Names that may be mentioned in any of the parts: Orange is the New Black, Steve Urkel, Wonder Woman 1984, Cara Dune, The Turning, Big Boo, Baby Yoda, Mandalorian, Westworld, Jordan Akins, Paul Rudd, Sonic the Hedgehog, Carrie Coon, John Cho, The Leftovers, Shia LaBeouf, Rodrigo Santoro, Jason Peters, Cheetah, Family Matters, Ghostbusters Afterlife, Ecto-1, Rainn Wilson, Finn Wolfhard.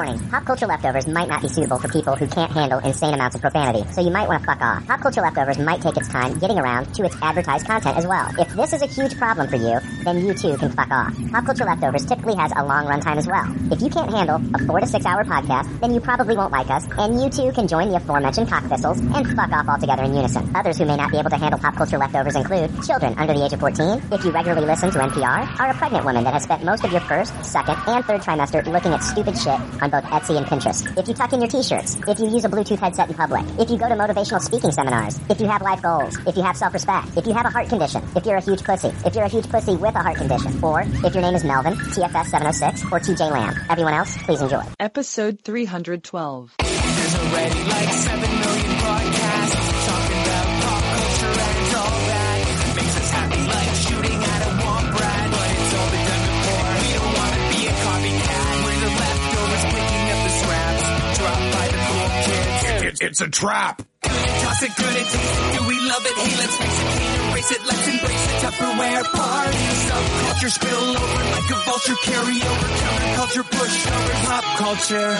Warning, Pop Culture Leftovers might not be suitable for people who can't handle insane amounts of profanity, so you might want to fuck off. Pop Culture Leftovers might take its time getting around to its advertised content as well. If this is a huge problem for you, then you too can fuck off. Pop Culture Leftovers typically has a long runtime as well. If you can't handle a 4 to 6 hour podcast, then you probably won't like us, and you too can join the aforementioned cock thistles and fuck off altogether in unison. Others who may not be able to handle Pop Culture Leftovers include children under the age of 14, if you regularly listen to NPR, are a pregnant woman that has spent most of your first, second, and third trimester looking at stupid shit on both Etsy and Pinterest, if you tuck in your t-shirts, if you use a Bluetooth headset in public, if you go to motivational speaking seminars, if you have life goals, if you have self-respect, if you have a heart condition, if you're a huge pussy, if you're a huge pussy with a heart condition, or if your name is Melvin, TFS 706, or TJ Lamb. Everyone else, please enjoy. Episode 312. There's already like 7 million podcasts talking about pop culture and all that. Makes us happy like shooting at a womp rat, but it's all been done before. We don't want to be a copycat. We're the leftovers picking up the scraps dropped by the cool kids. It's a trap. Toss it, good, it tastes it. Do we love it? Hey, let's fix it, can't erase it. Let's embrace it. Tupperware party. Subculture spill over like a vulture. Carry over counterculture, push over pop culture.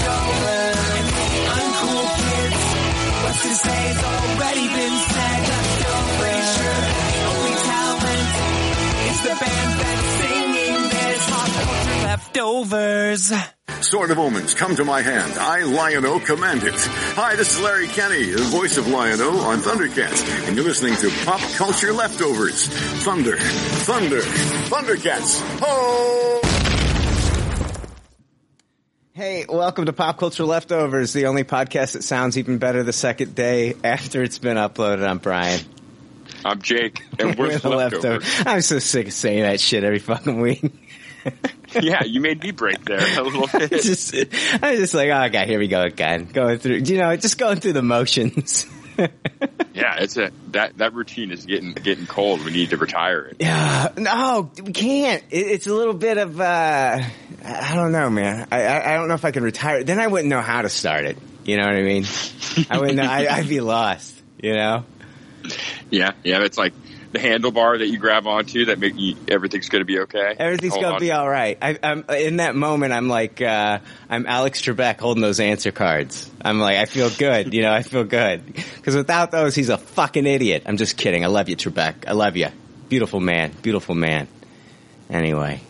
Leftovers. Uncool kids. What's to say has already been said. Leftovers. Sure. Only talent is the band that's singing this. Pop culture leftovers. Sword of Omens, come to my hand. I, Lion-O, command it. Hi, this is Larry Kenny, the voice of Lion-O on Thundercats, and you're listening to Pop Culture Leftovers. Thunder, thunder, Thundercats, ho! Hey, welcome to Pop Culture Leftovers, the only podcast that sounds even better the second day after it's been uploaded. I'm Brian. I'm Jake, and we're the leftovers. I'm so sick of saying that shit every fucking week. Yeah, you made me break there a little bit. I was just like, oh god, here we go again. Going through, just going through the motions. Yeah, it's that routine is getting cold. We need to retire it. Yeah, no, we can't. It's a little bit of I don't know, man. I don't know if I can retire it. Then I wouldn't know how to start it. You know what I mean? I wouldn't know. I'd be lost. You know? Yeah. It's like the handlebar that you grab onto that make you, everything's going to be okay. Everything's going to be all right. I'm in that moment. I'm like, I'm Alex Trebek holding those answer cards. I'm like, I feel good. I feel good because without those, he's a fucking idiot. I'm just kidding. I love you, Trebek. I love you. Beautiful man. Anyway,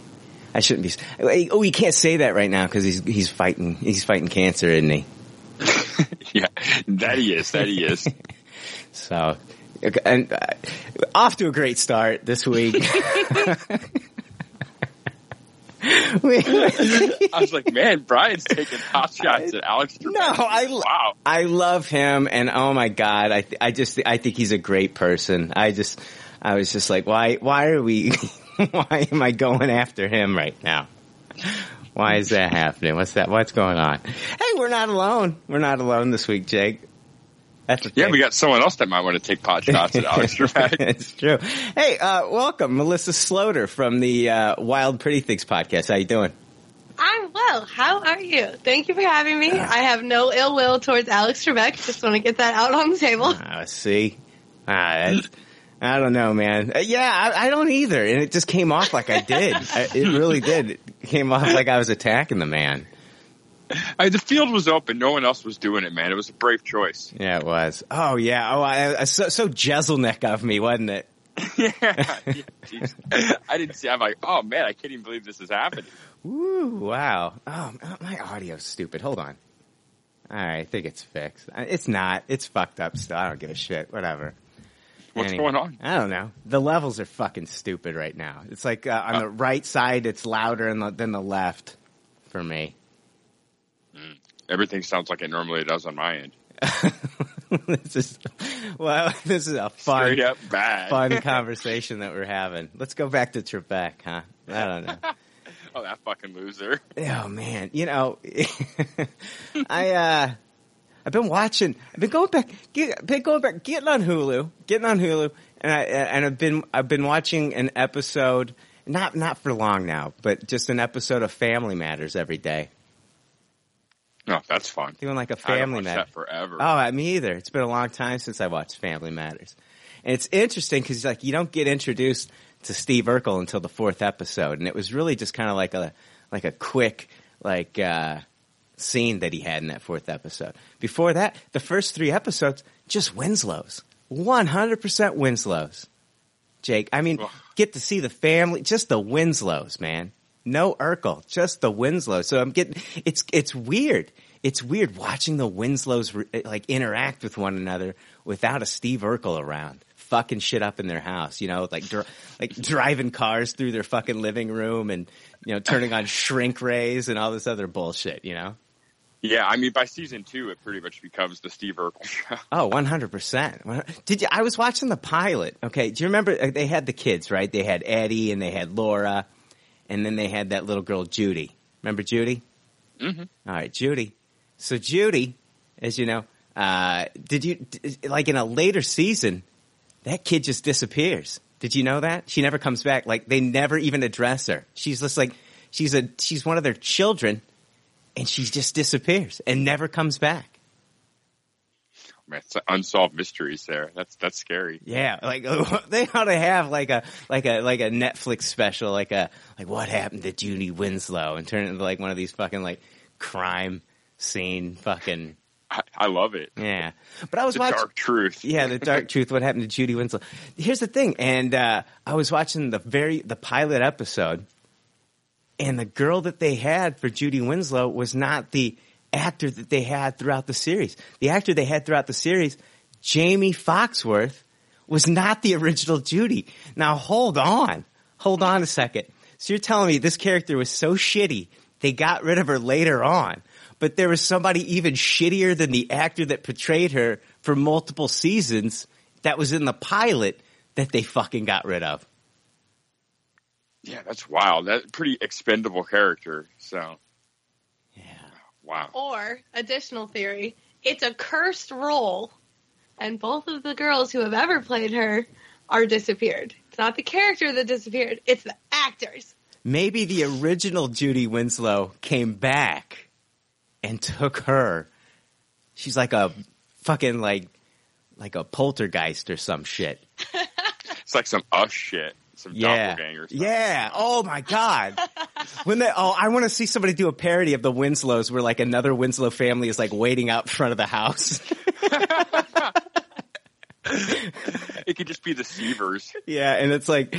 I shouldn't be. Oh, he can't say that right now because he's fighting cancer, isn't he? Yeah, that he is. So. And off to a great start this week. I was like, man, Brian's taking hot shots at Alex Trebek. No, wow. I love him, and oh my god, I think he's a great person. I was just like, why am I going after him right now? Why is that happening? What's going on? Hey, we're not alone. We're not alone this week, Jake. Yeah, we got someone else that might want to take pot shots at Alex Trebek. It's true. Hey, welcome, Melissa Sloater from the Wild Pretty Things podcast. How you doing? I'm well. How are you? Thank you for having me. I have no ill will towards Alex Trebek. Just want to get that out on the table. See? I don't know, man. I don't either. And it just came off like I did. It really did. It came off like I was attacking the man. The field was open. No one else was doing it, man. It was a brave choice. Yeah, it was. Oh, yeah. Oh, so Jezelnik of me, wasn't it? Yeah. I didn't see. I'm like, oh, man, I can't even believe this is happening. Ooh, wow. Oh, my audio's stupid. Hold on. All right, I think it's fixed. It's not. It's fucked up still. I don't give a shit. Whatever. What's going on? I don't know. The levels are fucking stupid right now. It's like on the right side, it's louder than the left for me. Everything sounds like it normally does on my end. This is a fun conversation that we're having. Let's go back to Trebek, huh? I don't know. Oh, that fucking loser. Oh, man. I've been going back, getting on Hulu, and I've been watching an episode, not for long now, but just an episode of Family Matters every day. No, that's fun. Doing like a Family Matters. That forever. Oh, me either. It's been a long time since I watched Family Matters, and it's interesting because like you don't get introduced to Steve Urkel until the 4th episode, and it was really just kind of like a quick scene that he had in that fourth episode. Before that, the first three episodes, just Winslows. 100% Winslows. Jake, I mean, get to see the family, just the Winslows, man. No Urkel, just the Winslows. So I'm getting, it's weird. It's weird watching the Winslows like interact with one another without a Steve Urkel around, fucking shit up in their house, you know, like driving cars through their fucking living room and, you know, turning on shrink rays and all this other bullshit, you know? Yeah, I mean, by season 2, it pretty much becomes the Steve Urkel show. Oh, 100%. I was watching the pilot. Okay, do you remember they had the kids, right? They had Eddie and they had Laura, and then they had that little girl, Judy. Remember Judy? Mm-hmm. All right, Judy. So Judy, as you know, like in a later season, that kid just disappears. Did you know that? She never comes back. Like, they never even address her. She's just like, she's one of their children. And she just disappears and never comes back. It's unsolved mysteries there. That's scary. Yeah, like they ought to have like a Netflix special, like what happened to Judy Winslow, and turn it into like one of these fucking like crime scene fucking. I love it. Yeah, but I was watching Dark Truth. Yeah, the Dark Truth. What happened to Judy Winslow? Here's the thing, and I was watching the pilot episode. And the girl that they had for Judy Winslow was not the actor that they had throughout the series. The actor they had throughout the series, Jamie Foxxworth, was not the original Judy. Now, hold on a second. So you're telling me this character was so shitty, they got rid of her later on. But there was somebody even shittier than the actor that portrayed her for multiple seasons that was in the pilot that they fucking got rid of. Yeah, that's wild. That's a pretty expendable character. So, yeah, wow. Or additional theory: it's a cursed role, and both of the girls who have ever played her are disappeared. It's not the character that disappeared; it's the actors. Maybe the original Judy Winslow came back and took her. She's like a fucking like a poltergeist or some shit. It's like some us shit. Some doppelgangers. Yeah. Oh my God. I want to see somebody do a parody of the Winslows where like another Winslow family is like waiting out front of the house. It could just be the Seavers. Yeah, and it's like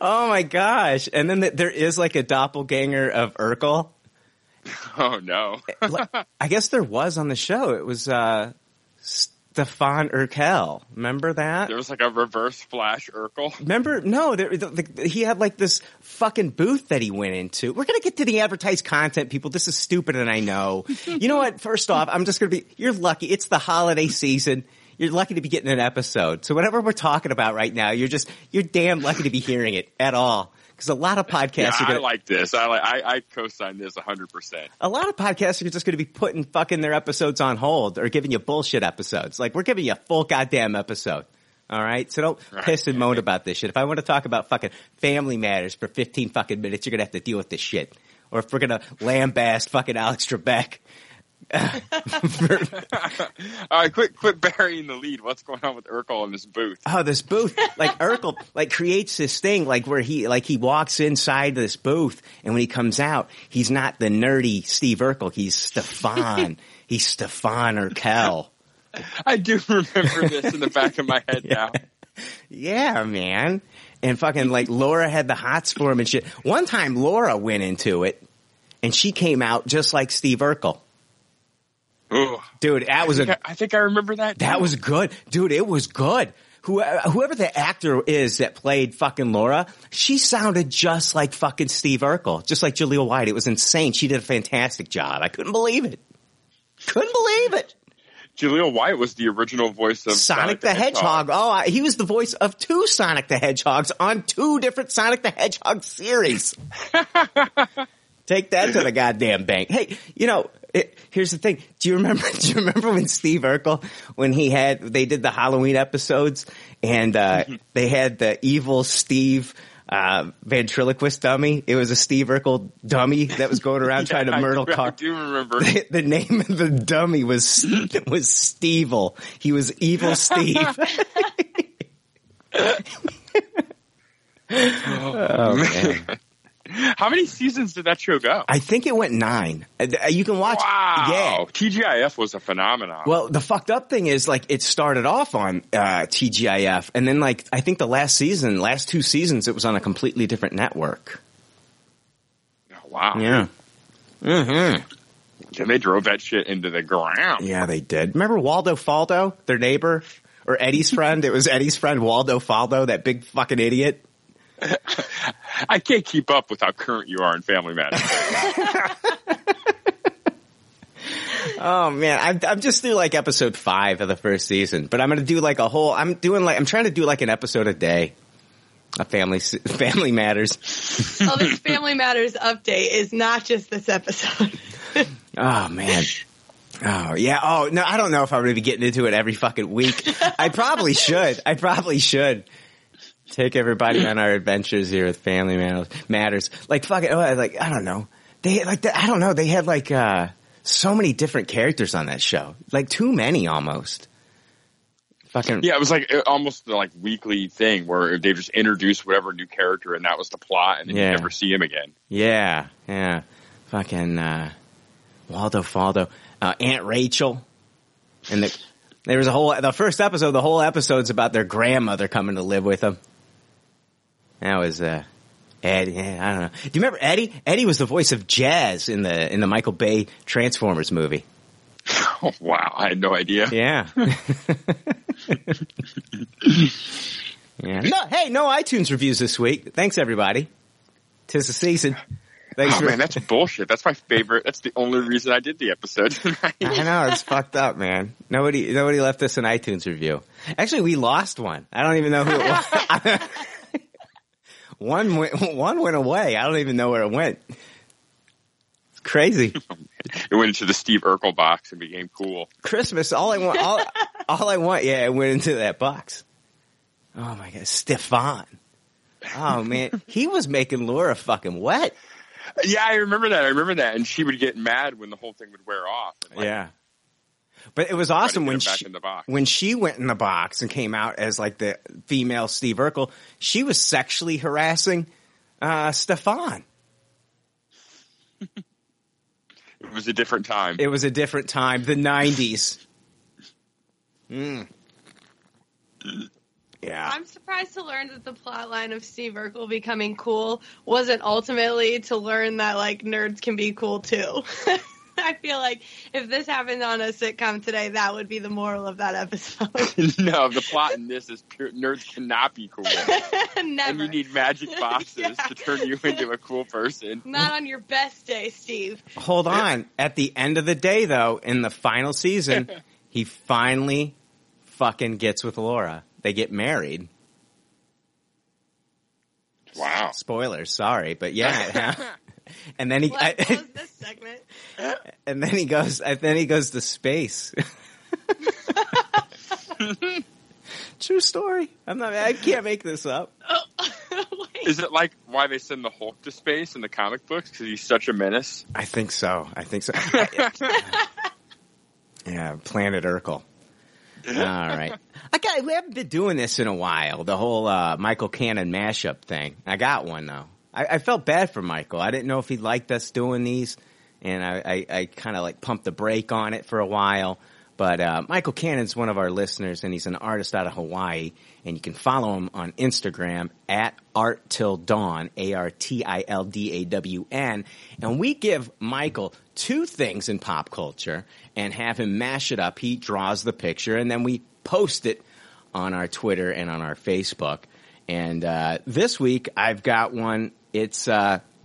oh my gosh. And then there is like a doppelganger of Urkel. Oh no. I guess there was on the show. It was Stefan Urkel. Remember that? There was like a reverse Flash Urkel. Remember? No, he had like this fucking booth that he went into. We're going to get to the advertised content, people. This is stupid and I know. You know what? First off, I'm just going to you're lucky. It's the holiday season. You're lucky to be getting an episode. So whatever we're talking about right now, you're damn lucky to be hearing it at all. Because a lot of podcasts are going to... I like this. I co-sign this 100%. A lot of podcasts are just going to be putting fucking their episodes on hold or giving you bullshit episodes. Like, we're giving you a full goddamn episode. All right? So don't piss and moan about this shit. If I want to talk about fucking Family Matters for 15 fucking minutes, you're going to have to deal with this shit. Or if we're going to lambaste fucking Alex Trebek... All right, quit burying the lead. What's going on with Urkel in this booth? Oh, this booth! Like Urkel, like creates this thing, like where he walks inside this booth, and when he comes out, he's not the nerdy Steve Urkel. He's Stefan. He's Stefan Urkel. I do remember this in the back of my head now. Yeah, man. And fucking like Laura had the hots for him and shit. One time, Laura went into it, and she came out just like Steve Urkel. Ooh. Dude, that was I think I remember that. That was good. Dude, it was good. Whoever the actor is that played fucking Laura, she sounded just like fucking Steve Urkel, just like Jaleel White. It was insane. She did a fantastic job. I couldn't believe it. Jaleel White was the original voice of Sonic the Hedgehog. Oh, he was the voice of 2 Sonic the Hedgehogs on 2 different Sonic the Hedgehog series. Take that to the goddamn bank. Hey, you know... Here's the thing. Do you remember when Steve Urkel, when they did the Halloween episodes and, they had the evil Steve, ventriloquist dummy? It was a Steve Urkel dummy that was going around trying to murder cars. I do remember. The name of the dummy was Stevel. He was evil Steve. Oh, man. How many seasons did that show go? I think it went 9. You can watch. Wow. Yeah. TGIF was a phenomenon. Well, the fucked up thing is, like, it started off on TGIF, and then, like, I think the last 2 seasons, it was on a completely different network. Oh, wow. Yeah. Mm-hmm. Yeah, they drove that shit into the ground. Yeah, they did. Remember Waldo Faldo, their neighbor? Or Eddie's friend? It was Eddie's friend, Waldo Faldo, that big fucking idiot. I can't keep up with how current you are in Family Matters. Oh man, I'm just through like episode 5 of the first season, but I'm gonna do like a whole. I'm trying to do like an episode a day. A Family Matters. Well, this Family Matters update is not just this episode. Oh man. Oh, yeah. Oh, no, I don't know if I'm going to be getting into it every fucking week. I probably should. Take everybody on our adventures here with Family Matters. Like, fucking, I don't know. They had, like, so many different characters on that show. Like, too many almost. Fucking. Yeah, it was like almost the like weekly thing where they just introduced whatever new character and that was the plot and then you never see him again. Yeah, yeah. Fucking, Waldo Faldo. Aunt Rachel, and there was the first episode. The whole episode's about their grandmother coming to live with them. That was Eddie. I don't know. Do you remember Eddie? Eddie was the voice of Jazz in the Michael Bay Transformers movie. Oh, wow, I had no idea. Yeah. Yeah. No, hey, no iTunes reviews this week. Thanks everybody. 'Tis the season. Thanks man, that's bullshit. That's my favorite. That's the only reason I did the episode tonight. I know, it's fucked up, man. Nobody left us an iTunes review. Actually, we lost one. I don't even know who it was. One went away. I don't even know where it went. It's crazy. It went into the Steve Urkel box and became cool. Christmas, all I want. Yeah, it went into that box. Oh my God, Stefan. Oh man, he was making Laura fucking wet. Yeah, I remember that. And she would get mad when the whole thing would wear off. And like, yeah. But it was awesome when she went in the box and came out as like the female Steve Urkel, she was sexually harassing Stefan. It was a different time. It was a different time. The 90s. Mm. Yeah. I'm surprised to learn that the plot line of Steve Urkel becoming cool wasn't ultimately to learn that, like, nerds can be cool, too. I feel like if this happened on a sitcom today, that would be the moral of that episode. No, the plot in this is pure, nerds cannot be cool. Never. And you need magic boxes to turn you into a cool person. Not on your best day, Steve. Hold on. At the end of the day, though, in the final season, he finally fucking gets with Laura. They get married. Wow. Spoilers, sorry, but yeah. And then he close this segment. And then he goes to space. True story. I can't make this up. Is it like why they send the Hulk to space in the comic books cuz he's such a menace? I think so. Yeah, Planet Urkel. All right. We haven't been doing this in a while, the whole Michael Cannon mashup thing. I got one, though. I felt bad for Michael. I didn't know if he liked us doing these, and I kind of like pumped the brake on it for a while. But Michael Cannon's one of our listeners, and he's an artist out of Hawaii, and you can follow him on Instagram at ArtTillDawn, ArtTildawn. And we give Michael 2 things in pop culture and have him mash it up. He draws the picture, and then we post it on our Twitter and on our Facebook. And this week I've got one. It's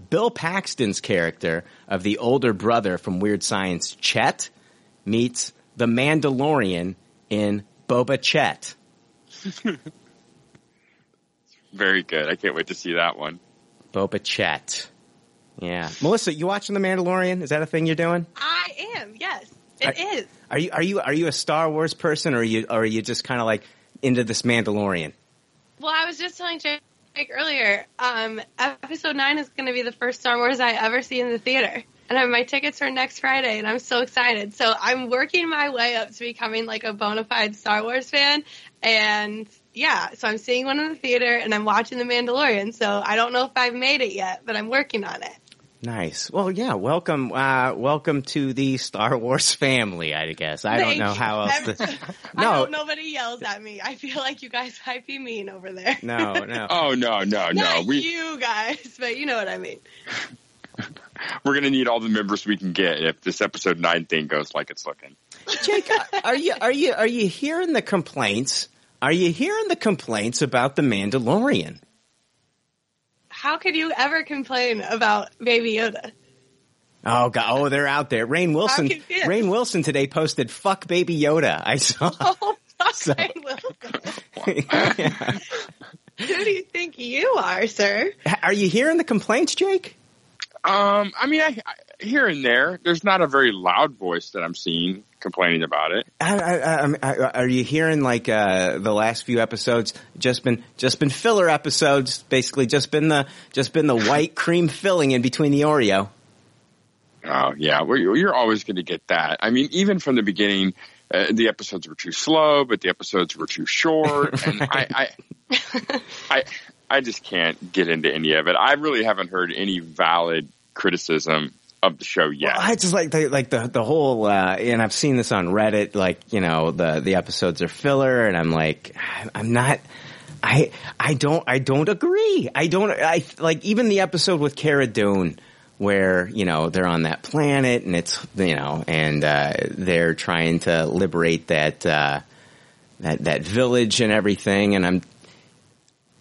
Bill Paxton's character of the older brother from Weird Science, Chet, meets the Mandalorian in Boba Chet. Very good. I can't wait to see that one. Boba Chet. Yeah. Melissa, you watching The Mandalorian? Is that a thing you're doing? I am, yes. It is. Are you a Star Wars person or are you just kind of like into this Mandalorian? Well, I was just telling Jake earlier, episode 9 is going to be the first Star Wars I ever see in the theater. And I have my tickets for next Friday, and I'm so excited. So I'm working my way up to becoming like a bona fide Star Wars fan, and yeah, so I'm seeing one in the theater and I'm watching The Mandalorian, so I don't know if I've made it yet, but I'm working on it. Nice. Well, yeah, welcome welcome to the Star Wars family, I guess. I don't know how else to... No. I hope nobody yells at me. I feel like you guys might be mean over there. No. Oh, no. Not you guys, but you know what I mean. We're going to need all the members we can get if this episode 9 thing goes like it's looking. Jake, are you hearing the complaints? Are you hearing the complaints about The Mandalorian? How could you ever complain about Baby Yoda? Oh, God. Oh, they're out there. Rainn Wilson today posted, fuck Baby Yoda. I saw. Oh, fuck Rainn Wilson. Yeah. Who do you think you are, sir? Are you hearing the complaints, Jake? I mean, I here and there. There's not a very loud voice that I'm seeing complaining about it. Are you hearing like the last few episodes just been filler episodes? Basically, just been the white cream filling in between the Oreo. Oh yeah, you're always going to get that. I mean, even from the beginning, the episodes were too slow, but the episodes were too short, and I just can't get into any of it. I really haven't heard any valid criticism of the show yet. Well, I just like the whole, and I've seen this on Reddit, like, you know, the episodes are filler, and I'm like, I'm not, I don't agree. I like even the episode with Cara Dune where, you know, they're on that planet and it's, you know, and, they're trying to liberate that village and everything. And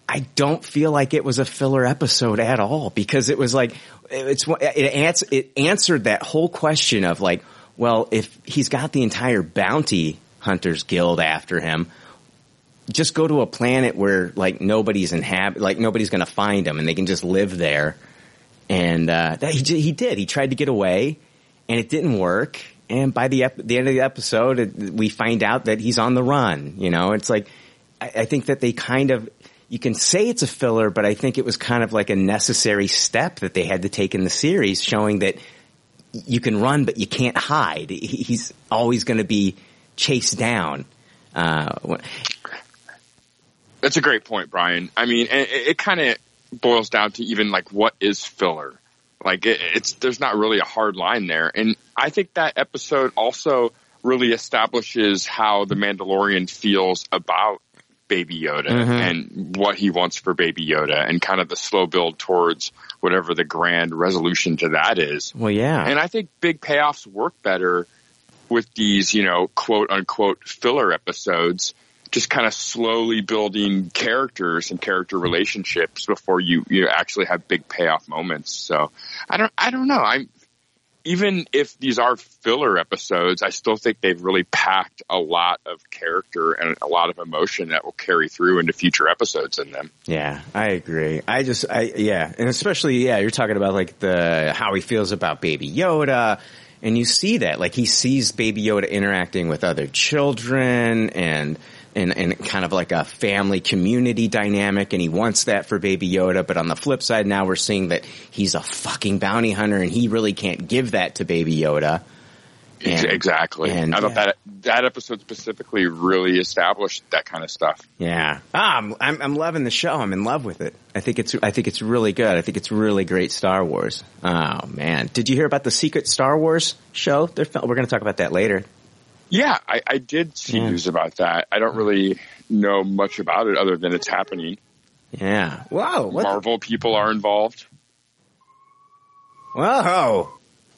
I don't feel like it was a filler episode at all, because it was like it answered that whole question of like, well, if he's got the entire bounty hunters guild after him, just go to a planet where like nobody's going to find him, and they can just live there. And he tried to get away, and it didn't work. And by the end of the episode, we find out that he's on the run. You know, it's like I think that they kind of. You can say it's a filler, but I think it was kind of like a necessary step that they had to take in the series, showing that you can run, but you can't hide. He's always going to be chased down. That's a great point, Brian. I mean, it kind of boils down to even like what is filler. Like there's not really a hard line there. And I think that episode also really establishes how the Mandalorian feels about Baby Yoda and what he wants for Baby Yoda, and kind of the slow build towards whatever the grand resolution to that is. Well, yeah. And I think big payoffs work better with these, you know, quote unquote filler episodes, just kind of slowly building characters and character relationships before you actually have big payoff moments. So I don't know. Even if these are filler episodes, I still think they've really packed a lot of character and a lot of emotion that will carry through into future episodes in them. Yeah, I agree. And especially, yeah, you're talking about like how he feels about Baby Yoda, and you see that, like he sees Baby Yoda interacting with other children and kind of like a family community dynamic, and he wants that for Baby Yoda. But on the flip side, now we're seeing that he's a fucking bounty hunter, and he really can't give that to Baby Yoda. And, exactly. And, I thought that episode specifically really established that kind of stuff. Yeah, I'm loving the show. I'm in love with it. I think it's really good. I think it's really great Star Wars. Oh man, did you hear about the secret Star Wars show? We're going to talk about that later. Yeah, I did see news about that. I don't really know much about it other than it's happening. Yeah. Wow. Marvel people are involved. Whoa.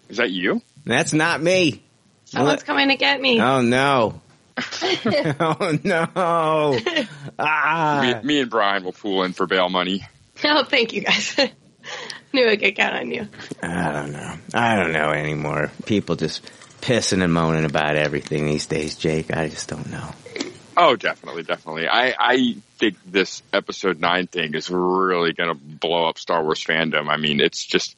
Is that you? That's not me. Someone's coming to get me. Oh, no. Oh, no. Me and Brian will pool in for bail money. Oh, thank you, guys. Knew I could count on you. I don't know anymore. People just... pissing and moaning about everything these days, Jake. I just don't know. Oh, definitely. I think this episode 9 thing is really going to blow up Star Wars fandom. I mean, it's just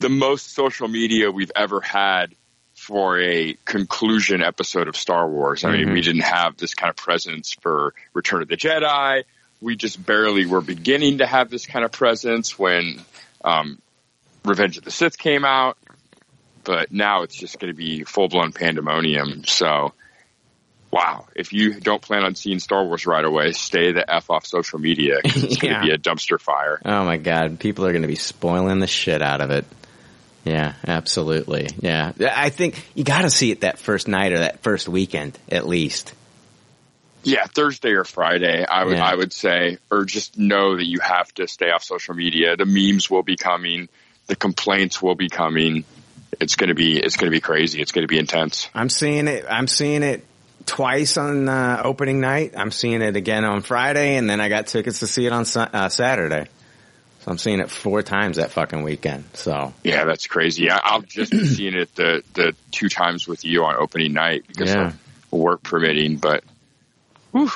the most social media we've ever had for a conclusion episode of Star Wars. I mean, we didn't have this kind of presence for Return of the Jedi. We just barely were beginning to have this kind of presence when Revenge of the Sith came out. But now it's just going to be full-blown pandemonium. So wow, if you don't plan on seeing Star Wars right away, stay the F off social media because it's going to be a dumpster fire. Oh, my God. People are going to be spoiling the shit out of it. Yeah, absolutely. Yeah. I think you got to see it that first night or that first weekend at least. Yeah, Thursday or Friday, I would say, or just know that you have to stay off social media. The memes will be coming. The complaints will be coming. It's going to be crazy. It's going to be intense. I'm seeing it twice on opening night. I'm seeing it again on Friday, and then I got tickets to see it on Saturday. So I'm seeing it 4 times that fucking weekend. So yeah, that's crazy. I'll just be seeing it the 2 times with you on opening night because of work permitting, but. Whew.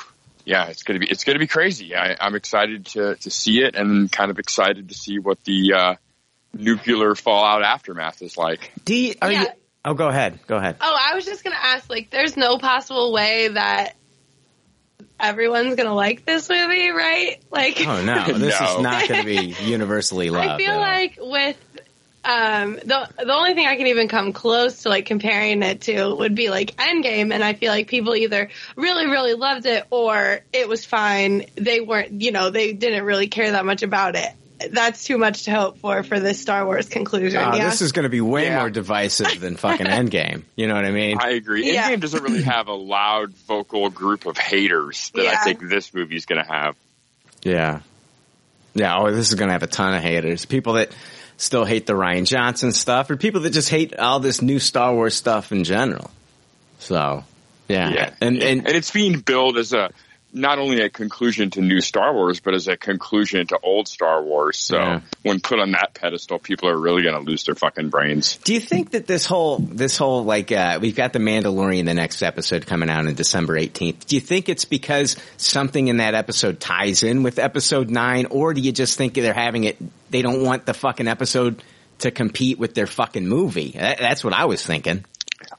Yeah, it's gonna be crazy. I'm excited to see it, and kind of excited to see what the nuclear fallout aftermath is like. Go ahead. Oh, I was just gonna ask. Like, there's no possible way that everyone's gonna like this movie, right? Like, oh no, this is not gonna be universally loved. I feel like with the only thing I can even come close to like comparing it to would be like Endgame, and I feel like people either really, really loved it or it was fine. They weren't, they didn't really care that much about it. That's too much to hope for this Star Wars conclusion. This is going to be way more divisive than fucking Endgame. You know what I mean? I agree. Endgame doesn't really have a loud vocal group of haters that I think this movie's going to have. Yeah. Yeah. Oh, this is going to have a ton of haters. People that still hate the Rian Johnson stuff, or people that just hate all this new Star Wars stuff in general. So, And it's being billed as not only a conclusion to new Star Wars, but as a conclusion to old Star Wars. So when put on that pedestal, people are really going to lose their fucking brains. Do you think that this whole like we've got the Mandalorian, the next episode coming out on December 18th. Do you think it's because something in that episode ties in with episode 9, or do you just think they're having it? They don't want the fucking episode to compete with their fucking movie. That's what I was thinking.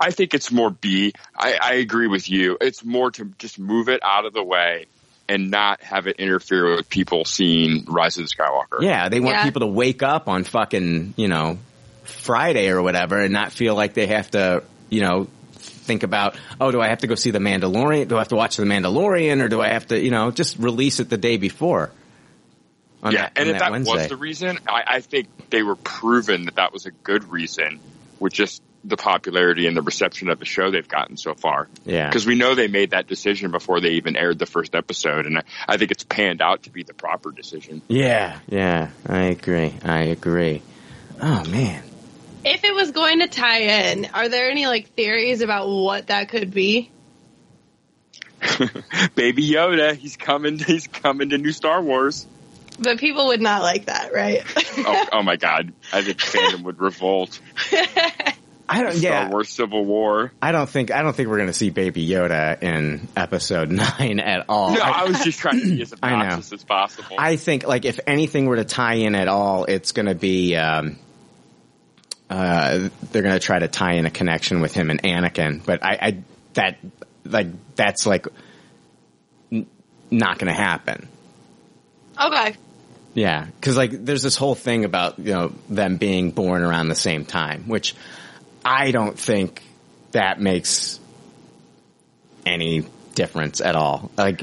I think it's more B. I agree with you. It's more to just move it out of the way and not have it interfere with people seeing Rise of the Skywalker. Yeah, they want people to wake up on fucking, Friday or whatever and not feel like they have to, think about, oh, do I have to go see The Mandalorian? Do I have to watch The Mandalorian? Or do I have to, just release it the day before? If that was the reason, I think they were proven that was a good reason with just the popularity and the reception of the show they've gotten so far. Yeah. Because we know they made that decision before they even aired the first episode, and I think it's panned out to be the proper decision. Yeah, yeah, I agree. Oh, man. If it was going to tie in, are there any, theories about what that could be? Baby Yoda, he's coming to new Star Wars. But people would not like that, right? oh, my God. I think fandom would revolt. I don't. Star Wars Civil War. I don't think we're going to see Baby Yoda in Episode 9 at all. No, I was just trying to be as obnoxious as possible. I think, if anything were to tie in at all, it's going to be they're going to try to tie in a connection with him and Anakin. But that's not going to happen. Okay. Yeah, because there's this whole thing about them being born around the same time, which. I don't think that makes any difference at all. That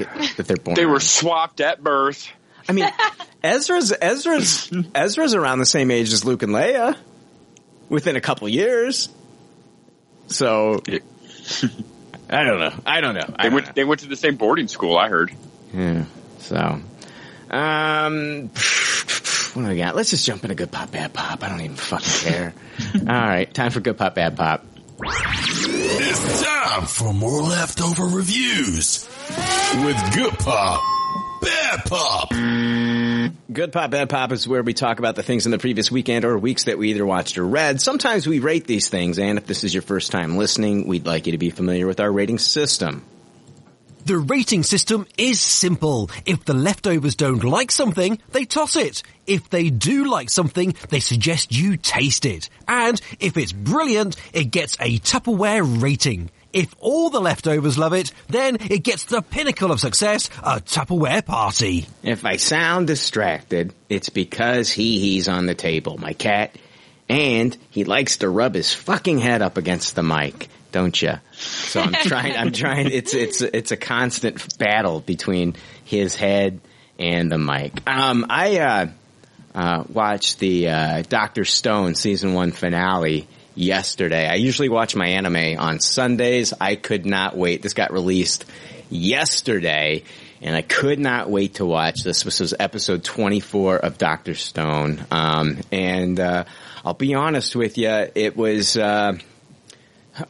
they're born. They were swapped at birth. I mean, Ezra's around the same age as Luke and Leia, within a couple years. So, I don't know. They went to the same boarding school. I heard. Yeah. So, what do we got? Let's just jump into Good Pop, Bad Pop. I don't even fucking care. All right. Time for Good Pop, Bad Pop. It's time for more leftover reviews with Good Pop, Bad Pop. Good Pop, Bad Pop is where we talk about the things in the previous weekend or weeks that we either watched or read. Sometimes we rate these things, and if this is your first time listening, we'd like you to be familiar with our rating system. The rating system is simple. If the leftovers don't like something, they toss it. If they do like something, they suggest you taste it. And if it's brilliant, it gets a Tupperware rating. If all the leftovers love it, then it gets the pinnacle of success, a Tupperware party. If I sound distracted, it's because he's on the table, my cat, and he likes to rub his fucking head up against the mic. don't you? So I'm trying. It's a constant battle between his head and the mic. I watched the Dr. Stone season 1 finale yesterday. I usually watch my anime on Sundays. I could not wait. This got released yesterday, and I could not wait to watch this. This was episode 24 of Dr. Stone. And I'll be honest with you,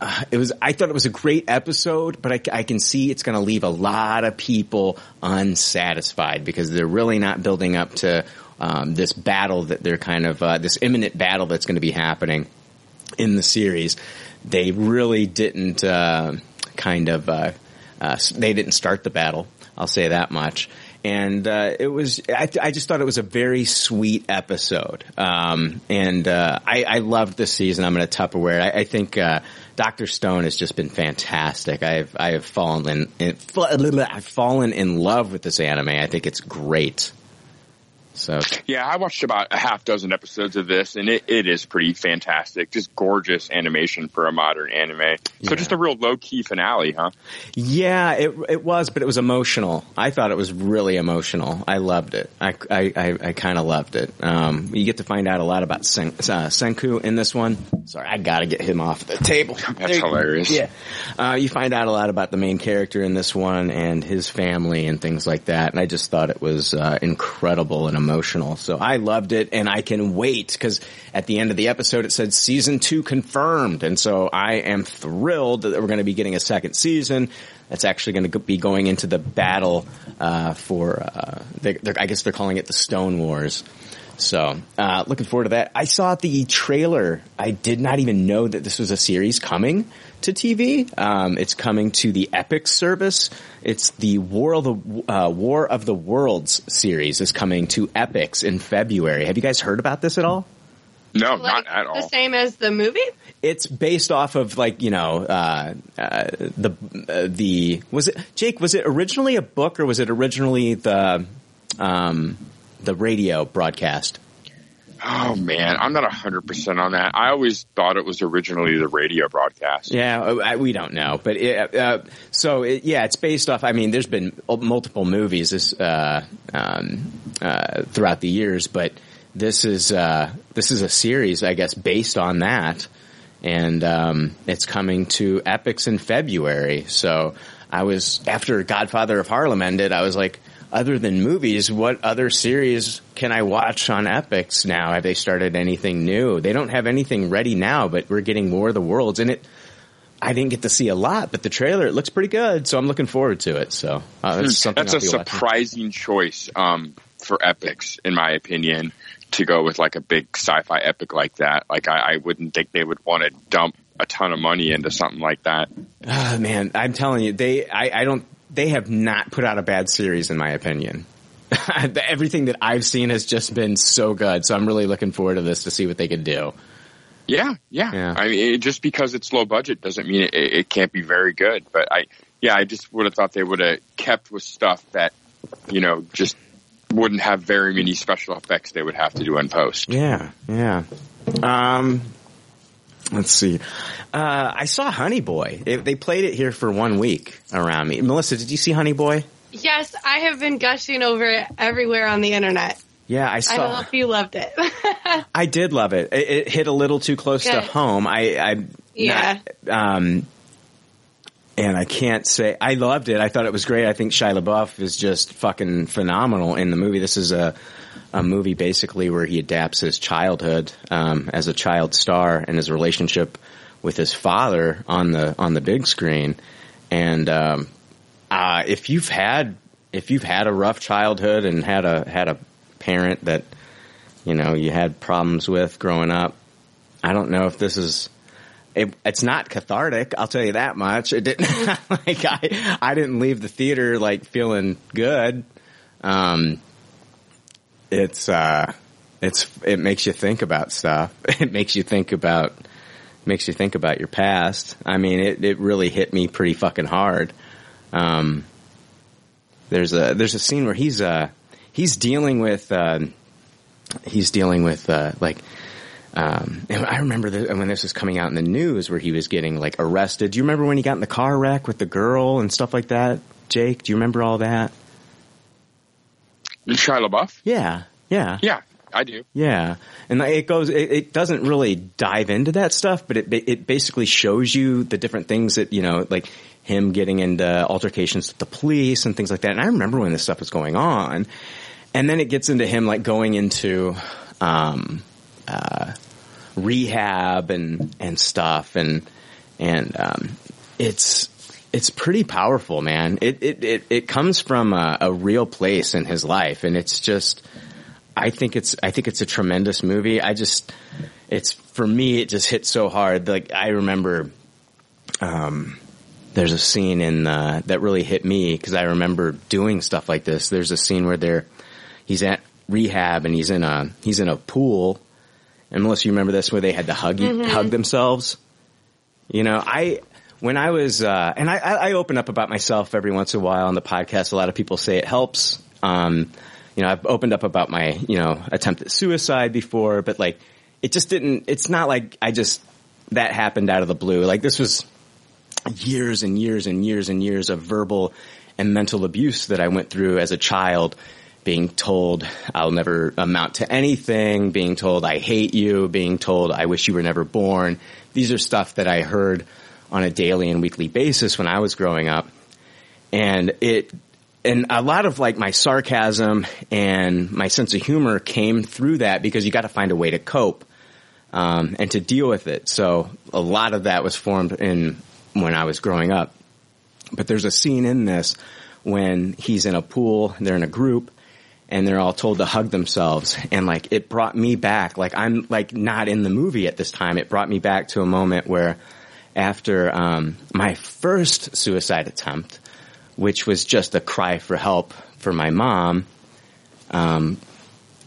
I thought it was a great episode, but I can see it's going to leave a lot of people unsatisfied because they're really not building up to this battle that they're this imminent battle that's going to be happening in the series. They really didn't they didn't start the battle. I'll say that much. And I just thought it was a very sweet episode. I loved this season. I'm in a Tupperware. I think Dr. Stone has just been fantastic. I have fallen in love with this anime. I think it's great. So yeah, I watched about a half dozen episodes of this, and it is pretty fantastic. Just gorgeous animation for a modern anime. So yeah. Just a real low-key finale, huh? Yeah, it was, but it was emotional. I thought it was really emotional. I loved it. I kind of loved it. You get to find out a lot about Senku in this one. Sorry, I gotta get him off the table. That's hilarious. Yeah, you find out a lot about the main character in this one and his family and things like that. And I just thought it was incredible and emotional. So I loved it, and I can wait because at the end of the episode it said season 2 confirmed, and so I am thrilled that we're going to be getting a second season that's actually going to be going into the battle I guess they're calling it the Stone Wars. So looking forward to that. I saw the trailer. I did not even know that this was a series coming to TV. It's coming to the Epic service. It's the War of the Worlds series is coming to Epics in February. Have you guys heard about this at all? No, not at all. The same as the movie? It's based off of was it originally a book or was it originally the radio broadcast? Oh, man. I'm not 100% on that. I always thought it was originally the radio broadcast. Yeah, we don't know. But it's based off – I mean, there's been multiple movies throughout the years, but this is a series, I guess, based on that. And it's coming to Epics in February. So I was – after Godfather of Harlem ended, I was like – other than movies, what other series can I watch on Epics now? Have they started anything new? They don't have anything ready now, but we're getting War of the Worlds. And I didn't get to see a lot, but the trailer, it looks pretty good. So I'm looking forward to it. So that's a surprising choice for Epics, in my opinion, to go with like a big sci-fi epic like that. Like I wouldn't think they would want to dump a ton of money into something like that. Oh, man, I'm telling you, they have not put out a bad series, in my opinion. Everything that I've seen has just been so good. So I'm really looking forward to this to see what they can do. Yeah. I mean, just because it's low budget doesn't mean it can't be very good. But I just would have thought they would have kept with stuff that, just wouldn't have very many special effects they would have to do in post. Yeah. Let's see. I saw Honey Boy. They played it here for 1 week around me. Melissa, did you see Honey Boy? Yes, I have been gushing over it everywhere on the internet. Yeah, I saw. I don't know if you loved it. I did love it. It hit a little too close to home. And I can't say I loved it. I thought it was great. I think Shia LaBeouf is just fucking phenomenal in the movie. This is a movie basically where he adapts his childhood as a child star and his relationship with his father on the big screen. And if you've had a rough childhood and had a parent that you had problems with growing up, I don't know if this is. It's not cathartic, I'll tell you that much. It didn't I didn't leave the theater feeling good. It makes you think about stuff. It makes you think about your past. I mean, it really hit me pretty fucking hard. There's a scene where he's dealing with And I remember when this was coming out in the news where he was getting like arrested. Do you remember when he got in the car wreck with the girl and stuff like that? Jake, do you remember all that? Shia LaBeouf? Yeah. Yeah. Yeah, I do. Yeah. And it goes, it doesn't really dive into that stuff, but it basically shows you the different things that, you know, like him getting into altercations with the police and things like that. And I remember when this stuff was going on. And then it gets into him like going into, rehab and stuff and it's pretty powerful, man. It comes from a real place in his life, and it's just I think it's a tremendous movie. For me, it just hit so hard. Like I remember there's a scene in that really hit me because I remember doing stuff like this. There's a scene where he's at rehab and he's in a pool. And Melissa, you remember this where they had to hug themselves? You know, I open up about myself every once in a while on the podcast. A lot of people say it helps. You know, I've opened up about my, you know, attempt at suicide before, but like it just didn't, it's not like that happened out of the blue. Like this was years and years and years and years of verbal and mental abuse that I went through as a child. Being told I'll never amount to anything, being told I hate you, being told I wish you were never born. These are stuff that I heard on a daily and weekly basis when I was growing up. And a lot of like my sarcasm and my sense of humor came through that because you got to find a way to cope, and to deal with it. So a lot of that was formed when I was growing up. But there's a scene in this when he's in a pool, they're in a group, and they're all told to hug themselves. And like, it brought me back, like I'm like not in the movie at this time. It brought me back to a moment where after, my first suicide attempt, which was just a cry for help for my mom,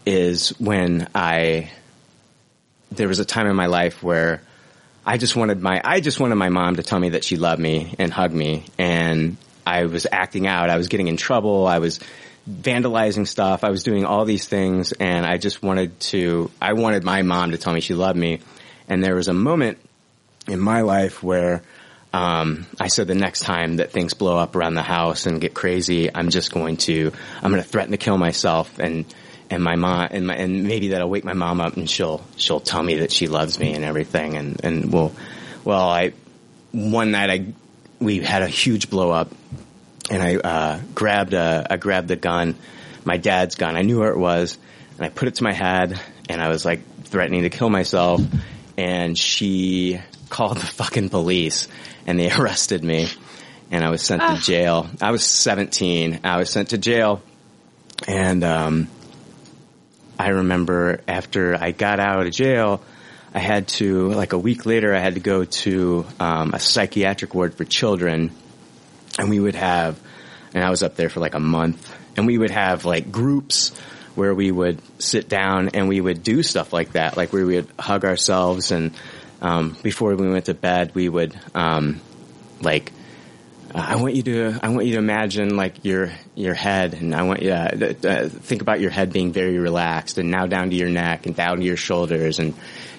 is when there was a time in my life where I just wanted my mom to tell me that she loved me and hug me. And I was acting out. I was getting in trouble. I was vandalizing stuff. I was doing all these things, and I just wanted my mom to tell me she loved me. And there was a moment in my life where I said the next time that things blow up around the house and get crazy, I'm going to threaten to kill myself, and my mom, and maybe that'll wake my mom up, and she'll tell me that she loves me and everything. And one night we had a huge blow up. And I grabbed the gun, my dad's gun. I knew where it was, and I put it to my head, and I was like threatening to kill myself. And she called the fucking police, and they arrested me, and I was sent to jail. I was 17. I was sent to jail, and I remember after I got out of jail, I had to, like a week later, I had to go to a psychiatric ward for children. And I was up there for like a month, and we would have like groups where we would sit down and we would do stuff like that, like where we would hug ourselves. And, before we went to bed, we would, I want you to imagine like your head, and I want you to think about your head being very relaxed, and now down to your neck and down to your shoulders and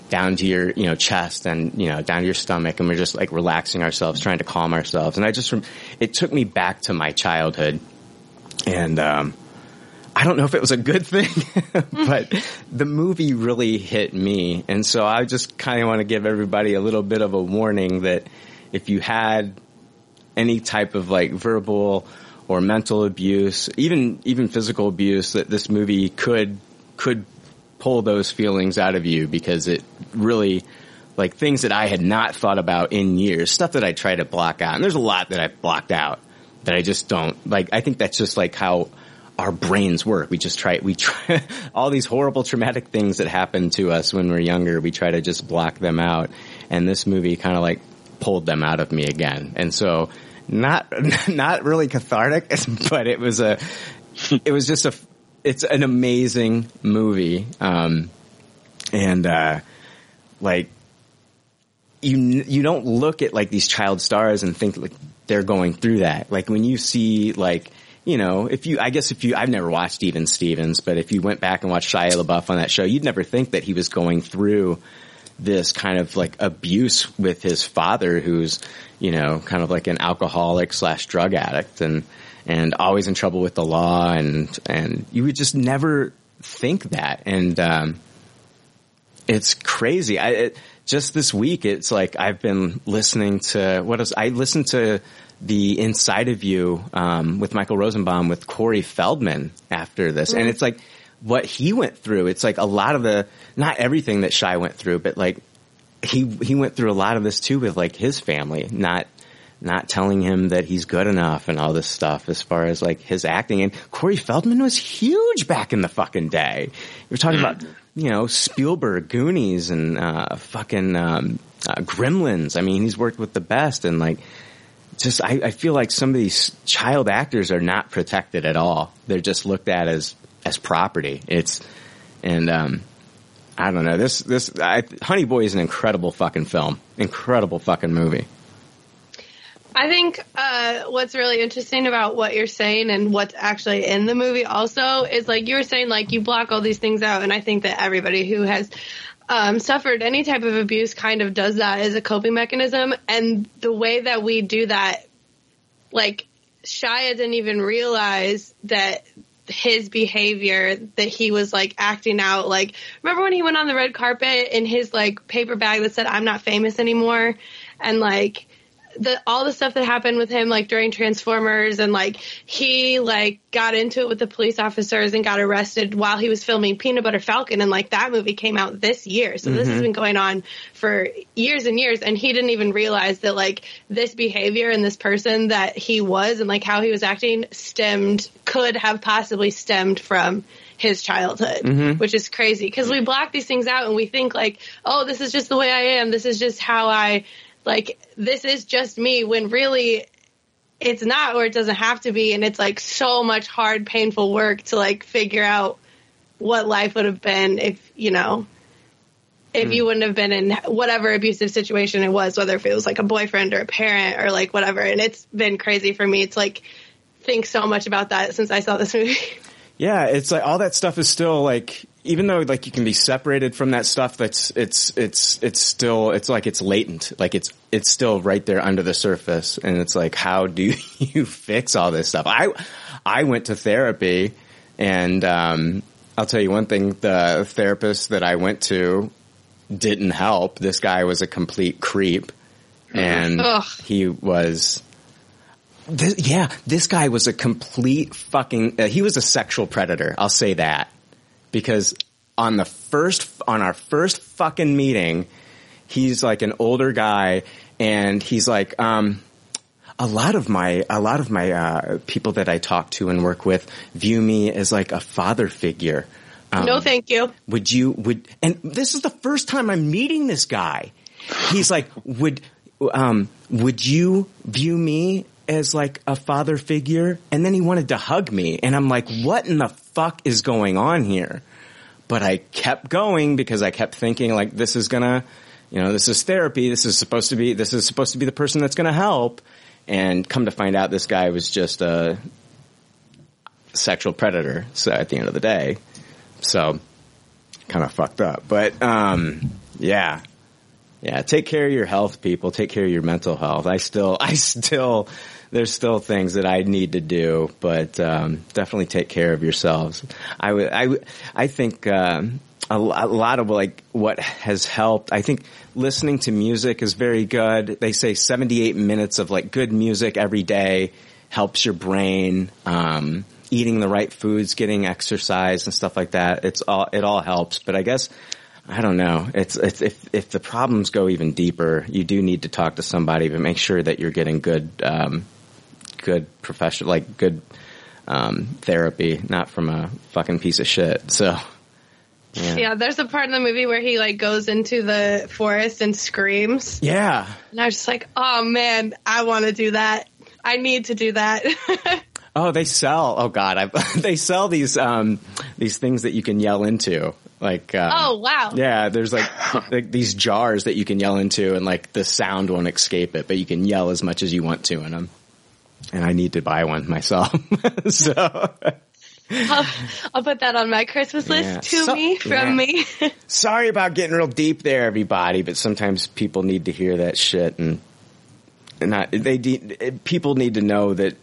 down to your, you know, chest and, you know, down to your stomach. And we're just like relaxing ourselves, trying to calm ourselves. And it took me back to my childhood. And, I don't know if it was a good thing, but the movie really hit me. And so I just kind of want to give everybody a little bit of a warning that if you had any type of like verbal or mental abuse, even physical abuse, that this movie could pull those feelings out of you, because it really, like, things that I had not thought about in years, stuff that I try to block out. And there's a lot that I blocked out that I just don't, like, I think that's just like how our brains work. We try all these horrible traumatic things that happen to us when we're younger, we try to just block them out. And this movie kind of like pulled them out of me again. And so not really cathartic, but it's an amazing movie, like you don't look at like these child stars and think like they're going through that. Like when you see like you know, I've never watched Steven Stevens, but if you went back and watched Shia LaBeouf on that show, you'd never think that he was going through this kind of like abuse with his father, who's, you know, kind of like an alcoholic / drug addict and always in trouble with the law. And you would just never think that. And, it's crazy. Just this week, it's like I've been listening to I listened to the Inside of You with Michael Rosenbaum with Corey Feldman after this. Mm-hmm. And it's like what he went through. It's like a lot of not everything that Shia went through, but like he went through a lot of this too with like his family, not telling him that he's good enough and all this stuff as far as like his acting. And Corey Feldman was huge back in the fucking day. We're talking about, you know, Spielberg, Goonies, and Gremlins. I mean, he's worked with the best. And like, just I feel like some of these child actors are not protected at all. They're just looked at as property. I don't know. Honey Boy is an incredible fucking film. Incredible fucking movie. I think what's really interesting about what you're saying and what's actually in the movie also is like you were saying, like you block all these things out. And I think that everybody who has suffered any type of abuse kind of does that as a coping mechanism. And the way that we do that, like Shia didn't even realize that his behavior, that he was like acting out. Like, remember when he went on the red carpet in his like paper bag that said, "I'm not famous anymore." And like, all the stuff that happened with him, like during Transformers, and like he like got into it with the police officers and got arrested while he was filming Peanut Butter Falcon, and like that movie came out this year, so this has been going on for years and years, and he didn't even realize that like this behavior and this person that he was and like how he was acting could have possibly stemmed from his childhood, which is crazy because we block these things out and we think like, oh, this is just the way I am, this is just how I. Like, this is just me, when really it's not, or it doesn't have to be. And it's like so much hard, painful work to like figure out what life would have been if, you know, if you wouldn't have been in whatever abusive situation it was, whether if it was like a boyfriend or a parent or like whatever. And it's been crazy for me. It's like, think so much about that since I saw this movie. Yeah. It's like all that stuff is still like, even though like you can be separated from that stuff, it's latent. Like it's still right there under the surface. And it's like, how do you fix all this stuff? I went to therapy, and I'll tell you one thing, the therapist that I went to didn't help. This guy was a complete creep, and this guy was a complete fucking, he was a sexual predator. I'll say that. Because on our first fucking meeting, he's like an older guy, and he's like, a lot of my people that I talk to and work with view me as like a father figure. No, thank you. And this is the first time I'm meeting this guy. He's like, would you view me as like a father figure? And then he wanted to hug me, and I'm like, what in the fuck is going on here? But I kept going because I kept thinking like, this is therapy. This is supposed to be the person that's going to help. And come to find out, this guy was just a sexual predator. So at the end of the day, so kind of fucked up, but, yeah. Yeah, take care of your health, people. Take care of your mental health. There's still things that I need to do, but definitely take care of yourselves. I think a lot of like what has helped, I think listening to music is very good. They say 78 minutes of like good music every day helps your brain. Eating the right foods, getting exercise and stuff like that. It all helps, but I guess, I don't know. It's if the problems go even deeper, you do need to talk to somebody, but make sure that you're getting good therapy, not from a fucking piece of shit. So yeah, there's a part in the movie where he like goes into the forest and screams. Yeah. And I was just like, oh man, I want to do that. I need to do that. Oh, they sell. Oh God, they sell these things that you can yell into. Like, oh wow, yeah. There's like these jars that you can yell into, and like the sound won't escape it, but you can yell as much as you want to in them. and I need to buy one myself. So I'll put that on my Christmas list me. Sorry about getting real deep there, everybody, but sometimes people need to hear that shit, people need to know that,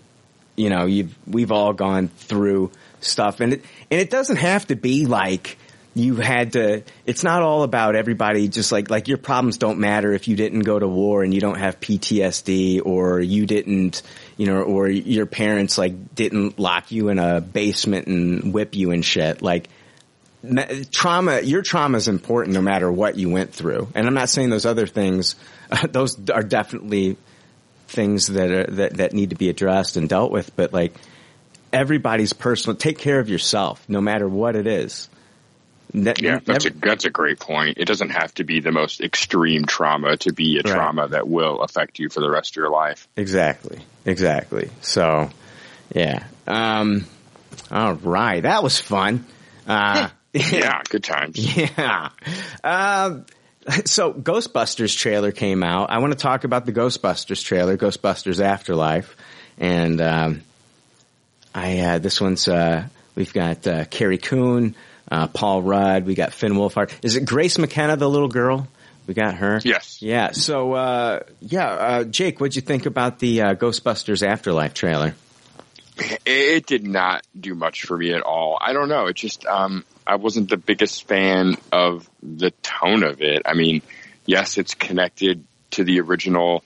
you know, we've all gone through stuff, and it doesn't have to be like you had to. It's not all about everybody just like your problems don't matter if you didn't go to war and you don't have PTSD, or you didn't, you know, or your parents like didn't lock you in a basement and whip you and shit. Like trauma, your trauma is important no matter what you went through. And I'm not saying those other things, those are definitely things that need to be addressed and dealt with, but like everybody's personal, take care of yourself no matter what it is. That's a great point. It doesn't have to be the most extreme trauma to be a trauma that will affect you for the rest of your life. Exactly. So, yeah. All right. That was fun. Yeah, good times. Yeah. So Ghostbusters trailer came out. I want to talk about the Ghostbusters trailer, Ghostbusters Afterlife. And this one's we've got Carrie Coon, Paul Rudd, we got Finn Wolfhard. Is it Grace McKenna, the little girl? We got her. Yes. Yeah. So, Jake, what'd you think about the Ghostbusters Afterlife trailer? It did not do much for me at all. I don't know. It just, I wasn't the biggest fan of the tone of it. I mean, yes, it's connected to the original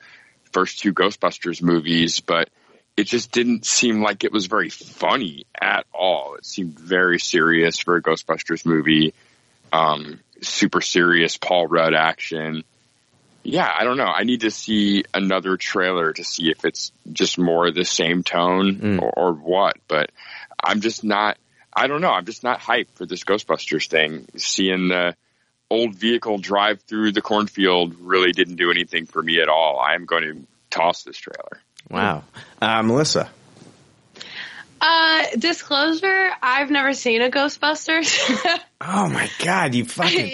first two Ghostbusters movies, but it just didn't seem like it was very funny at all. It seemed very serious for a Ghostbusters movie. Super serious Paul Rudd action. Yeah, I don't know. I need to see another trailer to see if it's just more of the same tone or what. But I'm just not – I don't know. I'm just not hyped for this Ghostbusters thing. Seeing the old vehicle drive through the cornfield really didn't do anything for me at all. I'm going to toss this trailer. Wow. Melissa. Disclosure, I've never seen a Ghostbusters. Oh my God, you fucking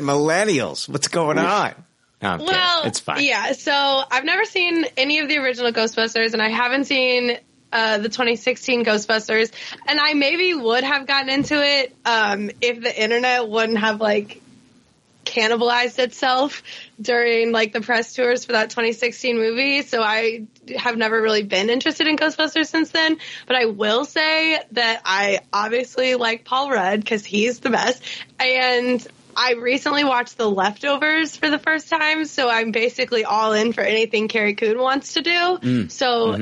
millennials. What's going on? Okay, well, it's fine. Yeah, so I've never seen any of the original Ghostbusters, and I haven't seen the 2016 Ghostbusters, and I maybe would have gotten into it if the internet wouldn't have like cannibalized itself during like the press tours for that 2016 movie. So I have never really been interested in Ghostbusters since then, but I will say that I obviously like Paul Rudd because he's the best. And I recently watched The Leftovers for the first time, so I'm basically all in for anything Carrie Coon wants to do.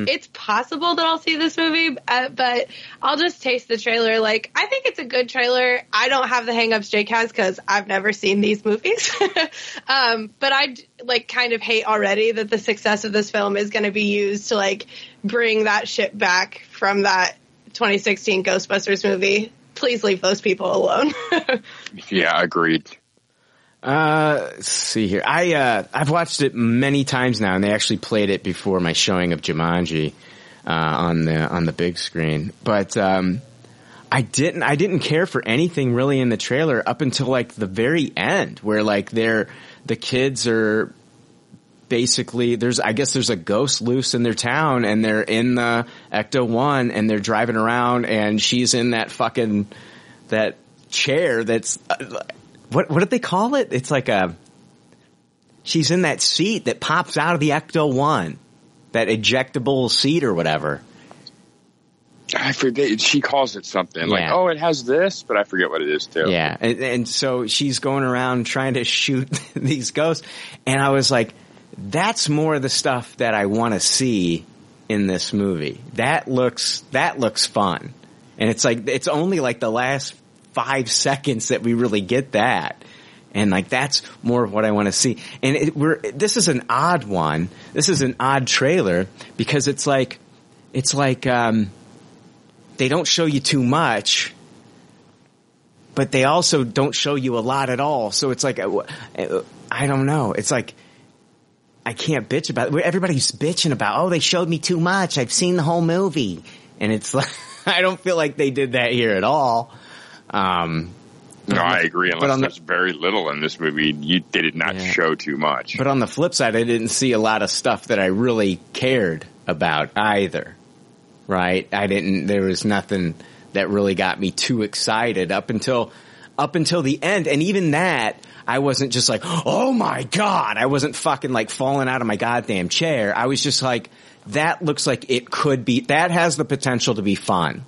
It's possible that I'll see this movie, but I'll just taste the trailer. Like, I think it's a good trailer. I don't have the hang-ups Jake has because I've never seen these movies. But I, like, kind of hate already that the success of this film is going to be used to, like, bring that shit back from that 2016 Ghostbusters movie. Please leave those people alone. Yeah, agreed. Let's see here. I've watched it many times now, and they actually played it before my showing of Jumanji on the big screen. But I didn't care for anything really in the trailer up until like the very end, where like the kids are basically there's a ghost loose in their town, and they're in the Ecto-1, and they're driving around, and she's in that fucking that chair that's what did they call it? It's like she's in that seat that pops out of the Ecto-1, that ejectable seat or whatever. I forget. She calls it something like, oh, it has this, but I forget what it is too. Yeah, and so she's going around trying to shoot these ghosts, and I was like, that's more of the stuff that I want to see in this movie. That looks fun. And it's like, it's only like the last 5 seconds that we really get that. And like, that's more of what I want to see. And this is an odd one. This is an odd trailer because it's like, they don't show you too much, but they also don't show you a lot at all. So it's like, I don't know. It's like, I can't bitch about it. Everybody's bitching about, oh, they showed me too much. I've seen the whole movie. And it's like, I don't feel like they did that here at all. No, I agree. Unless there's very little in this movie, they did not show too much. But on the flip side, I didn't see a lot of stuff that I really cared about either, right? There was nothing that really got me too excited up until the end. And even that, I wasn't just like, oh my God, I wasn't fucking like falling out of my goddamn chair. I was just like, that looks like it could be, that has the potential to be fun.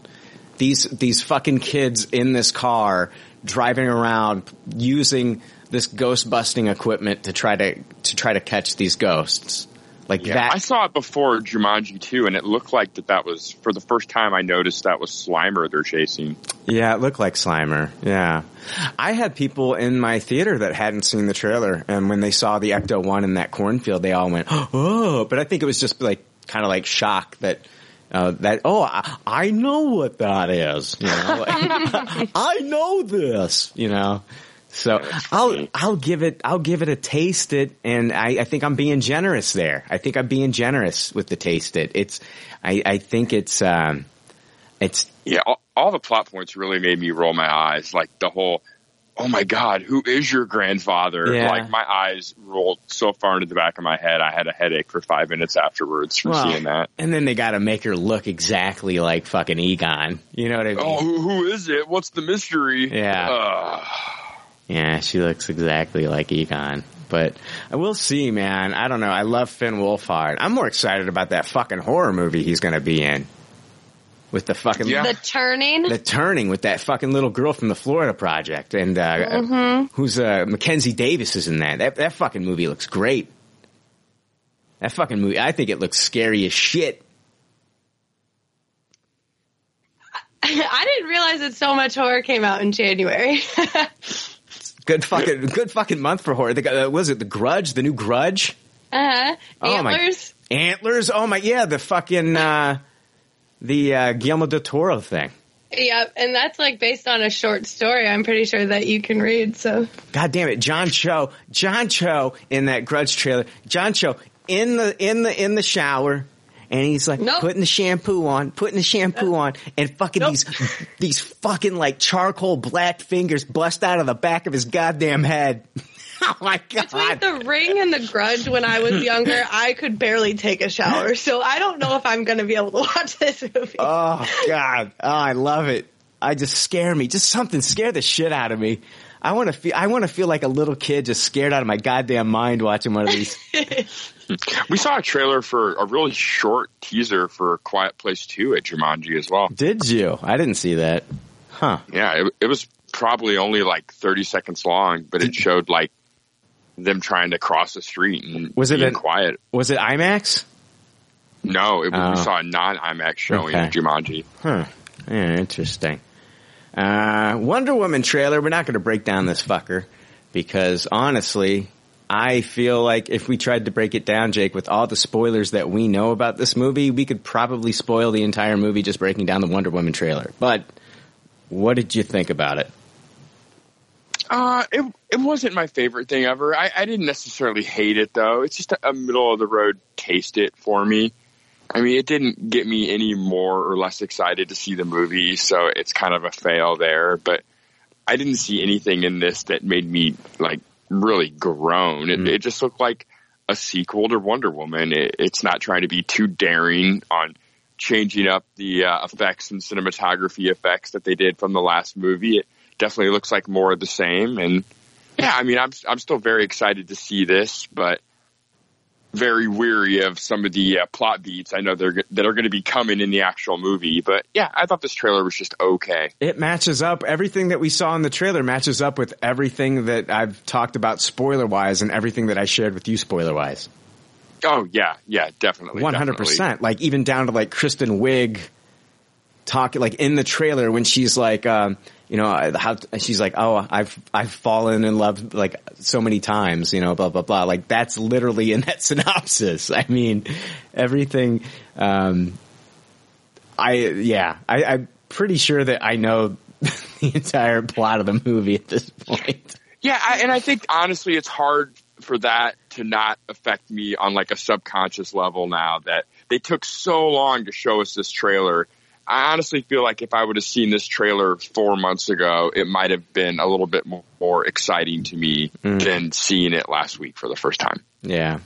These fucking kids in this car driving around using this ghost busting equipment to try to catch these ghosts. Like yeah, that. I saw it before Jumanji 2, and it looked like that was, for the first time I noticed that was Slimer they're chasing. Yeah, it looked like Slimer. Yeah. I had people in my theater that hadn't seen the trailer, and when they saw the Ecto-1 in that cornfield, they all went, oh, but I think it was just like, kind of like shock I know what that is. You know? Like, I know this, you know. So I'll give it a taste it, and I think I'm being generous there. I think I'm being generous with the taste it. I think it's yeah. All the plot points really made me roll my eyes. Like the whole, oh my God, who is your grandfather? Yeah. Like my eyes rolled so far into the back of my head, I had a headache for 5 minutes afterwards from seeing that. And then they got to make her look exactly like fucking Egon. You know what I mean? Oh, who is it? What's the mystery? Yeah. Yeah, she looks exactly like Egon. But I will see, man. I don't know. I love Finn Wolfhard. I'm more excited about that fucking horror movie he's going to be in. With the fucking... Yeah. The Turning? The Turning with that fucking little girl from the Florida Project. And who's... Mackenzie Davis is in that. That fucking movie looks great. That fucking movie... I think it looks scary as shit. I didn't realize that so much horror came out in January. Good fucking month for horror. Was it The Grudge? The new Grudge? Antlers. Oh my, Antlers. Oh my, yeah. The fucking Guillermo del Toro thing. Yeah, and that's like based on a short story. I'm pretty sure that you can read. So God damn it, John Cho in that Grudge trailer. John Cho in the shower. And he's like putting the shampoo on, and fucking these fucking like charcoal black fingers bust out of the back of his goddamn head. Oh my God. Between The Ring and The Grudge when I was younger, I could barely take a shower. So I don't know if I'm going to be able to watch this movie. Oh God. Oh, I love it. I just scare me. Just something scare the shit out of me. I want to feel like a little kid just scared out of my goddamn mind watching one of these. We saw a trailer for a really short teaser for Quiet Place 2 at Jumanji as well. Did you? I didn't see that. Huh. Yeah, it was probably only like 30 seconds long, but it showed like them trying to cross the street and quiet. Was it IMAX? No, we saw a non-IMAX showing at Jumanji. Huh. Yeah, interesting. Wonder Woman trailer. We're not going to break down this fucker because honestly, I feel like if we tried to break it down, Jake, with all the spoilers that we know about this movie, we could probably spoil the entire movie just breaking down the Wonder Woman trailer. But what did you think about it? It wasn't my favorite thing ever. I didn't necessarily hate it though. It's just a middle of the road taste it for me. I mean, it didn't get me any more or less excited to see the movie, so it's kind of a fail there. But I didn't see anything in this that made me, like, really groan. It just looked like a sequel to Wonder Woman. It's not trying to be too daring on changing up the effects and cinematography effects that they did from the last movie. It definitely looks like more of the same. And, yeah, I mean, I'm still very excited to see this, but... very weary of some of the plot beats I know that are going to be coming in the actual movie. But yeah, I thought this trailer was just okay. It matches up. Everything that we saw in the trailer matches up with everything that I've talked about spoiler-wise and everything that I shared with you spoiler-wise. Oh, yeah. Yeah, definitely. 100%. Definitely. Like, even down to, like, Kristen Wiig talking, like, in the trailer when she's like, you know, how she's like, oh, I've fallen in love like so many times, you know, blah, blah, blah. Like that's literally in that synopsis. I mean, everything, I'm pretty sure that I know the entire plot of the movie at this point. Yeah. I think honestly, it's hard for that to not affect me on like a subconscious level now that they took so long to show us this trailer I honestly feel like if I would have seen this trailer 4 months ago, it might have been a little bit more exciting to me than seeing it last week for the first time. Yeah.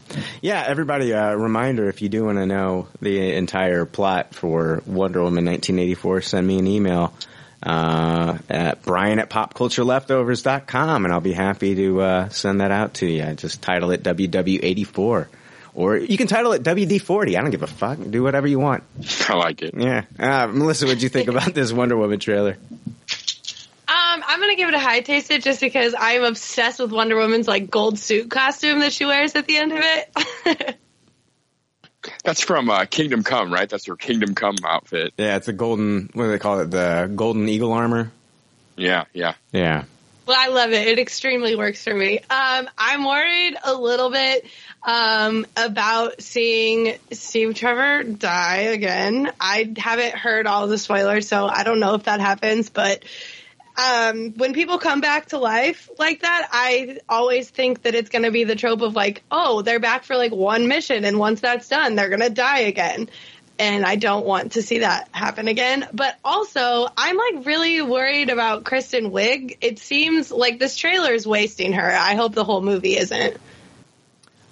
Yeah, everybody, reminder, if you do want to know the entire plot for Wonder Woman 1984, send me an email at brian@popcultureleftovers.com, and I'll be happy to send that out to you. Just title it WW84. Or you can title it WD40. I don't give a fuck. Do whatever you want. I like it. Yeah. Melissa, what'd you think about this Wonder Woman trailer? I'm going to give it a high tasted just because I'm obsessed with Wonder Woman's like gold suit costume that she wears at the end of it. That's from Kingdom Come, right? That's her Kingdom Come outfit. Yeah, it's a golden, what do they call it? The golden eagle armor. Yeah, yeah. Yeah. Well, I love it. It extremely works for me. I'm worried a little bit about seeing Steve Trevor die again. I haven't heard all the spoilers, so I don't know if that happens. But when people come back to life like that, I always think that it's going to be the trope of like, oh, they're back for like one mission, and once that's done, they're going to die again. And I don't want to see that happen again. But also, I'm like really worried about Kristen Wiig. It seems like this trailer is wasting her. I hope the whole movie isn't.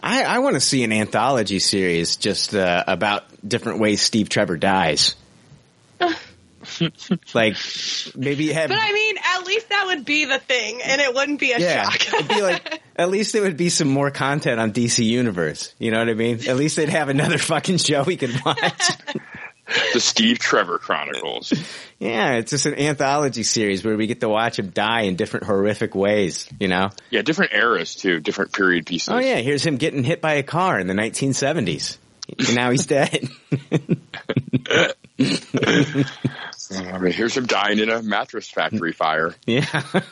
I want to see an anthology series just about different ways Steve Trevor dies. Like maybe have, but I mean, at least that would be the thing, and it wouldn't be a shock. It'd be like, at least it would be some more content on DC Universe. You know what I mean? At least they'd have another fucking show we could watch. The Steve Trevor Chronicles. Yeah, it's just an anthology series where we get to watch him die in different horrific ways, you know? Yeah, different eras too, different period pieces. Oh yeah, here's him getting hit by a car in the 1970s. And now he's dead. I mean, here's him dying in a mattress factory fire. Yeah. I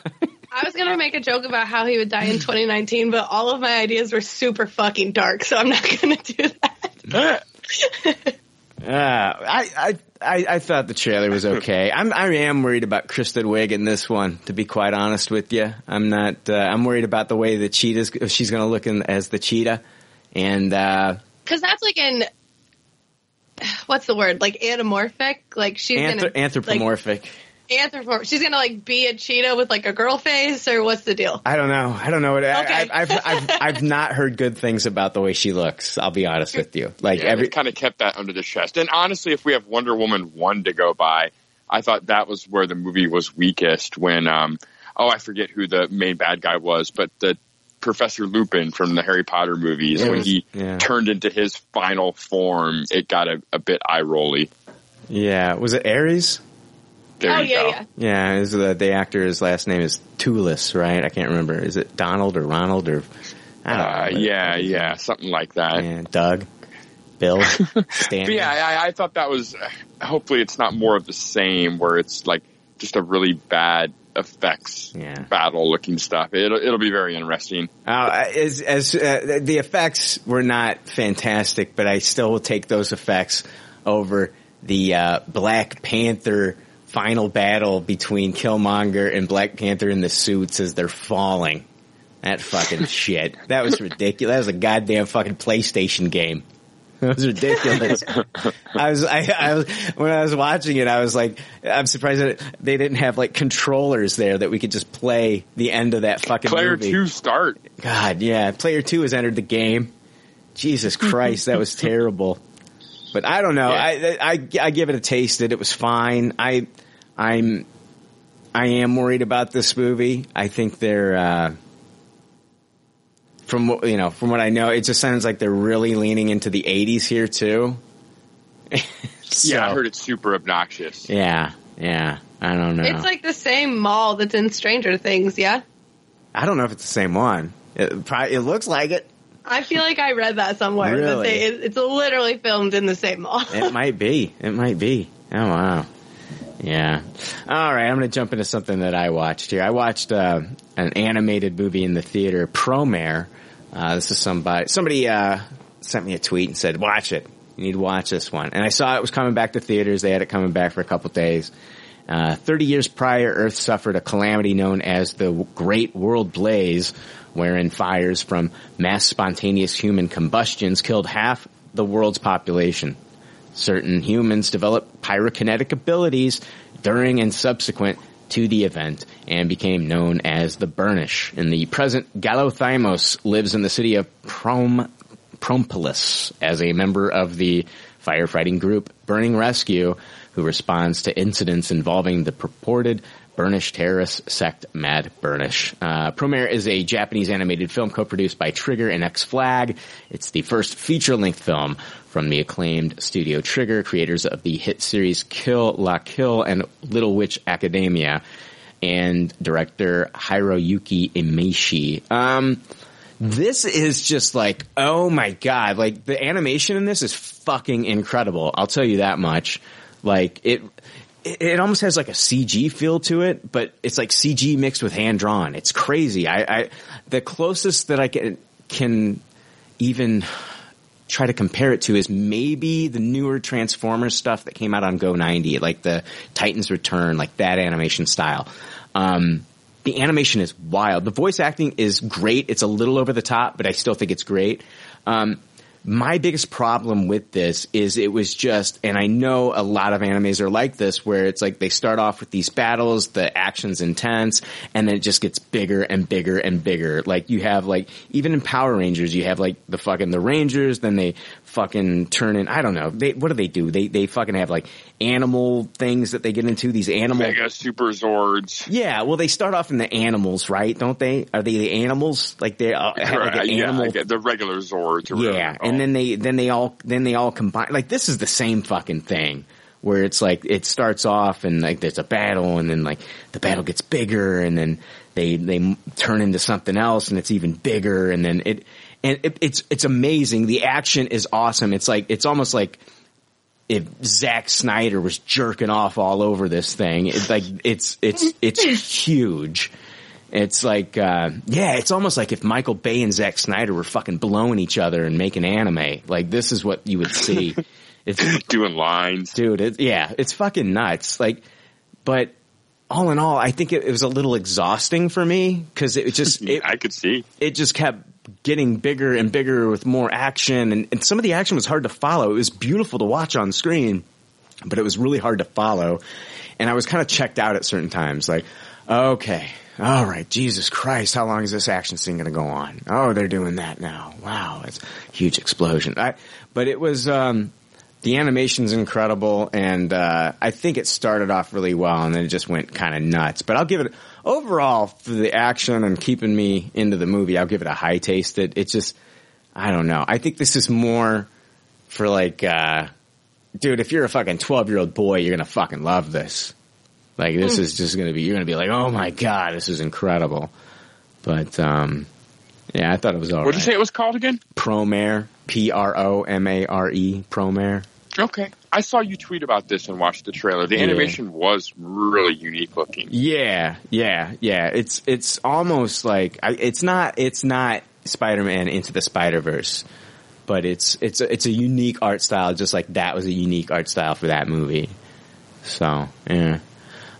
was going to make a joke about how he would die in 2019, but all of my ideas were super fucking dark, so I'm not going to do that. I thought the trailer was okay. I am worried about Kristen Wiig in this one, to be quite honest with you. I'm not, I'm worried about the way the cheetah's, she's going to look in as the cheetah. And, cause that's like an, what's the word? Like anamorphic? Like she's gonna anthropomorphic. Like, she's gonna like be a cheetah with like a girl face, or what's the deal? I don't know. I don't know what. Okay. I've not heard good things about the way she looks. I'll be honest with you. Like every kind of kept that under the chest. And honestly, if we have Wonder Woman 1 to go by, I thought that was where the movie was weakest. When I forget who the main bad guy was, but the Professor Lupin from the Harry Potter movies, when he turned into his final form, it got a bit eye-rolly. Yeah, was it Ares? There you go. Yeah, is the actor's last name is Toulis, right? I can't remember. Is it Donald or Ronald or? I don't know. Yeah, something like that. Yeah, Doug, Bill, Stan. Yeah, I thought that was. Hopefully, it's not more of the same, where it's like just a really bad effects battle looking stuff. It'll be very interesting. As the effects were not fantastic, but I still will take those effects over the Black Panther final battle between Killmonger and Black Panther in the suits as they're falling. That fucking shit. That was ridiculous. That was a goddamn fucking PlayStation game. It was ridiculous. I was when I was watching it, I was like, I'm surprised that they didn't have like controllers there that we could just play the end of that fucking movie. Player 2 start. God, yeah. Player 2 has entered the game. Jesus Christ, that was terrible. But I don't know. Yeah. I give it a taste that it was fine. I am worried about this movie. I think they're from what I know, it just sounds like they're really leaning into the 80s here too. So, yeah, I heard it's super obnoxious. Yeah, I don't know. It's like the same mall that's in Stranger Things, yeah? I don't know if it's the same one. It looks like it. I feel like I read that somewhere. Really? It's literally filmed in the same mall. It might be. Oh, wow. Yeah. All right, I'm going to jump into something that I watched here. I watched an animated movie in the theater, Promare. This is somebody sent me a tweet and said, watch it. You need to watch this one. And I saw it was coming back to theaters. They had it coming back for a couple days. 30 years prior, Earth suffered a calamity known as the Great World Blaze, wherein fires from mass spontaneous human combustions killed half the world's population. Certain humans developed pyrokinetic abilities during and subsequent to the event and became known as the Burnish. In the present, Galothymos lives in the city of Prompolis as a member of the firefighting group Burning Rescue, who responds to incidents involving the purported Burnish terrorist sect Mad Burnish. Promare is a Japanese animated film co-produced by Trigger and X-Flag. It's the first feature-length film from the acclaimed studio Trigger, creators of the hit series Kill la Kill and Little Witch Academia, and director Hiroyuki Imaishi. This is just like, oh my god, like the animation in this is fucking incredible. I'll tell you that much. Like it almost has like a CG feel to it, but it's like CG mixed with hand drawn. It's crazy. I the closest that I can even try to compare it to is maybe the newer Transformers stuff that came out on Go 90, like the Titans Return, like that animation style. The animation is wild. The voice acting is great. It's a little over the top, but I still think it's great. My biggest problem with this is it was just, and I know a lot of animes are like this, where it's like they start off with these battles, the action's intense, and then it just gets bigger and bigger and bigger. Like you have like, even in Power Rangers, you have like the Rangers, then they fucking turn in, I don't know, what do? They fucking have like animal things that they get into, these animal. Mega Super Zords. Yeah, well they start off in the animals, right? Don't they? Are they the animals? Like they have like an animal. Yeah, the regular Zords. Or yeah. And then they all combine. Like this is the same fucking thing where it's like it starts off and like there's a battle and then like the battle gets bigger and then they turn into something else and it's even bigger and then it's amazing. The action is awesome. It's like it's almost like if Zack Snyder was jerking off all over this thing. It's like it's huge. It's like, yeah, it's almost like if Michael Bay and Zack Snyder were fucking blowing each other and making anime. Like, this is what you would see. It's doing lines. Dude, it's fucking nuts. Like, but all in all, I think it was a little exhausting for me because it just, I could see. It just kept getting bigger and bigger with more action. And some of the action was hard to follow. It was beautiful to watch on screen, but it was really hard to follow. And I was kind of checked out at certain times. Like, okay. All right, Jesus Christ, how long is this action scene going to go on? Oh, they're doing that now. Wow, it's a huge explosion. But it was the animation's incredible, and I think it started off really well, and then it just went kind of nuts. But I'll give it overall for the action and keeping me into the movie. I'll give it a high taste. It's just, I don't know. I think this is more for like, dude, if you're a fucking 12-year-old boy, you're gonna fucking love this. Like, this is just going to be, you're going to be like, oh my God, this is incredible. But, yeah, I thought it was all right. What did you say it was called again? Promare. Promare. Promare. Okay. I saw you tweet about this and watched the trailer. The animation was really unique looking. Yeah. It's almost like, it's not Spider-Man Into the Spider-Verse, but it's a unique art style, just like that was a unique art style for that movie. So, yeah.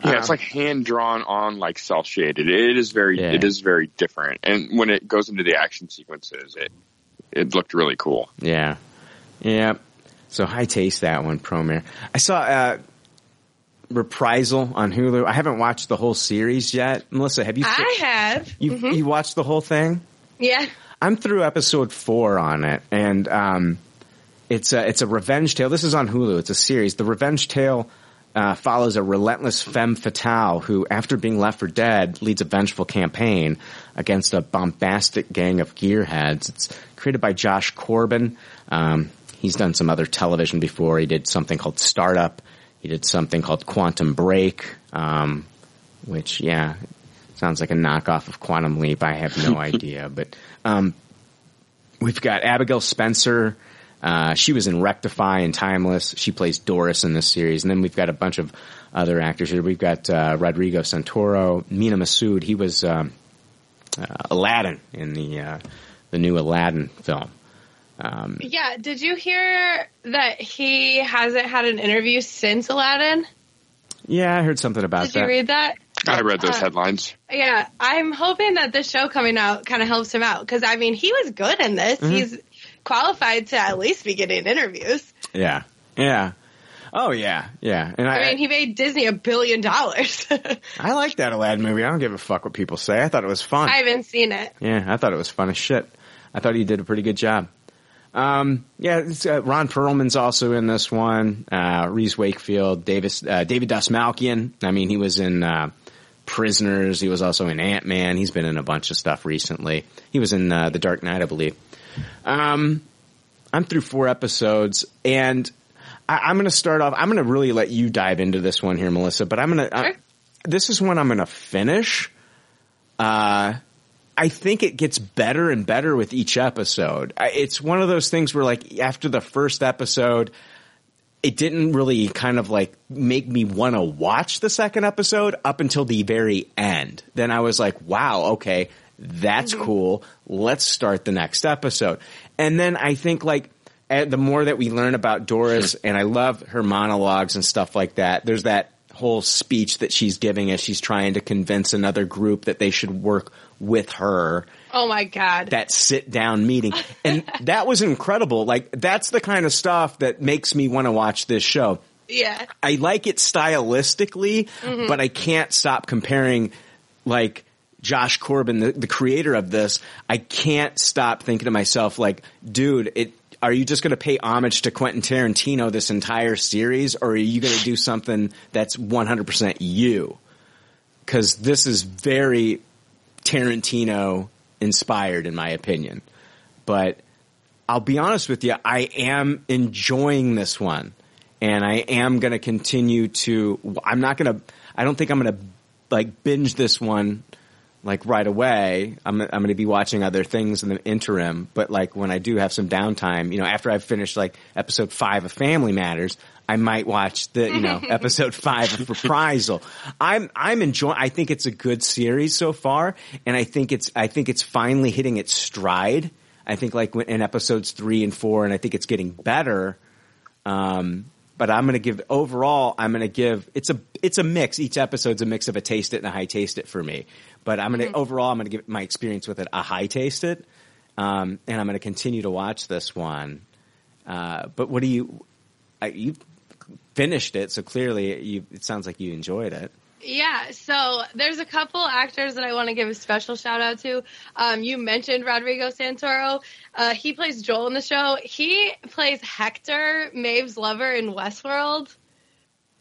Yeah, it's like hand drawn on, like cell shaded. It is very different. And when it goes into the action sequences, it looked really cool. Yeah. So high taste that one, Promare. I saw Reprisal on Hulu. I haven't watched the whole series yet. Melissa, have you? I have. You watched the whole thing? Yeah. I'm through episode 4 on it, and it's a revenge tale. This is on Hulu. It's a series. The revenge tale. Follows a relentless femme fatale who, after being left for dead, leads a vengeful campaign against a bombastic gang of gearheads. It's created by Josh Corbin. He's done some other television before. He did something called Startup. He did something called Quantum Break, which, yeah, sounds like a knockoff of Quantum Leap. I have no idea. But we've got Abigail Spencer. She was in Rectify and Timeless. She plays Doris in this series. And then we've got a bunch of other actors here. We've got Rodrigo Santoro, Mina Massoud. He was Aladdin in the new Aladdin film. Yeah. Did you hear that he hasn't had an interview since Aladdin? Yeah, I heard something about that. Did you read that? I read those headlines. Yeah. I'm hoping that this show coming out kind of helps him out. Because, I mean, he was good in this. Mm-hmm. He's qualified to at least be getting interviews. Yeah. Yeah. Oh, yeah. Yeah. And I mean, he made Disney $1 billion. I like that Aladdin movie. I don't give a fuck what people say. I thought it was fun. I haven't seen it. Yeah, I thought it was fun as shit. I thought he did a pretty good job. Yeah, it's, Ron Perlman's also in this one. Reese Wakefield, David Duss Malkian. I mean, he was in Prisoners. He was also in Ant-Man. He's been in a bunch of stuff recently. He was in The Dark Knight, I believe. I'm through 4 episodes, and I'm going to start off. I'm going to really let you dive into this one here, Melissa, but I'm going to, sure. This is one I'm going to finish. I think it gets better and better with each episode. It's one of those things where, like, after the first episode, it didn't really kind of like make me want to watch the second episode up until the very end. Then I was like, wow, okay, that's cool. Let's start the next episode. And then I think, like, the more that we learn about Doris, and I love her monologues and stuff like that, there's that whole speech that she's giving as she's trying to convince another group that they should work with her. Oh, my God. That sit-down meeting. And that was incredible. Like, that's the kind of stuff that makes me want to watch this show. Yeah. I like it stylistically, but I can't stop comparing, like, Josh Corbin, the creator of this. I can't stop thinking to myself, like, dude, are you just going to pay homage to Quentin Tarantino this entire series, or are you going to do something that's 100% you? Because this is very Tarantino inspired, in my opinion. But I'll be honest with you, I am enjoying this one, and I am going to continue to. I don't think I'm going to like binge this one. Like right away, I'm going to be watching other things in the interim. But like when I do have some downtime, you know, after I've finished like episode 5 of Family Matters, I might watch the, you know, episode 5 of Reprisal. I'm enjoying. I think it's a good series so far, and I think it's finally hitting its stride. I think like in episodes 3 and 4, and I think it's getting better. But it's a mix. Each episode's a mix of a taste it and a high taste it for me. But I'm going to give my experience with it a high taste it. And I'm going to continue to watch this one. But what do you finished it. So clearly it sounds like you enjoyed it. Yeah. So there's a couple actors that I want to give a special shout out to. You mentioned Rodrigo Santoro. He plays Joel in the show. He plays Hector, Maeve's lover in Westworld,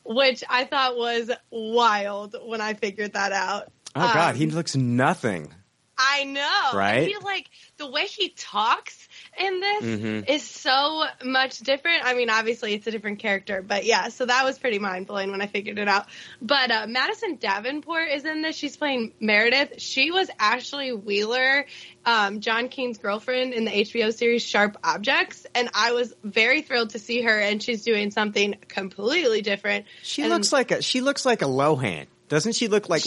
which I thought was wild when I figured that out. Oh God, he looks nothing. I know. Right? He, like, the way he talks in this is so much different. I mean, obviously it's a different character, but yeah, so that was pretty mind-blowing when I figured it out. But Madison Davenport is in this. She's playing Meredith. She was Ashley Wheeler, John King's girlfriend in the HBO series Sharp Objects, and I was very thrilled to see her, and she's doing something completely different. She looks like a Lohan. Doesn't she look like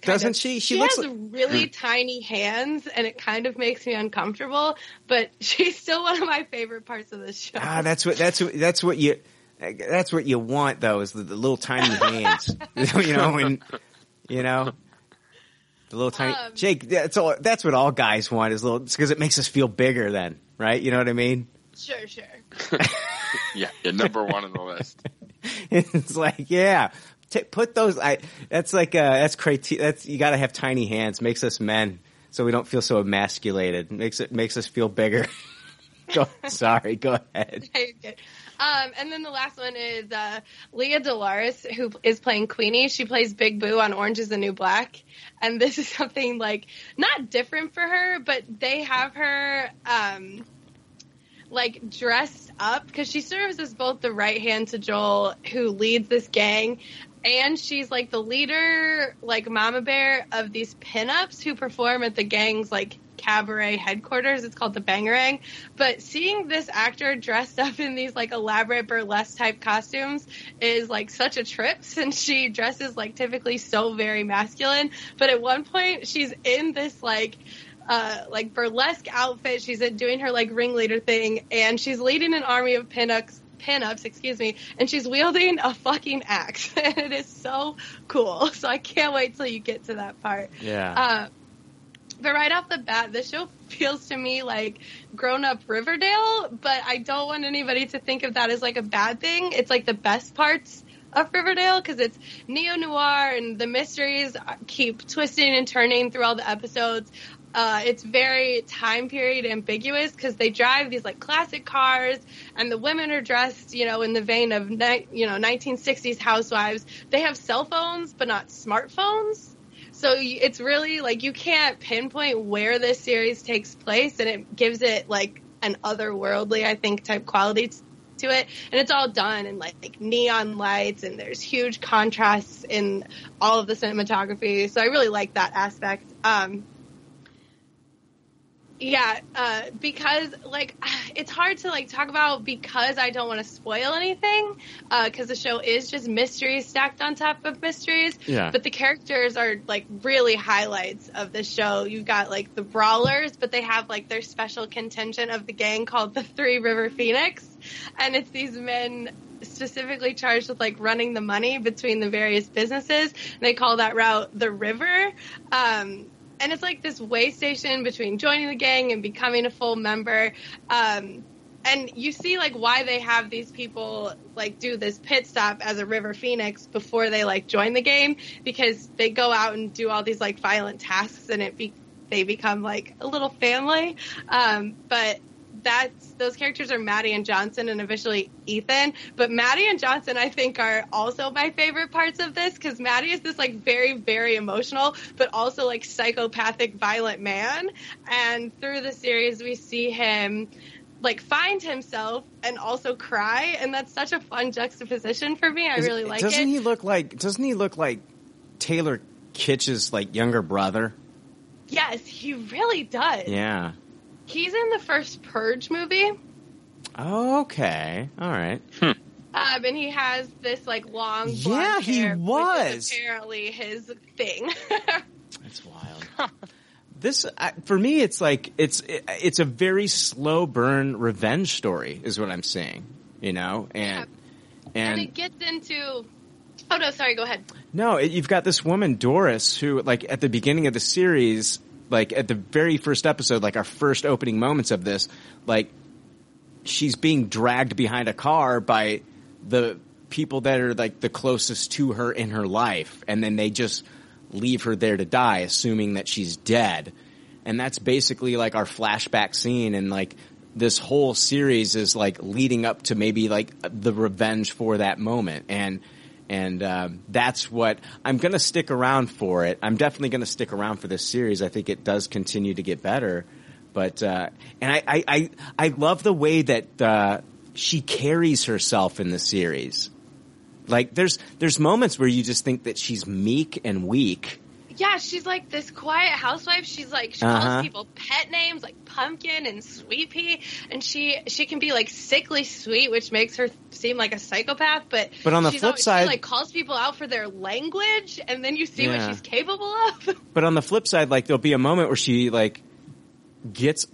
Doesn't she? She has really tiny hands, and it kind of makes me uncomfortable. But she's still one of my favorite parts of this show. Ah, that's what you want, though, is the little tiny hands. The little tiny Jake. That's what all guys want is little, because it makes us feel bigger. Then, right? You know what I mean? Sure. Yeah, you're number one on the list. It's like, yeah. Put those. That's you got to have tiny hands. Makes us men, so we don't feel so emasculated. Makes us feel bigger. Go ahead. And then the last one is Leah Dolaris, who is playing Queenie. She plays Big Boo on Orange Is the New Black, and this is something like not different for her, but they have her like dressed up because she serves as both the right hand to Joel, who leads this gang, and she's like the leader, like mama bear of these pinups who perform at the gang's like cabaret headquarters. It's called the Bangarang. But seeing this actor dressed up in these like elaborate burlesque type costumes is like such a trip, since she dresses like typically so very masculine. But at one point she's in this like burlesque outfit, she's doing her like ringleader thing, and she's leading an army of pinups, and she's wielding a fucking axe, and it is so cool. So I can't wait till you get to that part. Yeah. But right off the bat, the show feels to me like grown-up Riverdale, but I don't want anybody to think of that as like a bad thing. It's like the best parts of Riverdale because it's neo-noir and the mysteries keep twisting and turning through all the episodes. It's very time period ambiguous because they drive these like classic cars and the women are dressed, you know, in the vein of, 1960s housewives. They have cell phones, but not smartphones. So it's really like you can't pinpoint where this series takes place, and it gives it like an otherworldly, I think, type quality to it. And it's all done in like neon lights, and there's huge contrasts in all of the cinematography. So I really like that aspect. Because like it's hard to like talk about because I don't want to spoil anything because the show is just mysteries stacked on top of mysteries. Yeah. But the characters are like really highlights of the show. You've got like the Brawlers, but they have like their special contingent of the gang called the Three River Phoenix, and it's these men specifically charged with like running the money between the various businesses. And they call that route the River. And it's like this way station between joining the gang and becoming a full member. And you see like why they have these people like do this pit stop as a River Phoenix before they like join the game, because they go out and do all these like violent tasks and they become like a little family. But those characters are Maddie and Johnson and eventually Ethan. But Maddie and Johnson, I think, are also my favorite parts of this, because Maddie is this like very, very emotional, but also like psychopathic, violent man. And through the series, we see him like find himself and also cry, and that's such a fun juxtaposition for me. Doesn't he look like Taylor Kitsch's like younger brother? Yes, he really does. Yeah. He's in the first Purge movie. Okay. All right. And he has this, like, long blonde hair. Yeah, he was. Which is apparently his thing. That's wild. This, for me, it's like, it's a very slow burn revenge story is what I'm seeing, you know? And it gets into... Oh, no, sorry, go ahead. No, you've got this woman, Doris, who, like, at the beginning of the series... Like, at the very first episode, like, our first opening moments of this, like, she's being dragged behind a car by the people that are, like, the closest to her in her life. And then they just leave her there to die, assuming that she's dead. And that's basically, like, our flashback scene. And, like, this whole series is, like, leading up to maybe, like, the revenge for that moment. And that's what I'm going to stick around for it. I'm definitely going to stick around for this series. I think it does continue to get better. But I love the way that she carries herself in the series. Like there's moments where you just think that she's meek and weak. Yeah, she's like this quiet housewife. She's like, she calls people pet names like Pumpkin and Sweet Pea, and she can be like sickly sweet, which makes her seem like a psychopath. But on the flip side, she like calls people out for their language, and then you see what she's capable of. But on the flip side, like there'll be a moment where she like gets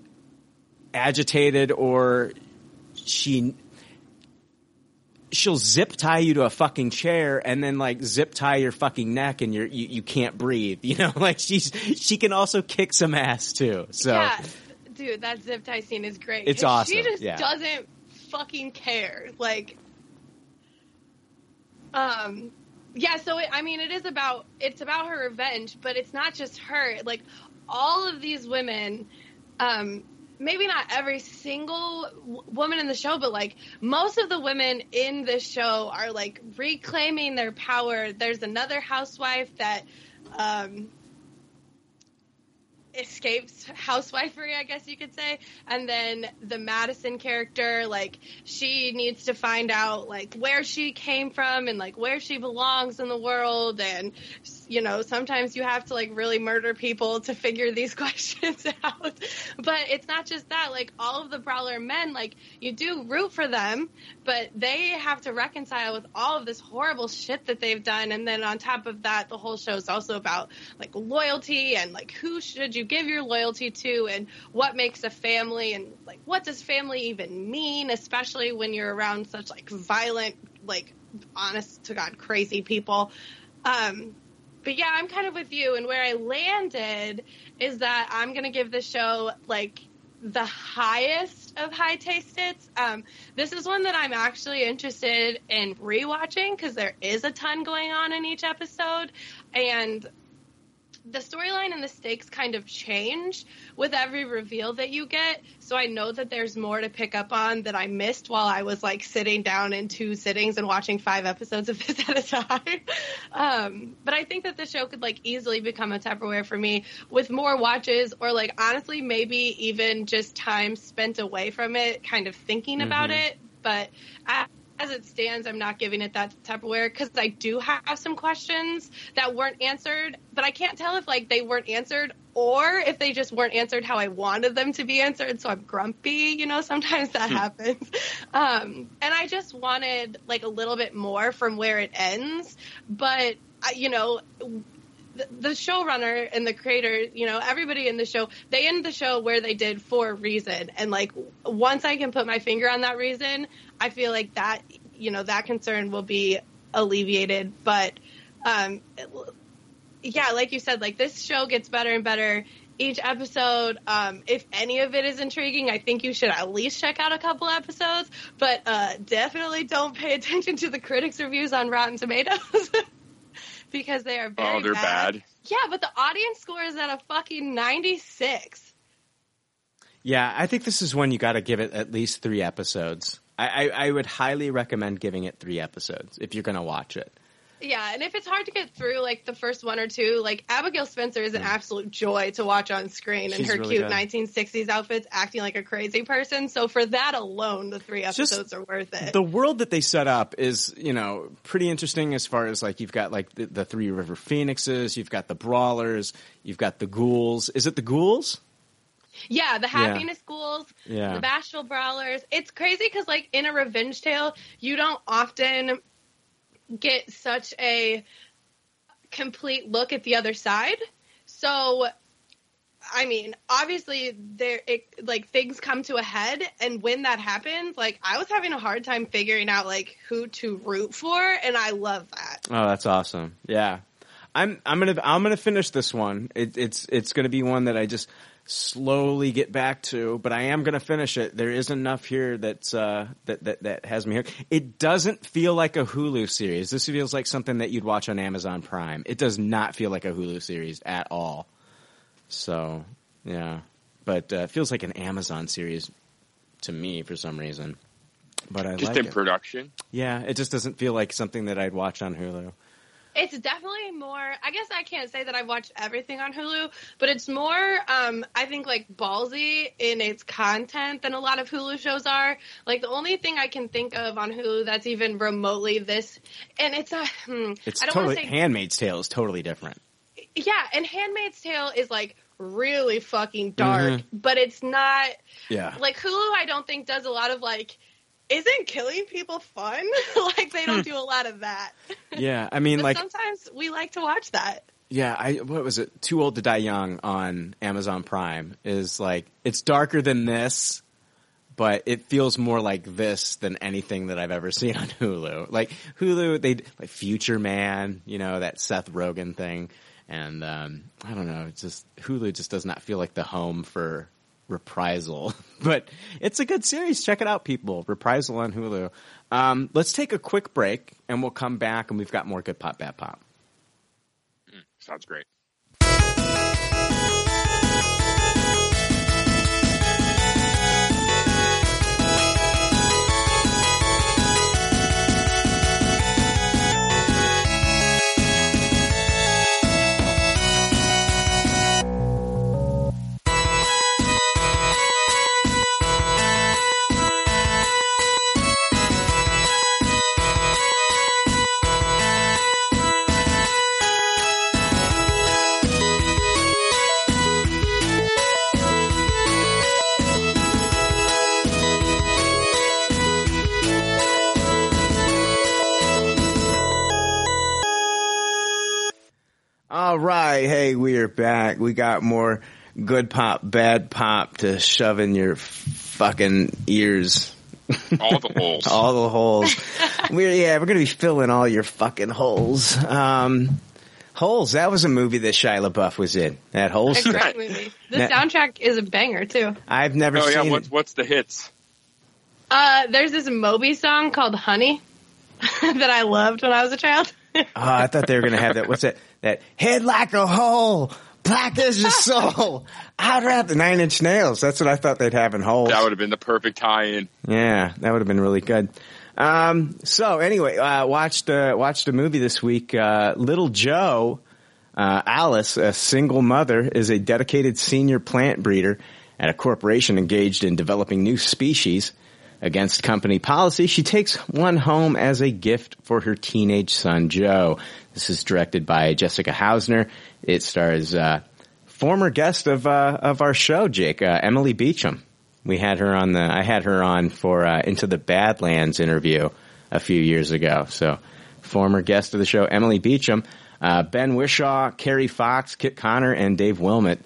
agitated, or she'll zip tie you to a fucking chair and then like zip tie your fucking neck and you can't breathe, you know, like she can also kick some ass too. So yeah, dude, that zip tie scene is great. It's awesome. She just doesn't fucking care. Like, it's about her revenge, but it's not just her. Like all of these women, maybe not every single woman in the show, but, like, most of the women in the show are, like, reclaiming their power. There's another housewife that escapes housewifery, I guess you could say. And then the Madison character, like, she needs to find out, like, where she came from and, like, where she belongs in the world. And, you know, sometimes you have to, like, really murder people to figure these questions out. But it's not just that. Like, all of the Brawler men, like, you do root for them, but they have to reconcile with all of this horrible shit that they've done. And then on top of that, the whole show is also about, like, loyalty and, like, who should you give your loyalty to and what makes a family and, like, what does family even mean, especially when you're around such, like, violent, like, honest-to-God crazy people. But yeah, I'm kind of with you. And where I landed is that I'm going to give the show, like, the highest of high taste hits. This is one that I'm actually interested in rewatching because there is a ton going on in each episode. And the storyline and the stakes kind of change with every reveal that you get. So I know that there's more to pick up on that I missed while I was, like, sitting down in 2 sittings and watching 5 episodes of this at a time. But I think that the show could, like, easily become a Tupperware for me with more watches or, like, honestly, maybe even just time spent away from it, kind of thinking about it. But as it stands, I'm not giving it that Tupperware because I do have some questions that weren't answered, but I can't tell if, like, they weren't answered or if they just weren't answered how I wanted them to be answered, so I'm grumpy. You know, sometimes that happens. And I just wanted, like, a little bit more from where it ends, but, you know, the showrunner and the creator, you know, everybody in the show, they end the show where they did for a reason. And, like, once I can put my finger on that reason, I feel like that, you know, that concern will be alleviated. But, yeah, like you said, like, this show gets better and better each episode. If any of it is intriguing, I think you should at least check out a couple episodes. But definitely don't pay attention to the critics' reviews on Rotten Tomatoes. Because they are very bad. Yeah, but the audience score is at a fucking 96. Yeah, I think this is one you got to give it at least 3 episodes. I would highly recommend giving it 3 episodes if you're going to watch it. Yeah, and if it's hard to get through, like, the first 1 or 2, like, Abigail Spencer is an absolute joy to watch on screen. She's in her really cute good 1960s outfits acting like a crazy person. So for that alone, the 3 episodes are worth it. The world that they set up is, you know, pretty interesting as far as, like, you've got, like, the 3 River Phoenixes, you've got the Brawlers, you've got the Ghouls. Is it the Ghouls? Yeah, the happiness ghouls, the bashful Brawlers. It's crazy because, like, in a revenge tale, you don't often get such a complete look at the other side. So, I mean, obviously, like, things come to a head, and when that happens, like, I was having a hard time figuring out, like, who to root for, and I love that. Oh, that's awesome! Yeah, I'm gonna finish this one. It's gonna be one that I just slowly get back to, but I am going to finish it. There is enough here that has me here. It doesn't feel like a Hulu series. This feels like something that you'd watch on Amazon Prime. It does not feel like a Hulu series at all. So, yeah. But it feels like an Amazon series to me for some reason. But I just like in production? Yeah, it just doesn't feel like something that I'd watch on Hulu. It's definitely more, I guess I can't say that I've watched everything on Hulu, but it's more, I think, like, ballsy in its content than a lot of Hulu shows are. Like, the only thing I can think of on Hulu that's even remotely this, and it's a, it's I don't totally, want to say, Handmaid's Tale is totally different. Yeah, and Handmaid's Tale is, like, really fucking dark, but it's not, like, Hulu I don't think does a lot of, like, isn't killing people fun? Like, they don't do a lot of that. Yeah, I mean, like, sometimes we like to watch that. Yeah, what was it? Too Old to Die Young on Amazon Prime is, like, it's darker than this, but it feels more like this than anything that I've ever seen on Hulu. Like, Hulu, they, like, Future Man, you know, that Seth Rogen thing. And, I don't know, it's just, Hulu just does not feel like the home for Reprisal, but it's a good series. Check it out, people. Reprisal on Hulu. Let's take a quick break and we'll come back and we've got more Good Pop, Bad Pop. Sounds great. All right. Hey, we are back. We got more Good Pop, Bad Pop to shove in your fucking ears. All the holes. All the holes. We're going to be filling all your fucking holes. Holes, that was a movie that Shia LaBeouf was in. That Holes. A great movie. The soundtrack is a banger, too. I've never seen it. Oh, yeah, what's the hits? There's this Moby song called Honey that I loved when I was a child. Oh, I thought they were going to have that. What's that? That head like a hole, black as your soul. I'd rather Nine Inch Nails. That's what I thought they'd have in Holes. That would have been the perfect tie-in. Yeah, that would have been really good. So anyway, watched a movie this week. Little Joe, Alice, a single mother, is a dedicated senior plant breeder at a corporation engaged in developing new species. Against company policy, she takes one home as a gift for her teenage son, Joe. This is directed by Jessica Hausner. It stars, former guest of our show, Jake, Emily Beecham. I had her on for Into the Badlands interview a few years ago. So former guest of the show, Emily Beecham, Ben Whishaw, Carrie Fox, Kit Connor, and Dave Wilmot.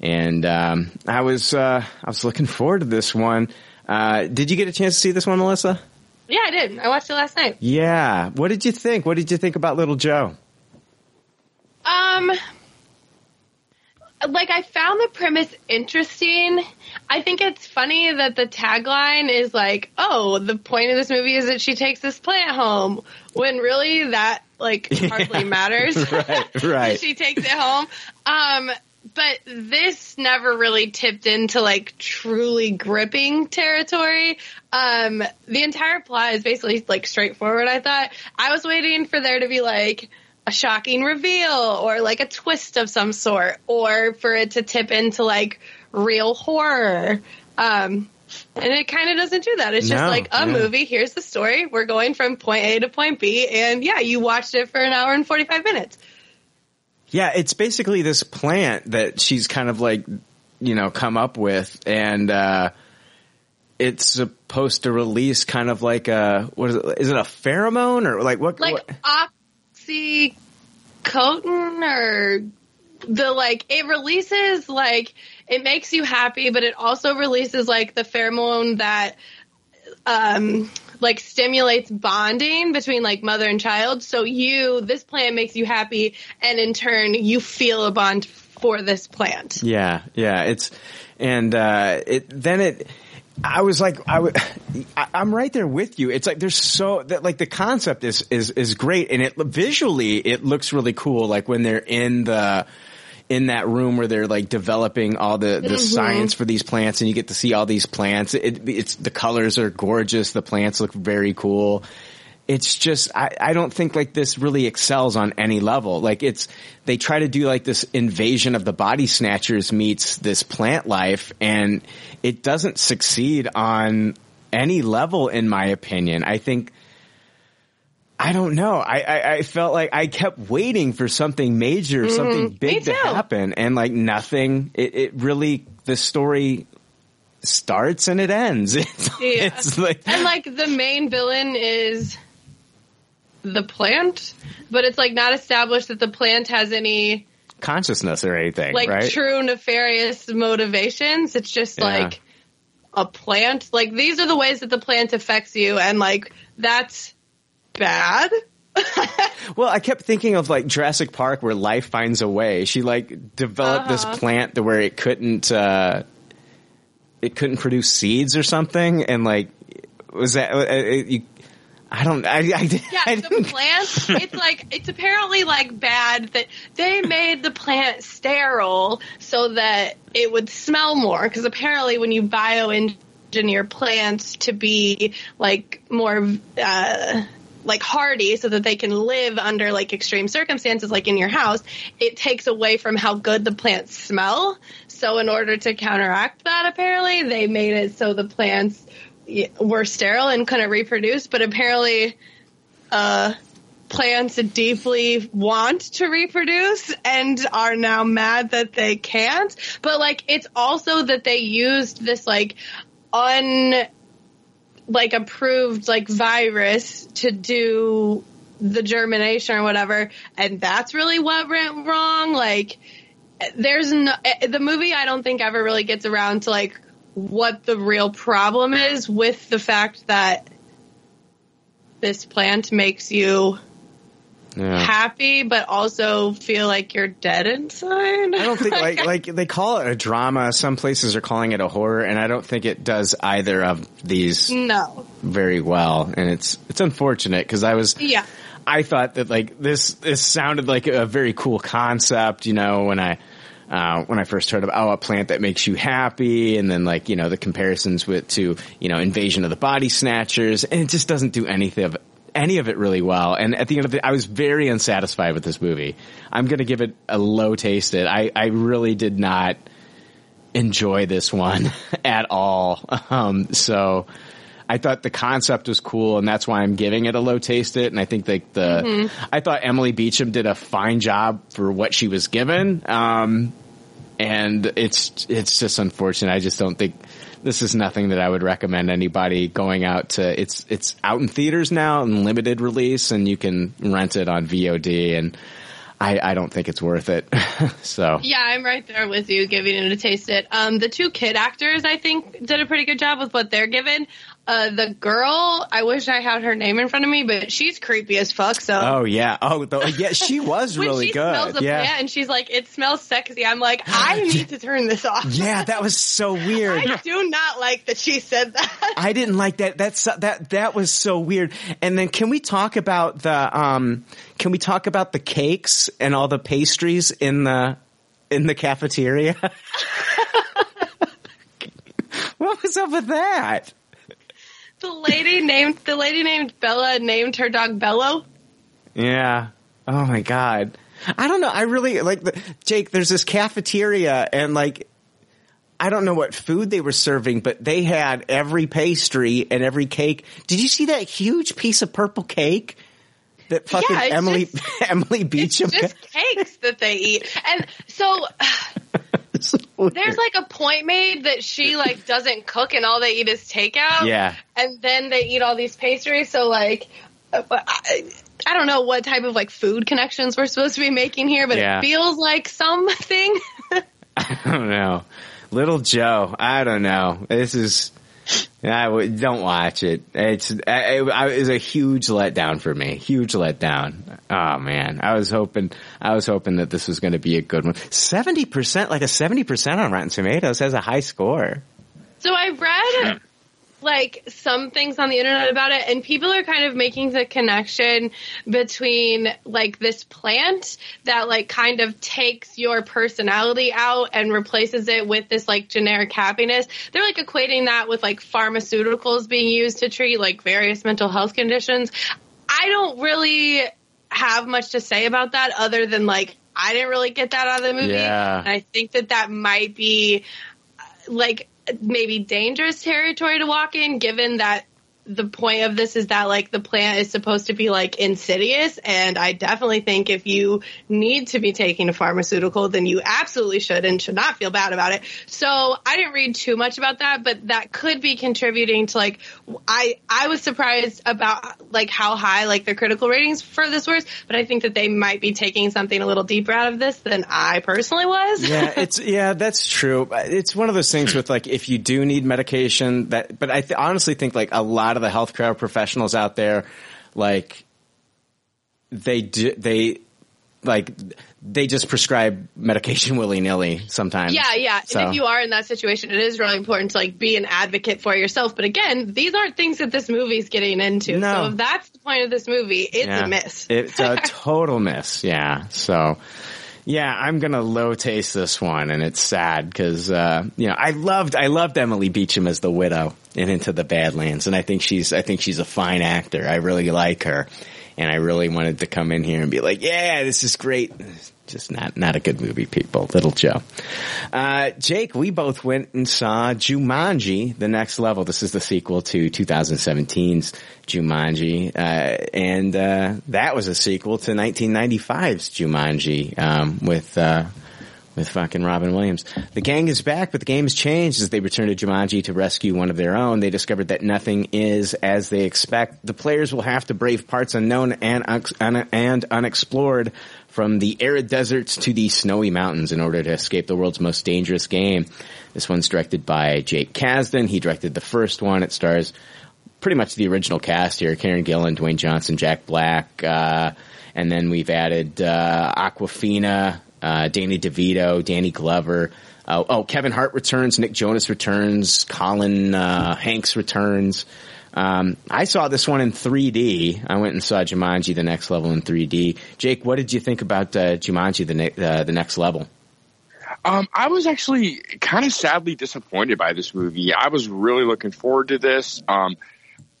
And I was looking forward to this one. Did you get a chance to see this one, Melissa? Yeah, I did. I watched it last night. Yeah. What did you think? What did you think about Little Joe? I found the premise interesting. I think it's funny that the tagline is like, oh, the point of this movie is that she takes this plant home, when really that, hardly matters. Right. She takes it home. But this never really tipped into, truly gripping territory. The entire plot is basically, straightforward, I thought. I was waiting for there to be, a shocking reveal or a twist of some sort, or for it to tip into real horror. And it kind of doesn't do that. It's just a movie. Here's the story. We're going from point A to point B. And yeah, you watched it for an hour and 45 minutes. Yeah. It's basically this plant that she's kind of come up with, and, it's supposed to release kind of is it a pheromone or what? Oxycontin or it releases it makes you happy, but it also releases the pheromone that stimulates bonding between mother and child. So this plant makes you happy, and in turn you feel a bond for this plant. Yeah. I'm right there with you. It's there's so that the concept is great, and it visually it looks really cool. When they're in that room where they're developing all the science for these plants, and you get to see all these plants. It's the colors are gorgeous. The plants look very cool. It's just, I don't think this really excels on any level. They try to do this invasion of the body snatchers meets this plant life, and it doesn't succeed on any level, in my opinion. I don't know. I felt I kept waiting for something major, something big to happen, and nothing. It really, the story starts and it ends. It's the main villain is the plant, but it's not established that the plant has any consciousness or anything, right? True nefarious motivations. It's just a plant. These are the ways that the plant affects you, and that's bad. Well, I kept thinking of Jurassic Park, where Life Finds a Way. She developed this plant to where it couldn't produce seeds or something, and was that you? I don't. The plant. It's apparently bad that they made the plant sterile so that it would smell more. Because apparently, when you bioengineer plants to be more hardy, so that they can live under extreme circumstances, in your house, it takes away from how good the plants smell. So in order to counteract that, apparently they made it so the plants were sterile and couldn't reproduce, but apparently plants deeply want to reproduce and are now mad that they can't. But it's also that they used this approved virus to do the germination or whatever, and that's really what went wrong. The movie, I don't think, ever really gets around to what the real problem is with the fact that this plant makes you happy, but also feel like you're dead inside. I don't think like they call it a drama. Some places are calling it a horror, and I don't think it does either of these very well. And it's unfortunate because I thought that like this sounded like a very cool concept, you know, when I first heard of a plant that makes you happy, and then like, you know, the comparisons to Invasion of the Body Snatchers, and it just doesn't do any of it really well. And at the end of it, I was very unsatisfied with this movie. I'm going to give it a low tasted. I really did not enjoy this one at all. So I thought the concept was cool, and that's why I'm giving it a low tasted. And I think like I thought Emily Beecham did a fine job for what she was given. And it's just unfortunate. I just don't think this is nothing that I would recommend anybody going out to. It's out in theaters now in limited release, and you can rent it on VOD, and I don't think it's worth it. So yeah, I'm right there with you, giving it a taste it. The two kid actors, I think, did a pretty good job with what they're given. The girl, I wish I had her name in front of me, but she's creepy as fuck. So she was really good. When she smells a plant and she's like, "It smells sexy," I'm like, I need to turn this off. Yeah, that was so weird. I do not like that she said that. I didn't like that. That was so weird. And then can we talk about the the cakes and all the pastries in the cafeteria? What was up with that? The lady named Bella named her dog Bello. Yeah. Oh my God. I don't know. I really like Jake. There's this cafeteria, and like, I don't know what food they were serving, but they had every pastry and every cake. Did you see that huge piece of purple cake that fucking Emily Beecham? It's just cakes that they eat, and so. So there's like a point made that she like doesn't cook and all they eat is takeout. Yeah. And then they eat all these pastries. So like, I don't know what type of like food connections we're supposed to be making here, but it feels like something. I don't know. Little Joe. I don't know. Don't watch it. It's a huge letdown for me. Huge letdown. Oh man, I was hoping that this was going to be a good one. 70%, like a 70% on Rotten Tomatoes, has a high score. So I read like some things on the internet about it, and people are kind of making the connection between like this plant that like kind of takes your personality out and replaces it with this like generic happiness. They're like equating that with like pharmaceuticals being used to treat like various mental health conditions. I don't really have much to say about that other than like I didn't really get that out of the movie. Yeah. And I think that might be like maybe dangerous territory to walk in, given that the point of this is that like the plant is supposed to be like insidious, and I definitely think if you need to be taking a pharmaceutical, then you absolutely should and should not feel bad about it. So I didn't read too much about that, but that could be contributing to like I was surprised about like how high like the critical ratings for this was, but I think that they might be taking something a little deeper out of this than I personally was. Yeah, that's true. It's one of those things with like if you do need medication, that. But I honestly think like a lot of the healthcare professionals out there, like they just prescribe medication willy-nilly sometimes. Yeah. So. And if you are in that situation, it is really important to like be an advocate for yourself. But again, these aren't things that this movie's getting into. No. So if that's the point of this movie, it's a miss. It's a total miss. Yeah. So yeah, I'm going to low taste this one, and it's sad because, I loved Emily Beecham as the widow in Into the Badlands, and I think she's a fine actor. I really like her, and I really wanted to come in here and be like, yeah, this is great. Just not a good movie, people. Little Joe. Jake, we both went and saw Jumanji: The Next Level. This is the sequel to 2017's Jumanji, and that was a sequel to 1995's Jumanji with fucking Robin Williams. The gang is back, but the game has changed as they return to Jumanji to rescue one of their own. They discovered that nothing is as they expect. The players will have to brave parts unknown and unexplored, from the arid deserts to the snowy mountains, in order to escape the world's most dangerous game. This one's directed by Jake Kasdan. He directed the first one. It stars pretty much the original cast here: Karen Gillan, Dwayne Johnson, Jack Black, And then we've added Awkwafina, Danny DeVito, Danny Glover. Kevin Hart returns, Nick Jonas returns, Colin Hanks returns. I saw this one in 3D. I went and saw Jumanji: The Next Level in 3D. Jake, what did you think about Jumanji: The Next Level? I was actually kind of sadly disappointed by this movie. I was really looking forward to this.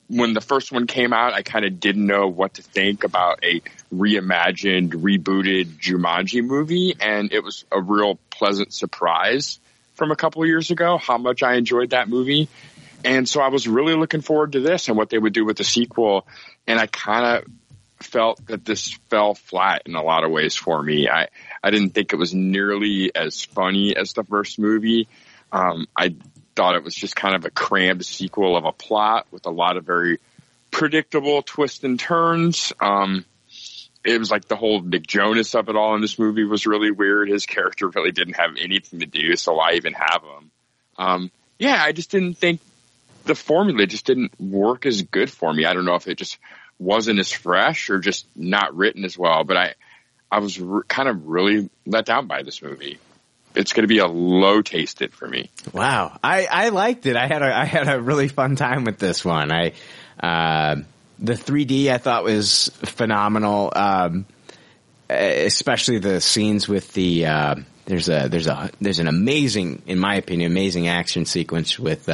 When the first one came out, I kind of didn't know what to think about a reimagined, rebooted Jumanji movie, and it was a real pleasant surprise from a couple of years ago how much I enjoyed that movie. And so I was really looking forward to this and what they would do with the sequel, and I kind of felt that this fell flat in a lot of ways for me. I didn't think it was nearly as funny as the first movie. I thought it was just kind of a crammed sequel of a plot with a lot of very predictable twists and turns. It was like the whole Nick Jonas of it all in this movie was really weird. His character really didn't have anything to do, so why even have him? I just didn't think the formula just didn't work as good for me. I don't know if it just wasn't as fresh or just not written as well, but I was kind of really let down by this movie. It's going to be a low tasted for me. Wow. I liked it. I had a really fun time with this one. The 3D I thought was phenomenal. Especially the scenes with the, there's an amazing, in my opinion, amazing action sequence with,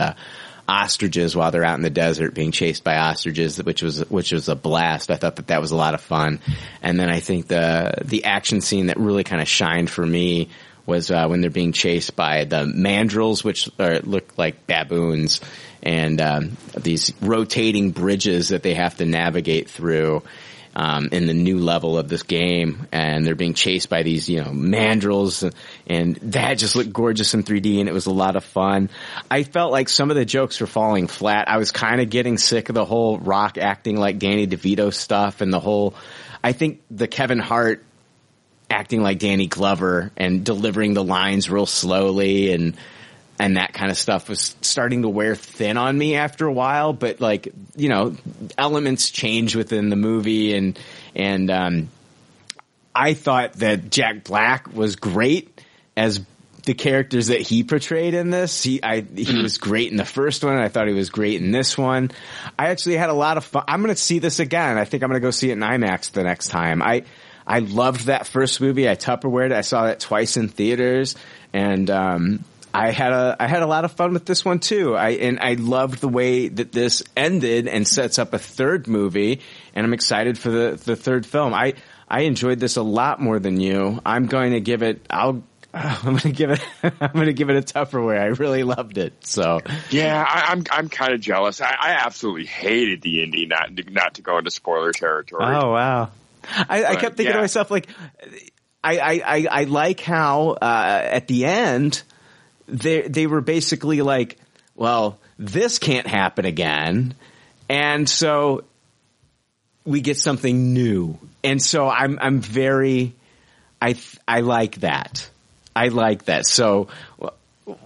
ostriches while they're out in the desert being chased by ostriches, which was a blast. I thought that was a lot of fun. And then I think the action scene that really kind of shined for me was when they're being chased by the mandrills, which look like baboons, and these rotating bridges that they have to navigate through in the new level of this game. And they're being chased by these, mandrills, and that just looked gorgeous in 3D, and it was a lot of fun. I felt like some of the jokes were falling flat. I was kind of getting sick of the whole Rock acting like Danny DeVito stuff, and I think the Kevin Hart acting like Danny Glover and delivering the lines real slowly and that kind of stuff was starting to wear thin on me after a while. But elements change within the movie, and I thought that Jack Black was great as the characters that he portrayed in this. He was great in the first one. I thought he was great in this one. I actually had a lot of fun. I'm going to see this again. I think I'm going to go see it in IMAX the next time. I loved that first movie. I Tupperwared it. I saw that twice in theaters, and I had a lot of fun with this one too. I loved the way that this ended and sets up a third movie, and I'm excited for the third film. I enjoyed this a lot more than you. I'm going to give it a Tupperware. I really loved it. So yeah, I'm kind of jealous. I absolutely hated the ending. Not to go into spoiler territory. Oh wow. I kept thinking to myself, like, I like how at the end they were basically like, well, this can't happen again, and so we get something new. And so I like that. I like that. So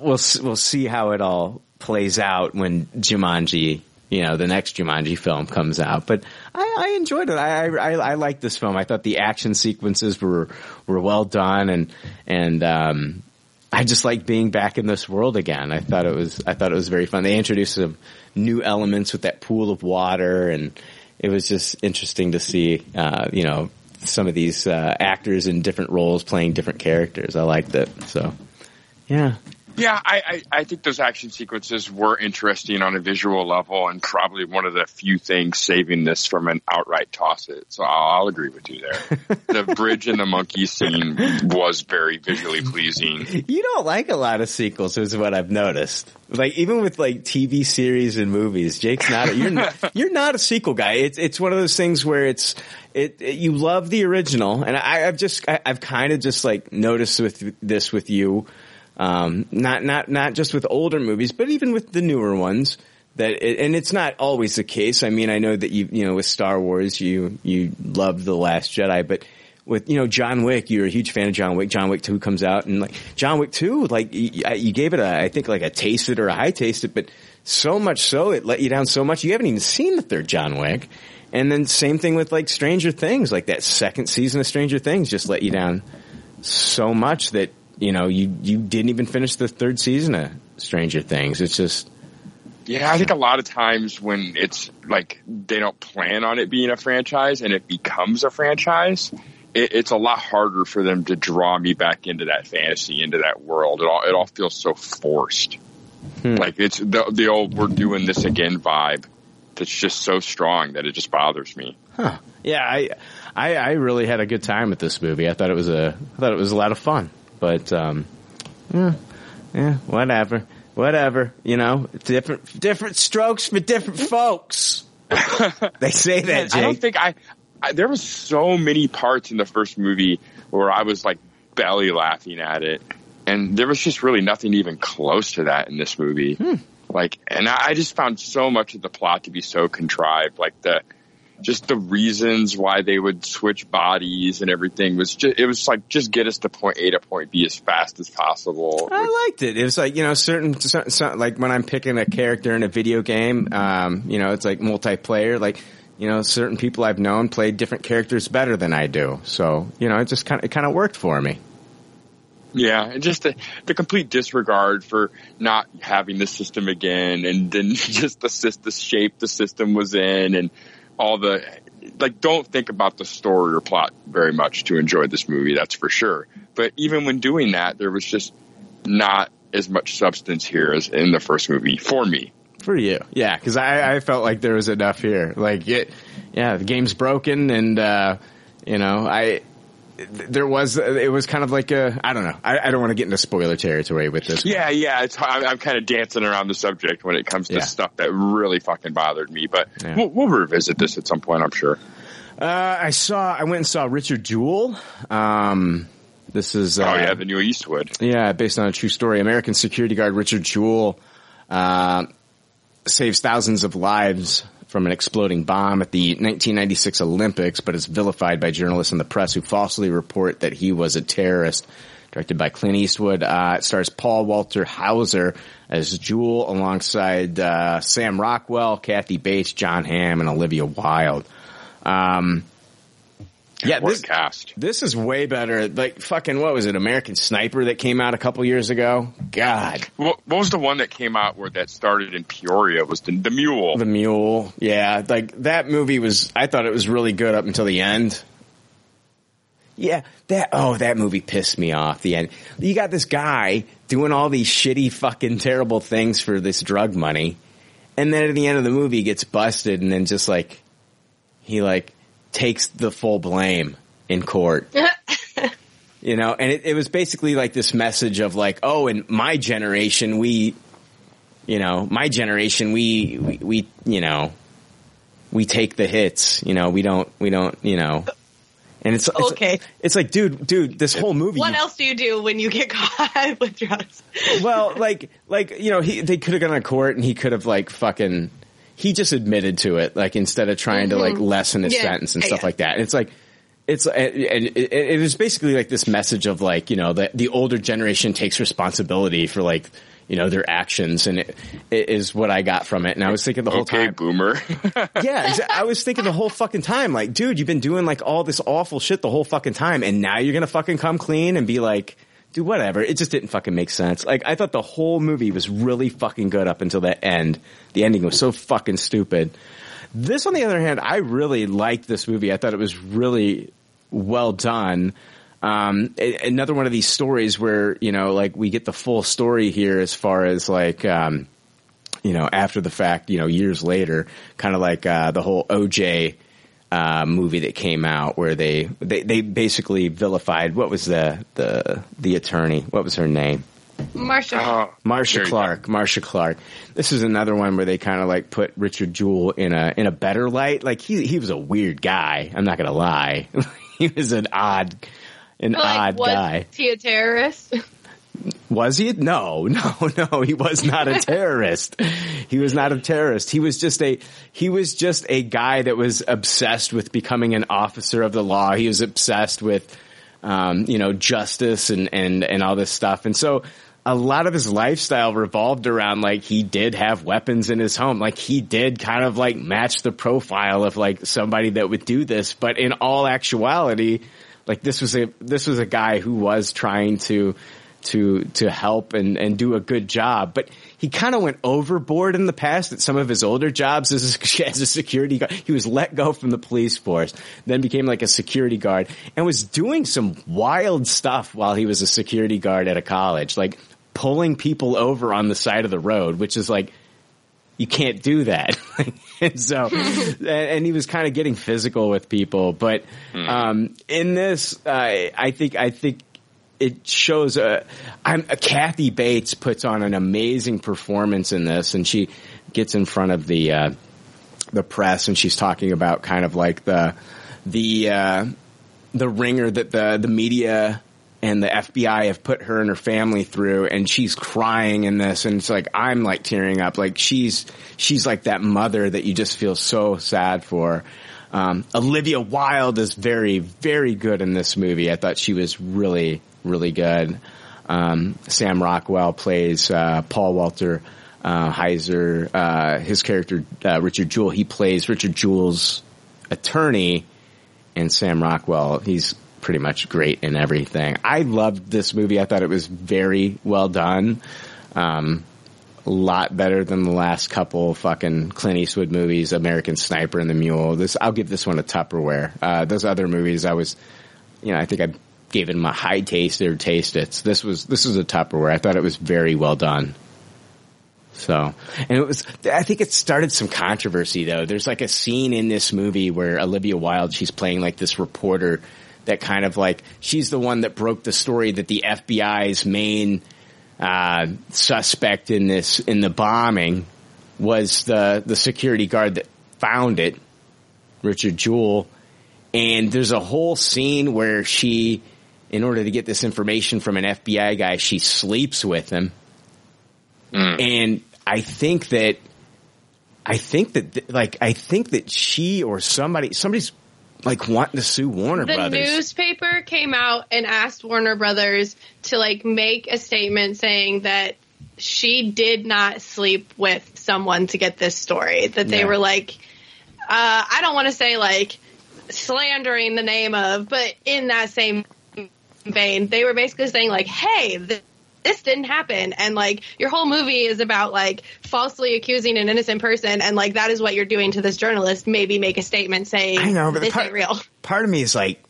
we'll see how it all plays out when Jumanji, the next Jumanji film comes out, but I enjoyed it. I liked this film. I thought the action sequences were well done, and I just like being back in this world again. I thought it was very fun. They introduced some new elements with that pool of water, and it was just interesting to see, some of these actors in different roles playing different characters. I liked it. So, yeah. Yeah, I think those action sequences were interesting on a visual level, and probably one of the few things saving this from an outright toss it. So I'll agree with you there. The bridge and the monkey scene was very visually pleasing. You don't like a lot of sequels, is what I've noticed. Like even with like TV series and movies, Jake's not. You're not a sequel guy. It's one of those things where you love the original, and I've kind of just like noticed with you. Not just with older movies, but even with the newer ones. And it's not always the case. I mean, I know that you with Star Wars, you loved The Last Jedi, but with, John Wick, you're a huge fan of John Wick. John Wick 2 comes out, and like, John Wick 2, like, you gave it I think like a taste it or a high taste it, but so much so, it let you down so much, you haven't even seen the third John Wick. And then same thing with like Stranger Things, like that second season of Stranger Things just let you down so much that, you know, you didn't even finish the third season of Stranger Things. It's just. Yeah, I think a lot of times when it's like they don't plan on it being a franchise and it becomes a franchise, it's a lot harder for them to draw me back into that fantasy, into that world. It all feels so forced. Like it's the old "we're doing this again" vibe that's just so strong that it just bothers me. Huh. Yeah, I really had a good time with this movie. I thought it was a lot of fun. But yeah, whatever. You know, different strokes for different folks. They say that, Jake. I don't think I there was so many parts in the first movie where I was like belly laughing at it. And there was just really nothing even close to that in this movie. Like, and I just found so much of the plot to be so contrived. Like the reasons why they would switch bodies and everything was just get us to point A to point B as fast as possible. I liked it. It was like, you know, certain like when I'm picking a character in a video game, you know, it's like multiplayer, like, you know, certain people I've known play different characters better than I do. So, you know, it just kind of worked for me. Yeah, and just the complete disregard for not having the system again, and then just the shape the system was in, and all the like. Don't think about the story or plot very much to enjoy this movie, that's for sure. But even when doing that, there was just not as much substance here as in the first movie for me. For you, yeah, because I felt like there was enough here. Like it, yeah, the game's broken, and you know, it was kind of like a, I don't know. I don't want to get into spoiler territory with this. Yeah, yeah. I'm kind of dancing around the subject when it comes to stuff that really fucking bothered me. But we'll revisit this at some point, I'm sure. I went and saw Richard Jewell. This is the new Eastwood. Yeah, based on a true story. American security guard Richard Jewell saves thousands of lives from an exploding bomb at the 1996 Olympics, but is vilified by journalists and the press who falsely report that he was a terrorist. Directed by Clint Eastwood. It stars Paul Walter Hauser as Jewel alongside Sam Rockwell, Kathy Bates, John Hamm, and Olivia Wilde. Yeah, this cast. This is way better. Like fucking, what was it? American Sniper that came out a couple years ago. God, what was the one that came out where that started in Peoria? Was the Mule? The Mule. Yeah, like that movie was. I thought it was really good up until the end. Yeah, that movie pissed me off. The end. You got this guy doing all these shitty, fucking, terrible things for this drug money, and then at the end of the movie, he gets busted, and then just like he like takes the full blame in court, you know, and it was basically like this message of like, oh, in my generation, we take the hits, you know, we don't, you know, and it's okay. It's like, dude, this whole movie. What else do you do when you get caught with drugs? Well, like, you know, they could have gone to court and he could have like fucking. He just admitted to it, like instead of trying to like lessen his sentence and stuff like that. And it was basically like this message of like, you know, that the older generation takes responsibility for like, you know, their actions, and it is what I got from it. And I was thinking the whole time, boomer. Yeah, I was thinking the whole fucking time, like, dude, you've been doing like all this awful shit the whole fucking time, and now you're gonna fucking come clean and be like, dude, whatever. It just didn't fucking make sense. Like, I thought the whole movie was really fucking good up until that end. The ending was so fucking stupid. This, on the other hand, I really liked this movie. I thought it was really well done. Another one of these stories where, you know, like we get the full story here as far as like, you know, after the fact, you know, years later, kind of like the whole OJ movie that came out where they basically vilified, what was the attorney? What was her name? Marsha Clark. This is another one where they kind of like put Richard Jewell in a better light. Like he was a weird guy. I'm not gonna lie. He was an odd guy. Was he a terrorist? Was he? No, he was not a terrorist. He was not a terrorist. He was just a guy that was obsessed with becoming an officer of the law. He was obsessed with, you know, justice and all this stuff. And so a lot of his lifestyle revolved around, like, he did have weapons in his home. Like, he did kind of, like, match the profile of, like, somebody that would do this. But in all actuality, like, this was a guy who was trying to help and do a good job. But he kind of went overboard in the past at some of his older jobs as a security guard. He was let go from the police force, then became like a security guard, and was doing some wild stuff while he was a security guard at a college, like pulling people over on the side of the road, which is like, you can't do that. And so, and he was kind of getting physical with people. But in this, I think it shows Kathy Bates puts on an amazing performance in this, and she gets in front of the press, and she's talking about kind of like the ringer that the media and the FBI have put her and her family through, and she's crying in this, and it's like, I'm like tearing up. Like she's like that mother that you just feel so sad for. Olivia Wilde is very, very good in this movie. I thought she was really, really good. Sam Rockwell plays Paul Walter Hauser. His character, Richard Jewell, he plays Richard Jewell's attorney. And Sam Rockwell, he's pretty much great in everything. I loved this movie. I thought it was very well done. A lot better than the last couple fucking Clint Eastwood movies, American Sniper and The Mule. I'll give this one a Tupperware. Those other movies I think I gave it my high taste or taste it. This was a Tupperware. I thought it was very well done. So, and I think it started some controversy though. There's like a scene in this movie where Olivia Wilde, she's playing like this reporter that kind of like, she's the one that broke the story that the FBI's main suspect in the bombing was the security guard that found it, Richard Jewell. And there's a whole scene where she, in order to get this information from an FBI guy, she sleeps with him. And I think that she or somebody's like wanting to sue Warner Brothers. The newspaper came out and asked Warner Brothers to like make a statement saying that she did not sleep with someone to get this story. That they were like, I don't want to say like slandering the name of, but in that same vein, they were basically saying like, hey, this didn't happen. And like your whole movie is about like falsely accusing an innocent person. And like, that is what you're doing to this journalist. Maybe make a statement saying, I know, but this ain't real. Part of me is like,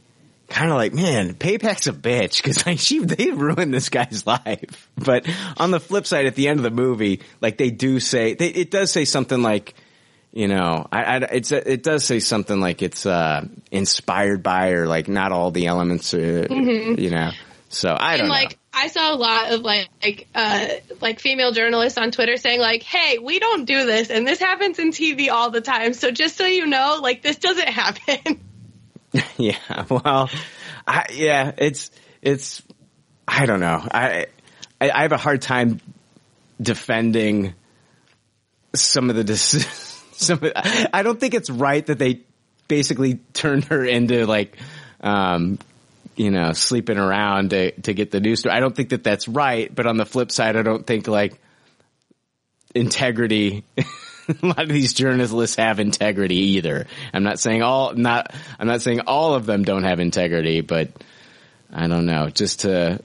kind of like, man, payback's a bitch. Cause like they ruined this guy's life. But on the flip side, at the end of the movie, like they do say, it does say something like, you know, it does say something like it's inspired by, or like not all the elements, you know? So I don't know. I saw a lot of like female journalists on Twitter saying like, hey, we don't do this. And this happens in TV all the time. So just so you know, like this doesn't happen. Yeah. Well, it's I don't know. I have a hard time defending some of the, I don't think it's right that they basically turned her into like, you know, sleeping around to get the news story. I don't think that that's right. But on the flip side, I don't think like integrity. A lot of these journalists have integrity either. I'm not saying all of them don't have integrity, but I don't know. Just to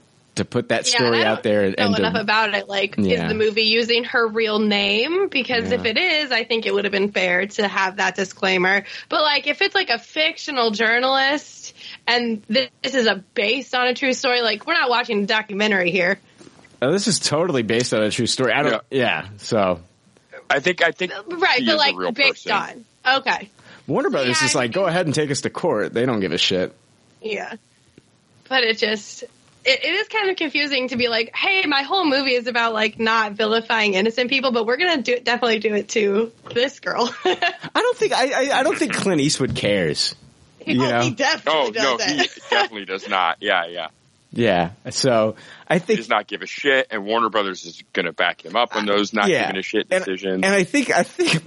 put that story out there. I don't know enough about it. Like, is the movie using her real name? Because if it is, I think it would have been fair to have that disclaimer. But like, if it's like a fictional journalist, and this is based on a true story, like, we're not watching a documentary here. Oh, this is totally based on a true story. So I think right, but like based on. Okay. Warner Brothers is like, go ahead and take us to court. They don't give a shit. Yeah. But it is kind of confusing to be like, hey, my whole movie is about like not vilifying innocent people, but we're going to definitely do it to this girl. I don't think Clint Eastwood cares. He definitely doesn't. He definitely does not. Yeah. Yeah. So I think he does not give a shit, and Warner Brothers is going to back him up on those not giving a shit decisions. And I think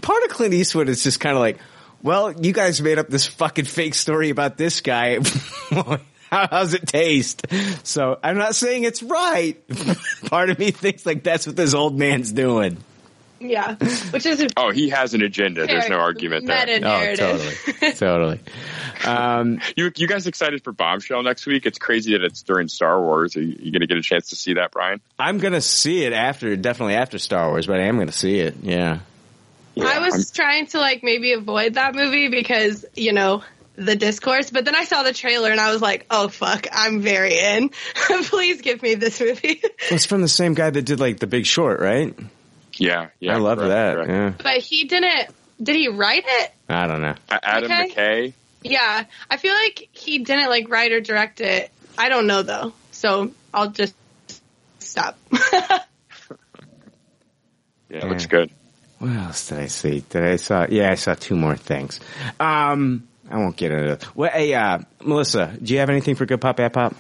part of Clint Eastwood is just kind of like, well, you guys made up this fucking fake story about this guy. how does it taste? So I'm not saying it's right. Part of me thinks like that's what this old man's doing. Yeah, which is he has an agenda. There's no argument there. Totally. You guys excited for Bombshell next week? It's crazy that it's during Star Wars. Are you going to get a chance to see that, Brian? I'm going to see it after Star Wars, but I am going to see it. Yeah. I was trying to maybe avoid that movie because the discourse, but then I saw the trailer and I was like, oh fuck, I'm very in. Please give me this movie. It's from the same guy that did The Big Short, right? Yeah, I love that. Correct. Yeah. But he didn't. Did he write it? I don't know. Adam McKay. Yeah, I feel like he didn't write or direct it. I don't know though, so I'll just stop. Yeah, it looks good. What else did I see? I saw two more things. I won't get into it. Well, hey, Melissa, do you have anything for Good Pop, Bad Pop?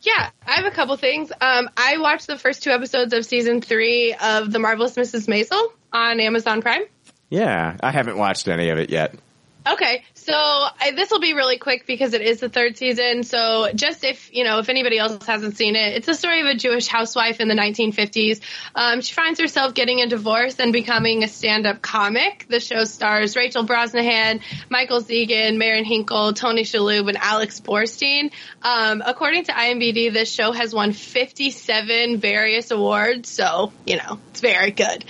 Yeah, I have a couple things. I watched the first two episodes of season 3 of The Marvelous Mrs. Maisel on Amazon Prime. Yeah, I haven't watched any of it yet. Okay, so this will be really quick because it is the third season. So just if anybody else hasn't seen it, it's the story of a Jewish housewife in the 1950s. She finds herself getting a divorce and becoming a stand-up comic. The show stars Rachel Brosnahan, Michael Zeigin, Marin Hinkle, Tony Shalhoub, and Alex Borstein. According to IMDb, this show has won 57 various awards. So, it's very good.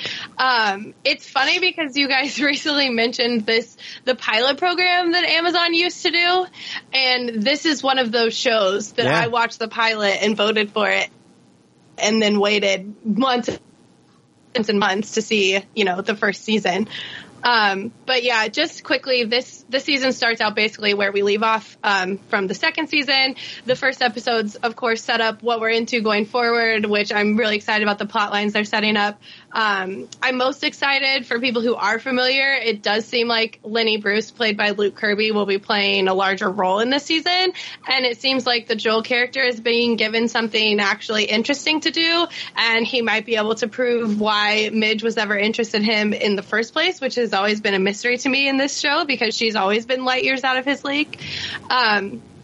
It's funny because you guys recently mentioned the pilot program that Amazon used to do, and this is one of those shows that I watched the pilot and voted for it and then waited months and months to see the first season. But yeah, just quickly, this season starts out basically where we leave off from the second season. The first episodes, of course, set up what we're into going forward, which I'm really excited about the plot lines they're setting up. I'm most excited for people who are familiar. It does seem like Lenny Bruce, played by Luke Kirby, will be playing a larger role in this season. And it seems like the Joel character is being given something actually interesting to do. And he might be able to prove why Midge was ever interested in him in the first place, which has always been a mystery to me in this show because she's always been light years out of his league.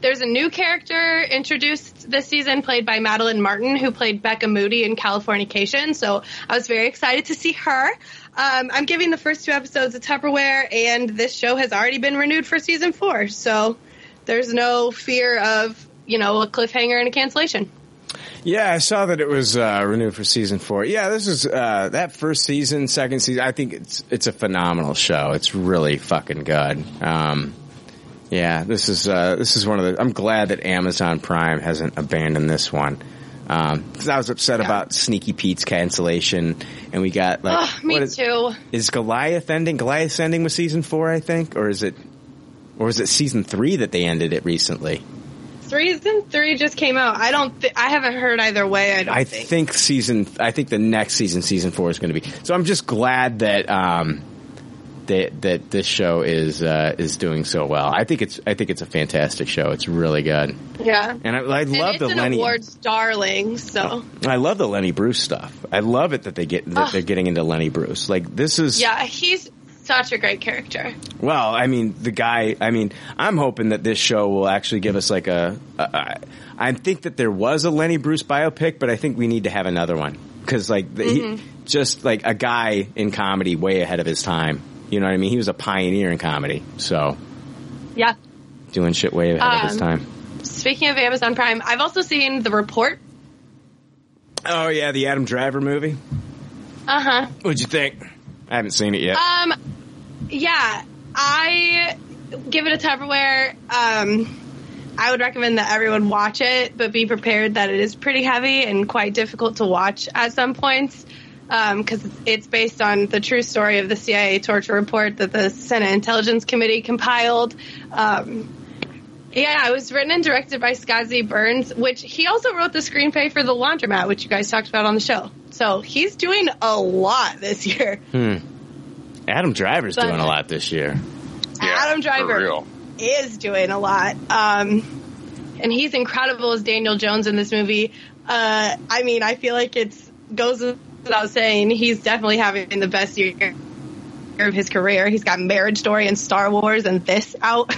There's a new character introduced this season played by Madeline Martin, who played Becca Moody in Californication. So I was very excited to see her. I'm giving the first two episodes a Tupperware, and this show has already been renewed for season 4. So there's no fear of, a cliffhanger and a cancellation. Yeah, I saw that it was renewed for season 4. Yeah, this is that first season, second season. I think it's a phenomenal show. It's really fucking good. Yeah, this is one of the. I'm glad that Amazon Prime hasn't abandoned this one because I was upset about Sneaky Pete's cancellation, and we got too. Is Goliath ending? Goliath's ending with season 4, I think, or is it season 3 that they ended it recently? Season 3 just came out. I haven't heard either way. I think the next season, season 4, is going to be. So I'm just glad that that this show is doing so well. I think it's a fantastic show. It's really good. Yeah, and I love the Lenny awards darling. So I love the Lenny Bruce stuff. I love it that they're getting into Lenny Bruce. He's such a great character. Well, I mean, the guy. I mean, I'm hoping that this show will actually give us I think that there was a Lenny Bruce biopic, but I think we need to have another one because he, just like a guy in comedy way ahead of his time. You know what I mean? He was a pioneer in comedy, so yeah, doing shit way ahead of his time. Speaking of Amazon Prime, I've also seen The Report. Oh yeah, the Adam Driver movie. Uh huh. What'd you think? I haven't seen it yet. Yeah, I give it a Tupperware. I would recommend that everyone watch it, but be prepared that it is pretty heavy and quite difficult to watch at some points. Because it's based on the true story of the CIA torture report that the Senate Intelligence Committee compiled. It was written and directed by Scott Z. Burns, which he also wrote the screenplay for The Laundromat, which you guys talked about on the show. So he's doing a lot this year. Adam Driver's doing a lot this year. Yeah, Adam Driver is doing a lot. And he's incredible as Daniel Jones in this movie. I mean, I feel like it goes without saying, he's definitely having the best year of his career. He's got Marriage Story and Star Wars and this out.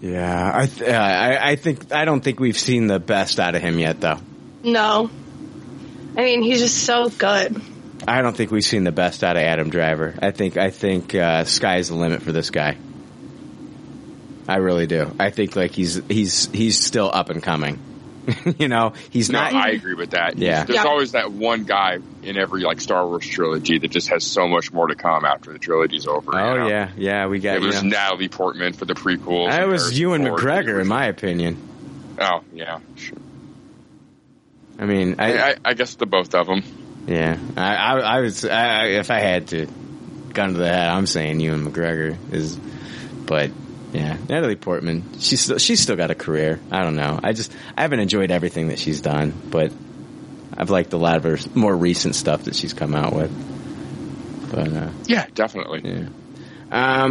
Yeah, I don't think we've seen the best out of him yet, though. No, I mean he's just so good. I don't think we've seen the best out of Adam Driver. I think sky's the limit for this guy. I really do. I think like he's still up and coming. You know, he's not. I agree with that. Yeah, there's always that one guy in every like Star Wars trilogy that just has so much more to come after the trilogy's over. Oh you know? yeah, we got. It was Natalie Portman for the prequels. It was Ewan McGregor, in my opinion. Oh yeah, sure. I mean, I guess the both of them. Yeah, I would, if I had to gun to the head, I'm saying Ewan McGregor is, but. Yeah, Natalie Portman. She's still got a career. I don't know. I haven't enjoyed everything that she's done, but I've liked a lot of her more recent stuff that she's come out with. But yeah, definitely. Yeah.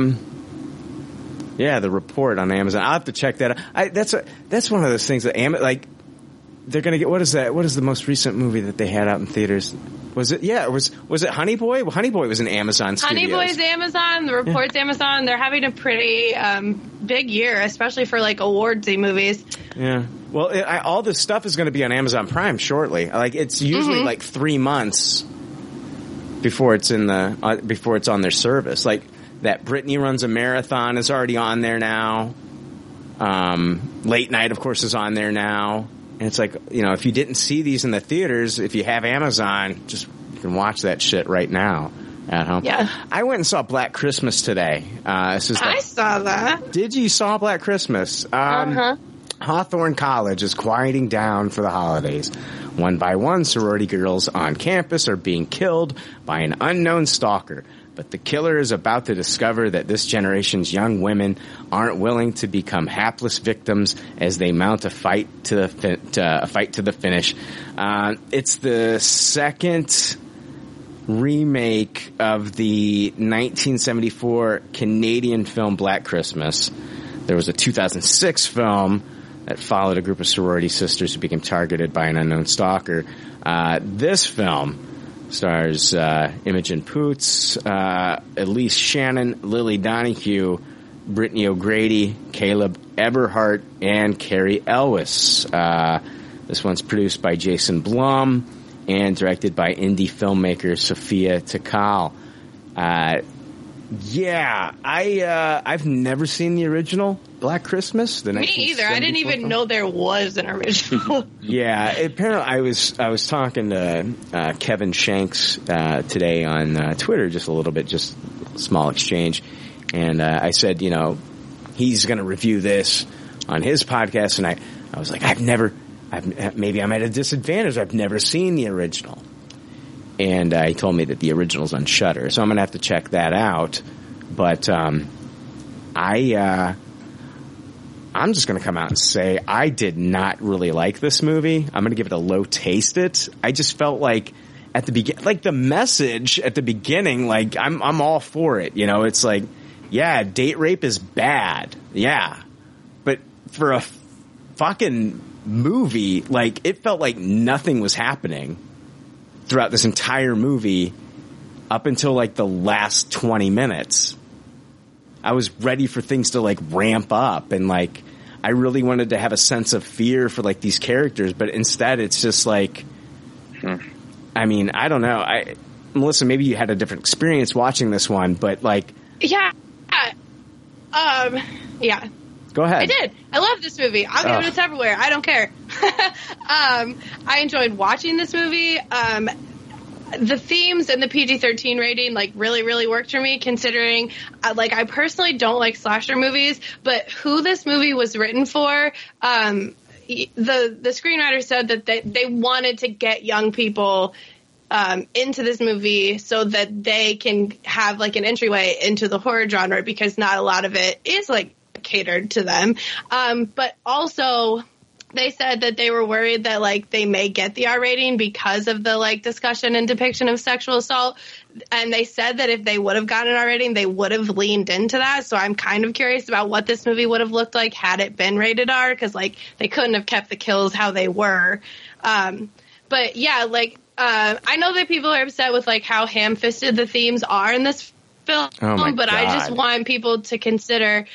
Yeah, the report on Amazon. I'll have to check that out. That's one of those things that they're gonna get. What is that? What is the most recent movie that they had out in theaters? Was it? Yeah, was it Honey Boy? Well, Honey Boy was in Amazon Studios. Honey Boy's Amazon. The report's Amazon. They're having a pretty big year, especially for like awardsy movies. Yeah. Well, all this stuff is going to be on Amazon Prime shortly. Like it's usually like 3 months before it's in the before it's on their service. Like that Britney Runs a Marathon is already on there now. Late Night, of course, is on there now. And it's like, you know, if you didn't see these in the theaters, if you have Amazon, just you can watch that shit right now at home. Yeah. I went and saw Black Christmas today. I saw that. Did you saw Black Christmas? Hawthorne College is quieting down for the holidays. One by one, sorority girls on campus are being killed by an unknown stalker. But the killer is about to discover that this generation's young women aren't willing to become hapless victims as they mount a fight to the finish. It's the second remake of the 1974 Canadian film Black Christmas. There was a 2006 film that followed a group of sorority sisters who became targeted by an unknown stalker. This film stars Imogen Poots, Elise Shannon, Lily Donahue, Brittany O'Grady, Caleb Eberhardt, and Carrie Elwes. This one's produced by Jason Blum and directed by indie filmmaker Sophia Tikal. I've never seen the original Black Christmas. Me either. I didn't even know there was an original. Yeah, apparently I was talking to Kevin Shanks today on Twitter, just a little bit, just small exchange, and I said, you know, he's going to review this on his podcast, and I was like, maybe I'm at a disadvantage. I've never seen the original. And he told me that the original's on Shudder, so I'm gonna have to check that out. But I'm just gonna come out and say I did not really like this movie. I'm gonna give it a low taste. I just felt like at the beginning, like the message at the beginning, like I'm all for it. You know, it's like, yeah, date rape is bad, yeah, but for a fucking movie, like it felt like nothing was happening throughout this entire movie up until like the last 20 minutes. I was ready for things to like ramp up and like I really wanted to have a sense of fear for like these characters, but instead it's just like, I mean, I don't know. Melissa, maybe you had a different experience watching this one, but like. Yeah. Yeah. Go ahead. I did. I love this movie. I'll give it a Tupperware. I don't care. I enjoyed watching this movie. The themes and the PG-13 rating like really, really worked for me, considering like I personally don't like slasher movies, but who this movie was written for, the screenwriter said that they wanted to get young people into this movie so that they can have like an entryway into the horror genre, because not a lot of it is like catered to them. But also they said that they were worried that like they may get the R rating because of the like discussion and depiction of sexual assault. And they said that if they would have gotten an R rating, they would have leaned into that. So I'm kind of curious about what this movie would have looked like had it been rated R, because like they couldn't have kept the kills how they were. But yeah, like I know that people are upset with like how ham-fisted the themes are in this film, I just want people to consider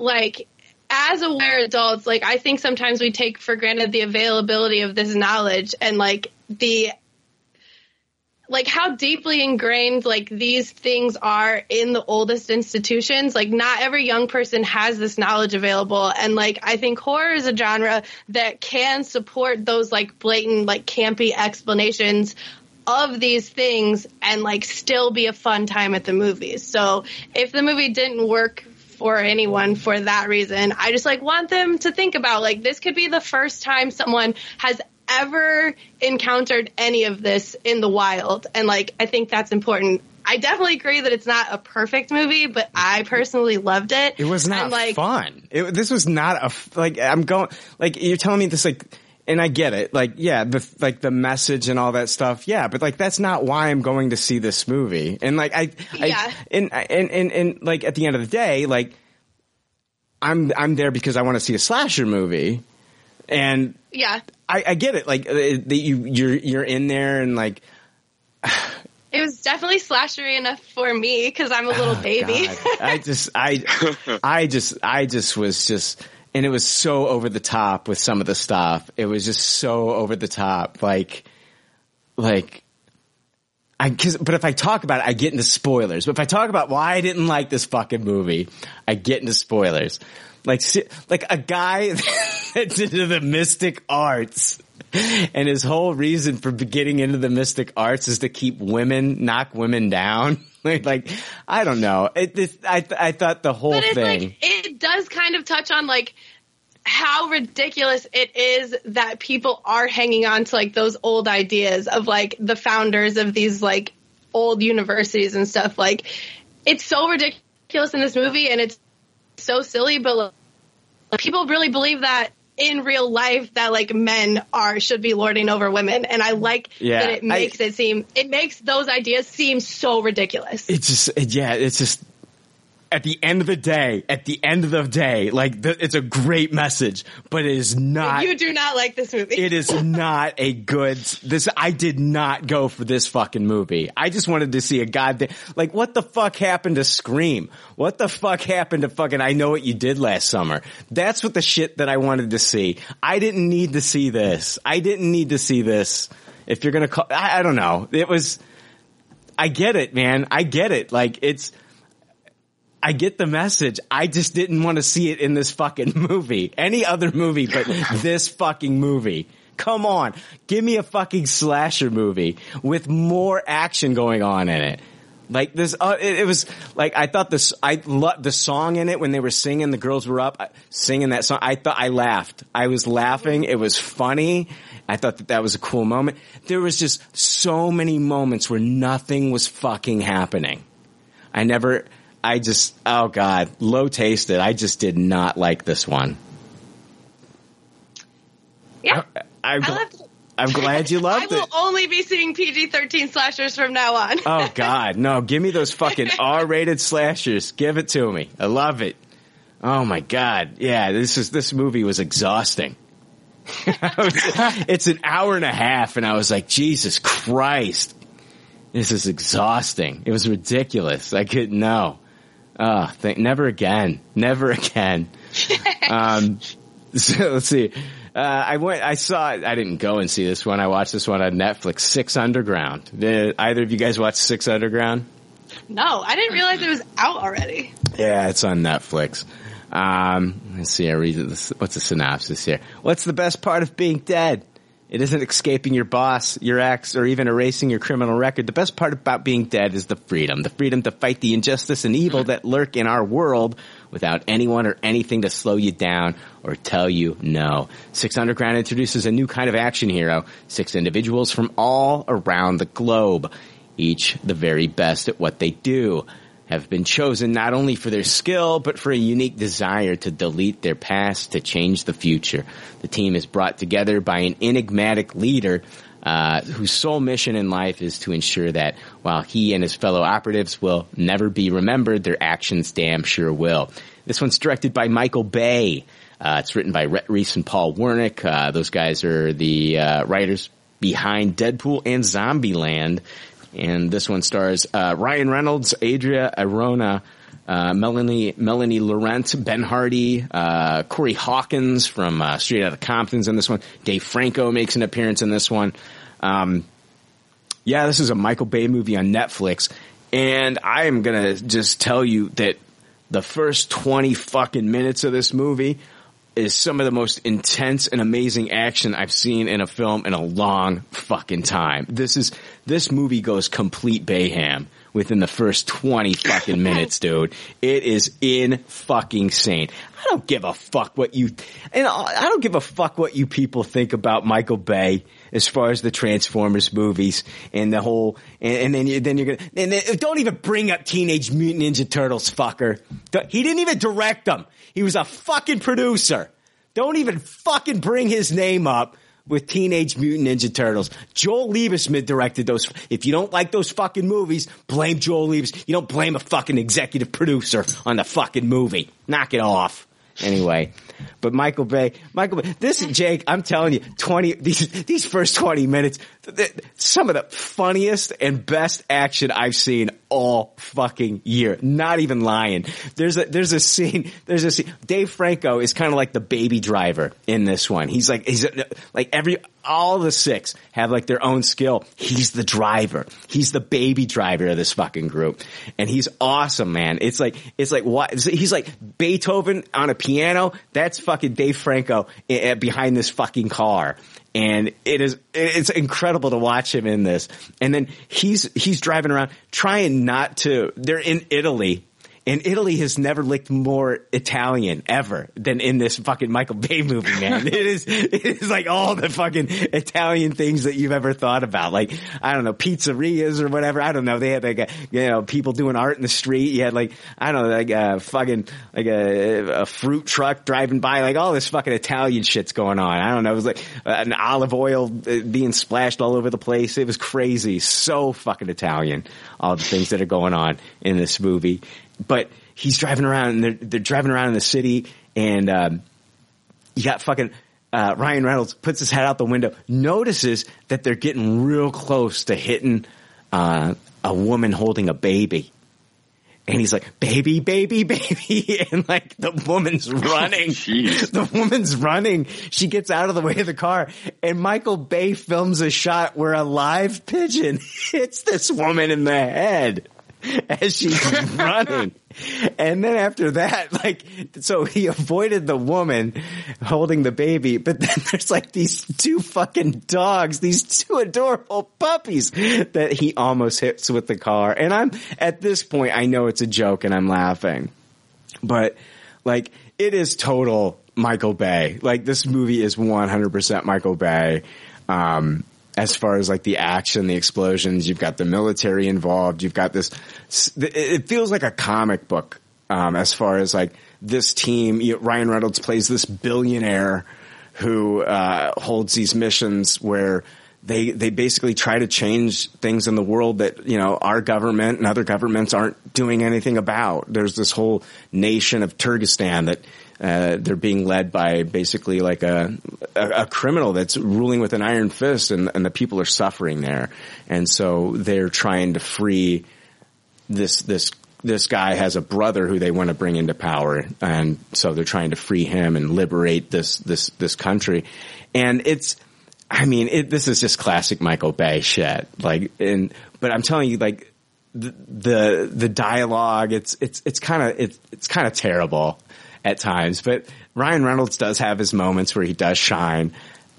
like as aware adults, like, I think sometimes we take for granted the availability of this knowledge and, like, the, like, how deeply ingrained, like, these things are in the oldest institutions. Like, not every young person has this knowledge available. And, like, I think horror is a genre that can support those, like, blatant, like, campy explanations of these things and, like, still be a fun time at the movies. So if the movie didn't work for anyone for that reason, I just, like, want them to think about, like, this could be the first time someone has ever encountered any of this in the wild. And, like, I think that's important. I definitely agree that it's not a perfect movie, but I personally loved it. It was not fun. This was not a, like, I'm going, like, you're telling me this, like, and I get it. Like, yeah, the message and all that stuff. Yeah. But, like, that's not why I'm going to see this movie. And, like, like, at the end of the day, like, I'm there because I want to see a slasher movie. And yeah, I get it. Like, that you're in there, and, like, it was definitely slashery enough for me because I'm a little baby. I just was and it was so over the top with some of the stuff. It was just so over the top. But if I talk about it, I get into spoilers. But if I talk about why I didn't like this fucking movie, I get into spoilers. Like a guy that's into the mystic arts, and his whole reason for getting into the mystic arts is to knock women down. Like, I don't know. I thought the whole thing. Like, it does kind of touch on, like, how ridiculous it is that people are hanging on to, like, those old ideas of, like, the founders of these, like, old universities and stuff. Like, it's so ridiculous in this movie, and it's so silly, but, like, people really believe that in real life, that, like, men should be lording over women, and I like that it makes it makes those ideas seem so ridiculous. It's just at the end of the day, like, it's a great message, but it is not. You do not like this movie. It is not a good. I did not go for this fucking movie. I just wanted to see a goddamn, like, what the fuck happened to Scream? What the fuck happened to fucking I Know What You Did Last Summer? That's what the shit that I wanted to see. I didn't need to see this. If you're gonna call, I don't know. It was. I get it, man. I get it. Like, it's. I get the message. I just didn't want to see it in this fucking movie. Any other movie but this fucking movie. Come on. Give me a fucking slasher movie with more action going on in it. Like, this, it was, like, I thought this, I loved the song in it when they were singing, the girls were up singing that song. I thought, I laughed. I was laughing. It was funny. I thought that was a cool moment. There was just so many moments where nothing was fucking happening. Oh God, low tasted. I just did not like this one. Yeah. I loved it. I'm glad you loved it. I will only be seeing PG-13 slashers from now on. Oh God, no. Give me those fucking R-rated slashers. Give it to me. I love it. Oh my God. Yeah, this movie was exhausting. It's an hour and a half, and I was like, Jesus Christ. This is exhausting. It was ridiculous. I couldn't know. Never again. Never again. So let's see. I didn't go and see this one. I watched this one on Netflix, Six Underground. Did either of you guys watch Six Underground? No, I didn't realize it was out already. Yeah, it's on Netflix. Let's see. I read this. What's the synopsis here? What's the best part of being dead? It isn't escaping your boss, your ex, or even erasing your criminal record. The best part about being dead is the freedom to fight the injustice and evil that lurk in our world without anyone or anything to slow you down or tell you no. Six Underground introduces a new kind of action hero, six individuals from all around the globe, each the very best at what they do, have been chosen not only for their skill, but for a unique desire to delete their past to change the future. The team is brought together by an enigmatic leader whose sole mission in life is to ensure that while he and his fellow operatives will never be remembered, their actions damn sure will. This one's directed by Michael Bay. It's written by Rhett Reese and Paul Wernick. Those guys are the writers behind Deadpool and Zombieland. And this one stars Ryan Reynolds, Adria Arona, Melanie Laurent, Ben Hardy, Corey Hawkins from Straight Outta Compton's in this one. Dave Franco makes an appearance in this one. Yeah, this is a Michael Bay movie on Netflix, and I am gonna just tell you that the first 20 fucking minutes of this movie is some of the most intense and amazing action I've seen in a film in a long fucking time. This movie goes complete Bayham within the first 20 fucking minutes, dude. It is in fucking sane. I don't give a fuck what you people think about Michael Bay as far as the Transformers movies and the whole, and then don't even bring up Teenage Mutant Ninja Turtles, fucker. He didn't even direct them. He was a fucking producer. Don't even fucking bring his name up with Teenage Mutant Ninja Turtles. Joel Liebesman directed those. If you don't like those fucking movies, blame Joel Liebesman. You don't blame a fucking executive producer on the fucking movie. Knock it off. Anyway, but Michael Bay, this is Jake, I'm telling you, these first 20 minutes, some of the funniest and best action I've seen all fucking year. Not even lying. There's a scene, Dave Franco is kind of like the baby driver in this one. All the six have like their own skill. He's the driver. He's the baby driver of this fucking group. And he's awesome, man. It's like what? He's like Beethoven on a piano. That's fucking Dave Franco behind this fucking car. And it's incredible to watch him in this. And then he's driving around trying not to, they're in Italy. And Italy has never looked more Italian ever than in this fucking Michael Bay movie, man. It is like all the fucking Italian things that you've ever thought about. Like, I don't know, pizzerias or whatever. I don't know. They had like, people doing art in the street. You had like, I don't know, like a fruit truck driving by, like all this fucking Italian shit's going on. I don't know. It was like an olive oil being splashed all over the place. It was crazy. So fucking Italian. All the things that are going on in this movie. But he's driving around and they're driving around in the city and, you got fucking, Ryan Reynolds puts his head out the window, notices that they're getting real close to hitting, a woman holding a baby. And he's like, baby, baby, baby. And like the woman's running. The woman's running. She gets out of the way of the car. And Michael Bay films a shot where a live pigeon hits this woman in the head as she's running. And then after that, like, so he avoided the woman holding the baby, but then there's like these two fucking dogs, these two adorable puppies that he almost hits with the car. And I'm at this point, I know it's a joke and I'm laughing, but like it is total Michael Bay. Like this movie is 100% Michael Bay. As far as like the action, the explosions, you've got the military involved. You've got this. It feels like a comic book. As far as like this team, Ryan Reynolds plays this billionaire who holds these missions where they basically try to change things in the world that our government and other governments aren't doing anything about. There's this whole nation of Turkestan that. They're being led by basically like a criminal that's ruling with an iron fist and the people are suffering there. And so they're trying to free this guy has a brother who they want to bring into power. And so they're trying to free him and liberate this country. And this is just classic Michael Bay shit. Like, but I'm telling you, like, the dialogue, it's kind of terrible at times, but Ryan Reynolds does have his moments where he does shine.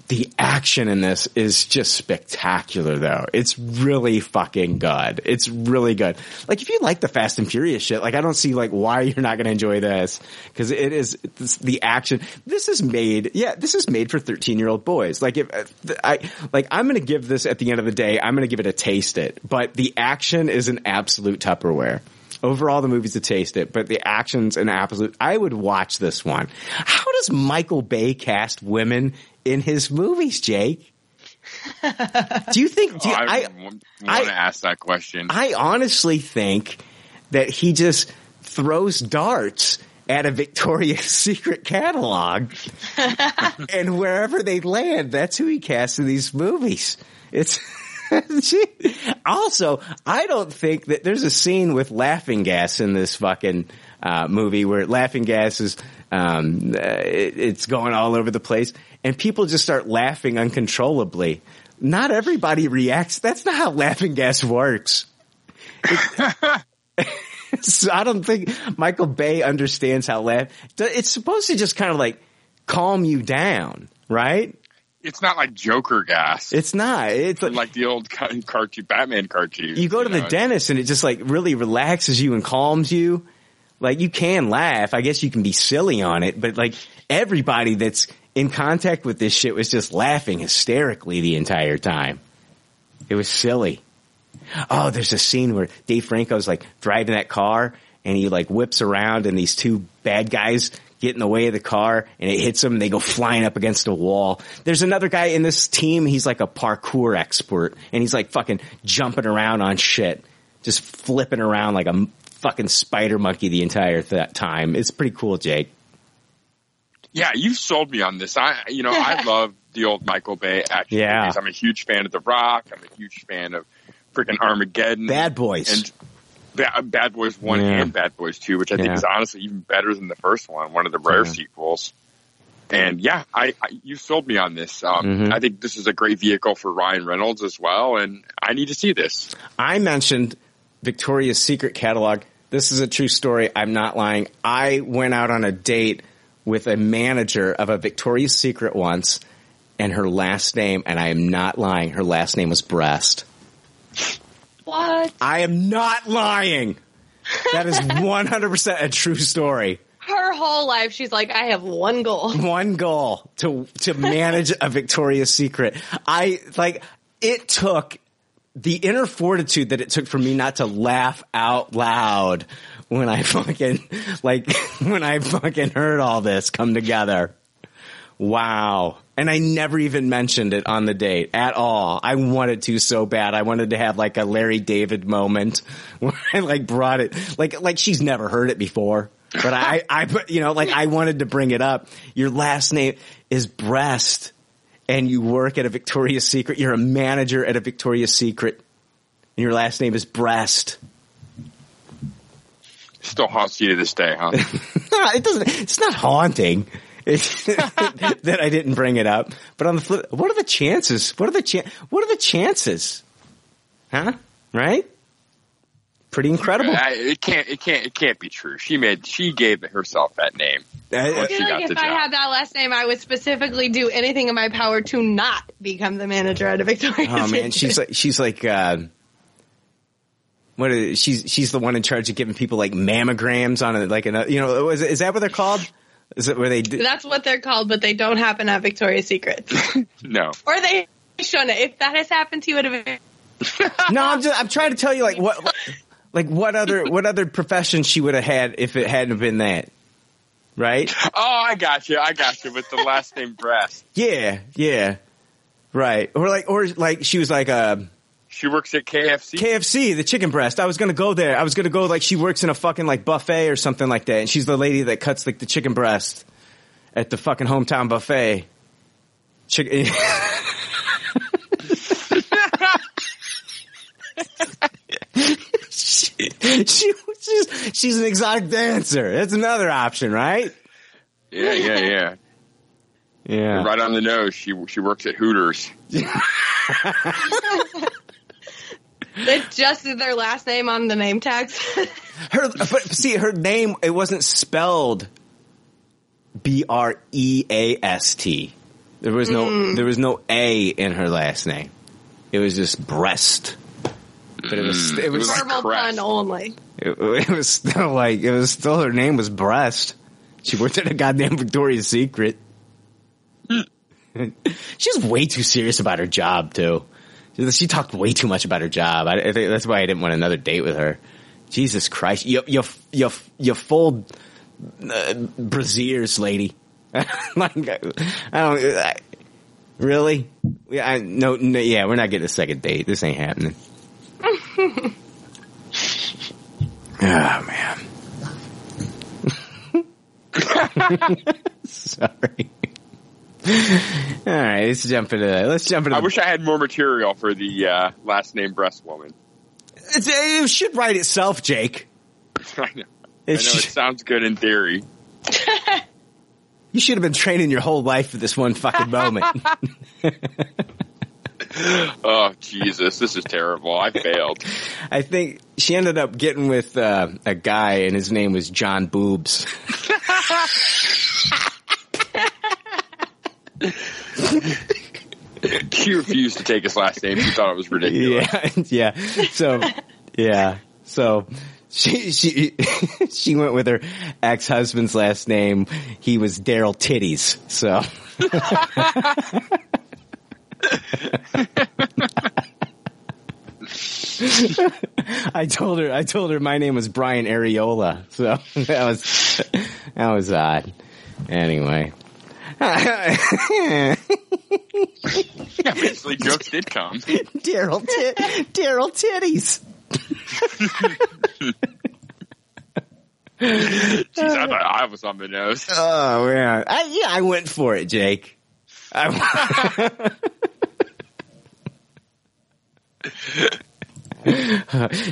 The action in this is just spectacular, though. It's really fucking good. It's really good. Like, if you like the Fast and Furious shit, like, I don't see, like, why you're not going to enjoy this. Because it is the action. This is made for 13-year-old boys. Like, I'm going to give this, at the end of the day, I'm going to give it a taste it. But the action is an absolute Tupperware. Overall, the movie's a taste it, but the action's an absolute. I would watch this one. How does Michael Bay cast women in his movies, Jake? Do you think? I want to ask that question. I honestly think that he just throws darts at a Victoria's Secret catalog, and wherever they land, that's who he casts in these movies. It's Also, I don't think that there's a scene with laughing gas in this fucking movie where laughing gas is it's going all over the place and people just start laughing uncontrollably. Not everybody reacts. That's not how laughing gas works. So I don't think Michael Bay understands how it's supposed to just kind of like calm you down, right? It's not like Joker gas. It's not. It's like the old cartoon, Batman cartoon. You go to the dentist and it just like really relaxes you and calms you. Like you can laugh. I guess you can be silly on it, but like everybody that's in contact with this shit was just laughing hysterically the entire time. It was silly. Oh, there's a scene where Dave Franco's like driving that car and he like whips around and these two bad guys get in the way of the car and it hits them and they go flying up against a wall. There's another guy in this team. He's like a parkour expert and he's like fucking jumping around on shit, just flipping around like a fucking spider monkey the entire time. It's pretty cool, Jake. Yeah, you've sold me on this. I love the old Michael Bay action movies. I'm a huge fan of The Rock. I'm a huge fan of freaking Armageddon, Bad Boys, and Bad Boys 1 and Bad Boys 2, which I think is honestly even better than the first one, one of the rare sequels. And you sold me on this. I think this is a great vehicle for Ryan Reynolds as well, and I need to see this. I mentioned Victoria's Secret catalog. This is a true story. I'm not lying. I went out on a date with a manager of a Victoria's Secret once, and her last name, and I am not lying, her last name was Breast. What? I am not lying. That is 100% a true story. Her whole life, she's like, I have one goal. One goal, to manage a Victoria's Secret. It took the inner fortitude that it took for me not to laugh out loud when I fucking, heard all this come together. Wow. And I never even mentioned it on the date at all. I wanted to so bad. I wanted to have like a Larry David moment where I like brought it, like she's never heard it before, but I wanted to bring it up. Your last name is Breast and you work at a Victoria's Secret. You're a manager at a Victoria's Secret and your last name is Breast. Still haunts you to this day, huh? No, it doesn't. It's not haunting. That I didn't bring it up, but on the flip, what are the chances? What are the chances? Huh? Right? Pretty incredible. It can't be true. She gave herself that name. I feel like if I had that last name, I would specifically do anything in my power to not become the manager at a Victoria's Secret. Oh man, she's like what is it? She's the one in charge of giving people like mammograms on is that what they're called? Is it where they do? That's what they're called, but they don't happen at Victoria's Secret. No. Or they shouldn't. If that has happened to you at a No, I'm trying to tell you what other profession she would have had if it hadn't been that. Right? Oh, I got you with the last name Breast. Yeah. Right. Or she was like a she works at KFC. KFC, the chicken breast. I was going to go there. I was going to go like she works in a fucking like buffet or something like that. And she's the lady that cuts like the chicken breast at the fucking hometown buffet. Chicken. she's an exotic dancer. That's another option, right? Yeah. Yeah. Right on the nose. She works at Hooters. It's just their last name on the name tags. Her name, it wasn't spelled B-R-E-A-S-T. There was no A in her last name. It was just Breast. But it was verbal pun only. It was still her name was Breast. She worked at a goddamn Victoria's Secret. She was way too serious about her job too. She talked way too much about her job. I think that's why I didn't want another date with her. Jesus Christ, you fold brassieres, lady. Really? No, we're not getting a second date. This ain't happening. Oh man. Sorry. All right, let's jump into that. I wish I had more material for the last name breast woman. It should write itself, Jake. I know. It sounds good in theory. You should have been training your whole life for this one fucking moment. Oh, Jesus, this is terrible. I failed. I think she ended up getting with a guy, and his name was John Boobs. She refused to take his last name. She thought it was ridiculous. Yeah. So she went with her ex-husband's last name. He was Daryl Titties. So. I told her my name was Brian Areola. So that was odd. Anyway. Yeah, basically jokes did come. Daryl Titties. Jeez, I thought I was on the nose. Oh man, I went for it, Jake.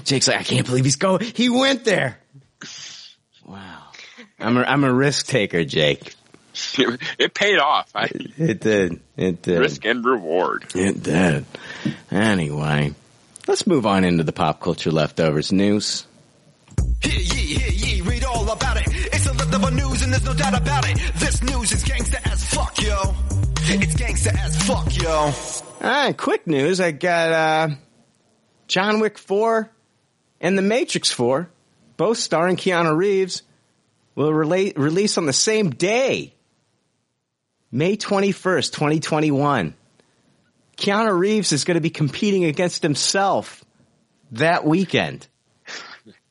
Jake's like, I can't believe he's going. He went there. Wow, I'm a risk taker, Jake. It paid off. It did. Risk and reward. It did. Anyway, let's move on into the pop culture leftovers news. Hear ye, read all about it. It's a leftover news and there's no doubt about it. This news is gangsta as fuck, yo. It's gangsta as fuck, yo. Alright, quick news. I got John Wick 4 and The Matrix 4, both starring Keanu Reeves, will release on the same day. May 21st, 2021. Keanu Reeves is going to be competing against himself that weekend.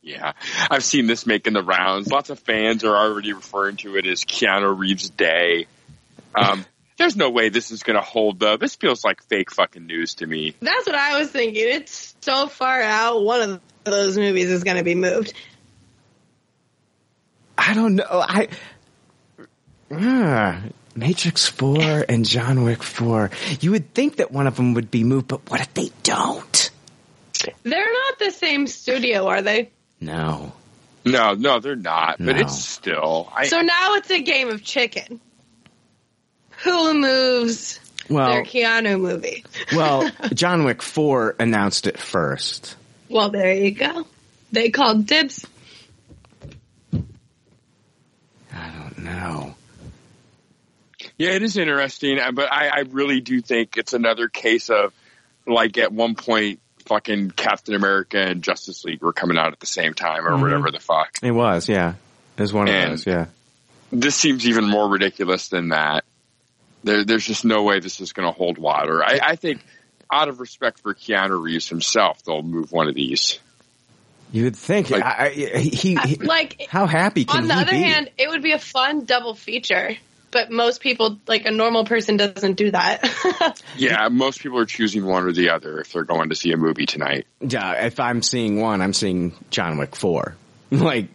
Yeah, I've seen this making the rounds. Lots of fans are already referring to it as Keanu Reeves Day. There's no way this is going to hold up. This feels like fake fucking news to me. That's what I was thinking. It's so far out. One of those movies is going to be moved. I don't know. Matrix 4 and John Wick 4. You would think that one of them would be moved, but what if they don't? They're not the same studio, are they? No, they're not. No. But it's still... So now it's a game of chicken. Who moves their Keanu movie? Well, John Wick 4 announced it first. Well, there you go. They called dibs. I don't know. Yeah, it is interesting, but I really do think it's another case of, like, at one point, fucking Captain America and Justice League were coming out at the same time or whatever the fuck. It was, yeah. It was one of those. This seems even more ridiculous than that. There's just no way this is going to hold water. I think, out of respect for Keanu Reeves himself, they'll move one of these. You would think. Like, how happy can he be? On the other hand, it would be a fun double feature. But most people, like a normal person, doesn't do that. Yeah, most people are choosing one or the other if they're going to see a movie tonight. Yeah, if I'm seeing one, I'm seeing John Wick 4. Like,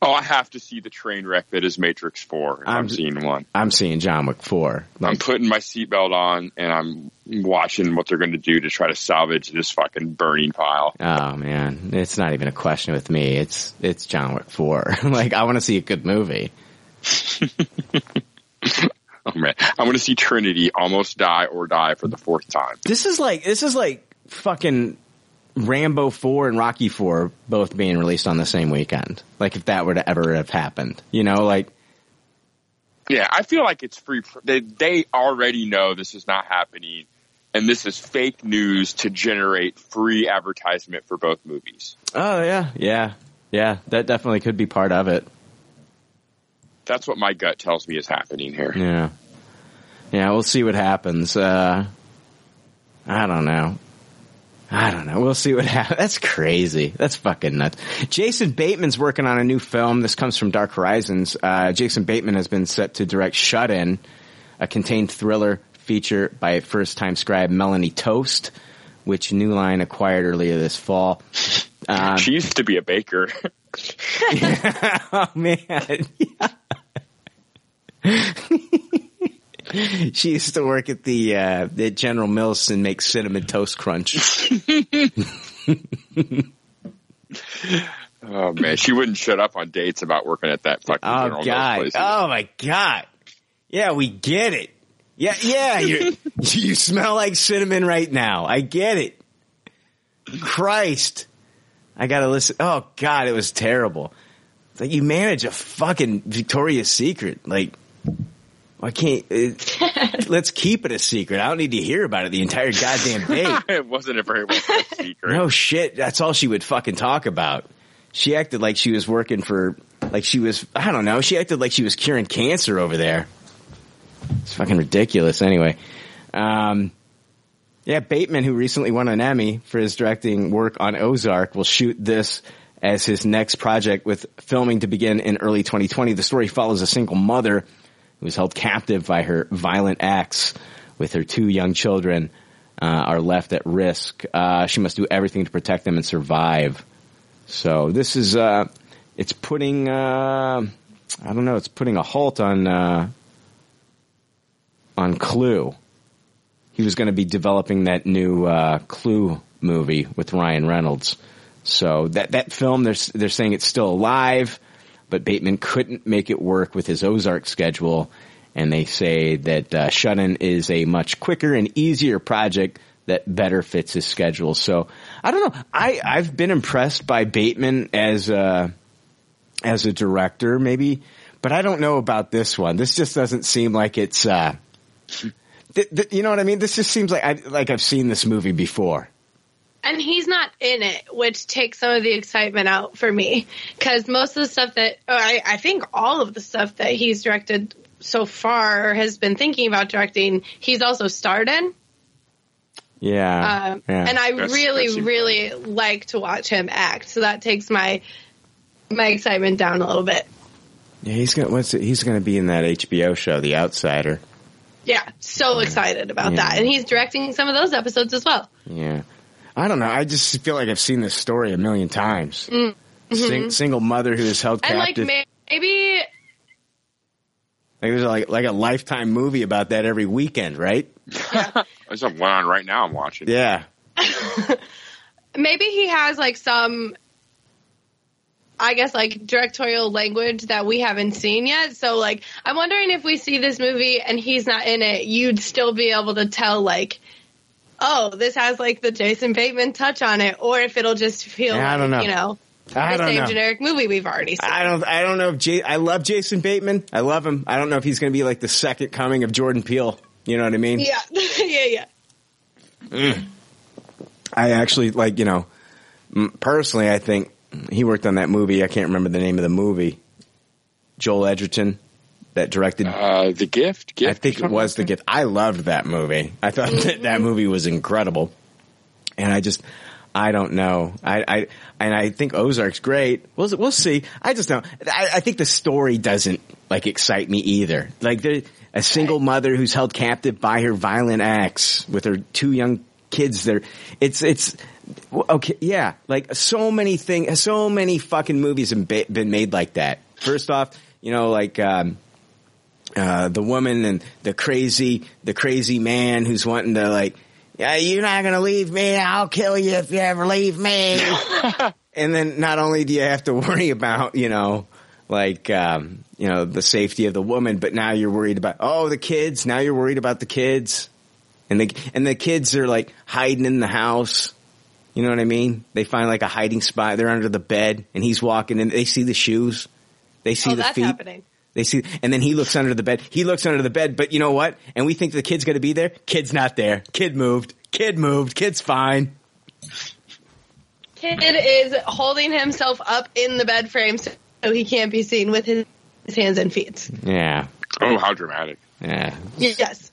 I have to see the train wreck that is Matrix 4. I'm seeing one. I'm seeing John Wick 4. Like, I'm putting my seatbelt on and I'm watching what they're going to do to try to salvage this fucking burning pile. Oh man, it's not even a question with me. It's John Wick 4. Like, I want to see a good movie. Oh man, I want to see Trinity almost die or die for the fourth time. This is like fucking Rambo 4 and Rocky 4 both being released on the same weekend. Like, if that were to ever have happened, you know, like. Yeah, I feel like it's free. They already know this is not happening, and this is fake news to generate free advertisement for both movies. Oh yeah. That definitely could be part of it. That's what my gut tells me is happening here. Yeah, we'll see what happens. I don't know. We'll see what happens. That's crazy. That's fucking nuts. Jason Bateman's working on a new film. This comes from Dark Horizons. Jason Bateman has been set to direct Shut In, a contained thriller feature by first-time scribe Melanie Toast, which New Line acquired earlier this fall. She used to be a baker. Yeah. Oh man. Yeah. She used to work at the General Mills and make Cinnamon Toast Crunch. Oh man, she wouldn't shut up on dates about working at that fucking General Mills place. Oh my god! Yeah, we get it. Yeah, you smell like cinnamon right now. I get it. Christ, I gotta listen. Oh god, it was terrible. It's like you manage a fucking Victoria's Secret. Like, I can't. Let's keep it a secret. I don't need to hear about it the entire goddamn day. It wasn't a very well secret. No shit. That's all she would fucking talk about. She acted like she was working for, like she was, I don't know. She acted like she was curing cancer over there. It's fucking ridiculous. Anyway, yeah, Bateman, who recently won an Emmy for his directing work on Ozark, will shoot this as his next project, with filming to begin in early 2020. The story follows a single mother who is held captive by her violent ex, with her two young children are left at risk. She must do everything to protect them and survive. So this is it's putting I don't know, it's putting a halt on Clue. He was going to be developing that new Clue movie with Ryan Reynolds. So that film, they're saying it's still alive, but Bateman couldn't make it work with his Ozark schedule, and they say that Shut-In is a much quicker and easier project that better fits his schedule. So I don't know. I've been impressed by Bateman as a director, maybe, but I don't know about this one. This just doesn't seem like it's you know what I mean? This just seems like I've seen this movie before. And he's not in it, which takes some of the excitement out for me, because most of the stuff that I think all of the stuff that he's directed so far or has been thinking about directing, he's also starred in. Yeah. And I really like to watch him act. So that takes my excitement down a little bit. Yeah, he's going to be in that HBO show, The Outsider. Yeah, so excited about that. And he's directing some of those episodes as well. Yeah. I don't know. I just feel like I've seen this story a million times. Mm-hmm. Single mother who is held captive. And like maybe there's like a Lifetime movie about that every weekend, right? Yeah. There's one on right now I'm watching. Yeah. Maybe he has like some, I guess, like directorial language that we haven't seen yet. So like I'm wondering if we see this movie and he's not in it, you'd still be able to tell like, oh, this has like the Jason Bateman touch on it, or if it'll just feel like the same generic movie we've already seen. I don't know if I love Jason Bateman. I love him. I don't know if he's going to be like the second coming of Jordan Peele. You know what I mean? Yeah. Yeah. I actually like, personally, I think he worked on that movie. I can't remember the name of the movie. Joel Edgerton. That directed The Gift. I think it was The Gift. I loved that movie. I thought that movie was incredible, and I don't know. I think Ozark's great. We'll see. I just don't. I think the story doesn't like excite me either. Like there's a single mother who's held captive by her violent ex with her two young kids. There, it's okay. Yeah, like so many fucking movies have been made like that. First off, like. The woman and the crazy man who's wanting to like, you're not going to leave me. I'll kill you if you ever leave me. And then not only do you have to worry about, the safety of the woman, but now you're worried about, the kids. Now you're worried about the kids, and the kids are like hiding in the house. You know what I mean? They find like a hiding spot. They're under the bed and he's walking in. They see the shoes. They see the feet. That's happening. They see, and then he looks under the bed. He looks under the bed, but you know what? And we think the kid's going to be there. Kid's not there. Kid moved. Kid's fine. Kid is holding himself up in the bed frame so he can't be seen with his hands and feet. Yeah. Oh, how dramatic. Yeah. Yes.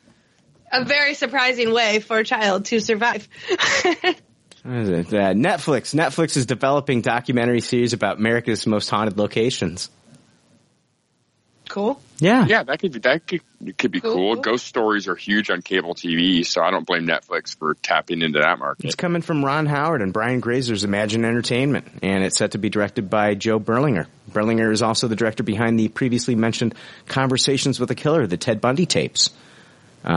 A very surprising way for a child to survive. What is it? Netflix. Netflix is developing documentary series about America's most haunted locations. Cool. Yeah, that could be cool. Ghost stories are huge on cable TV, so I don't blame Netflix for tapping into that market. It's coming from Ron Howard and Brian Grazer's Imagine Entertainment, and it's set to be directed by Joe Berlinger. Berlinger is also the director behind the previously mentioned Conversations with a Killer, the Ted Bundy tapes.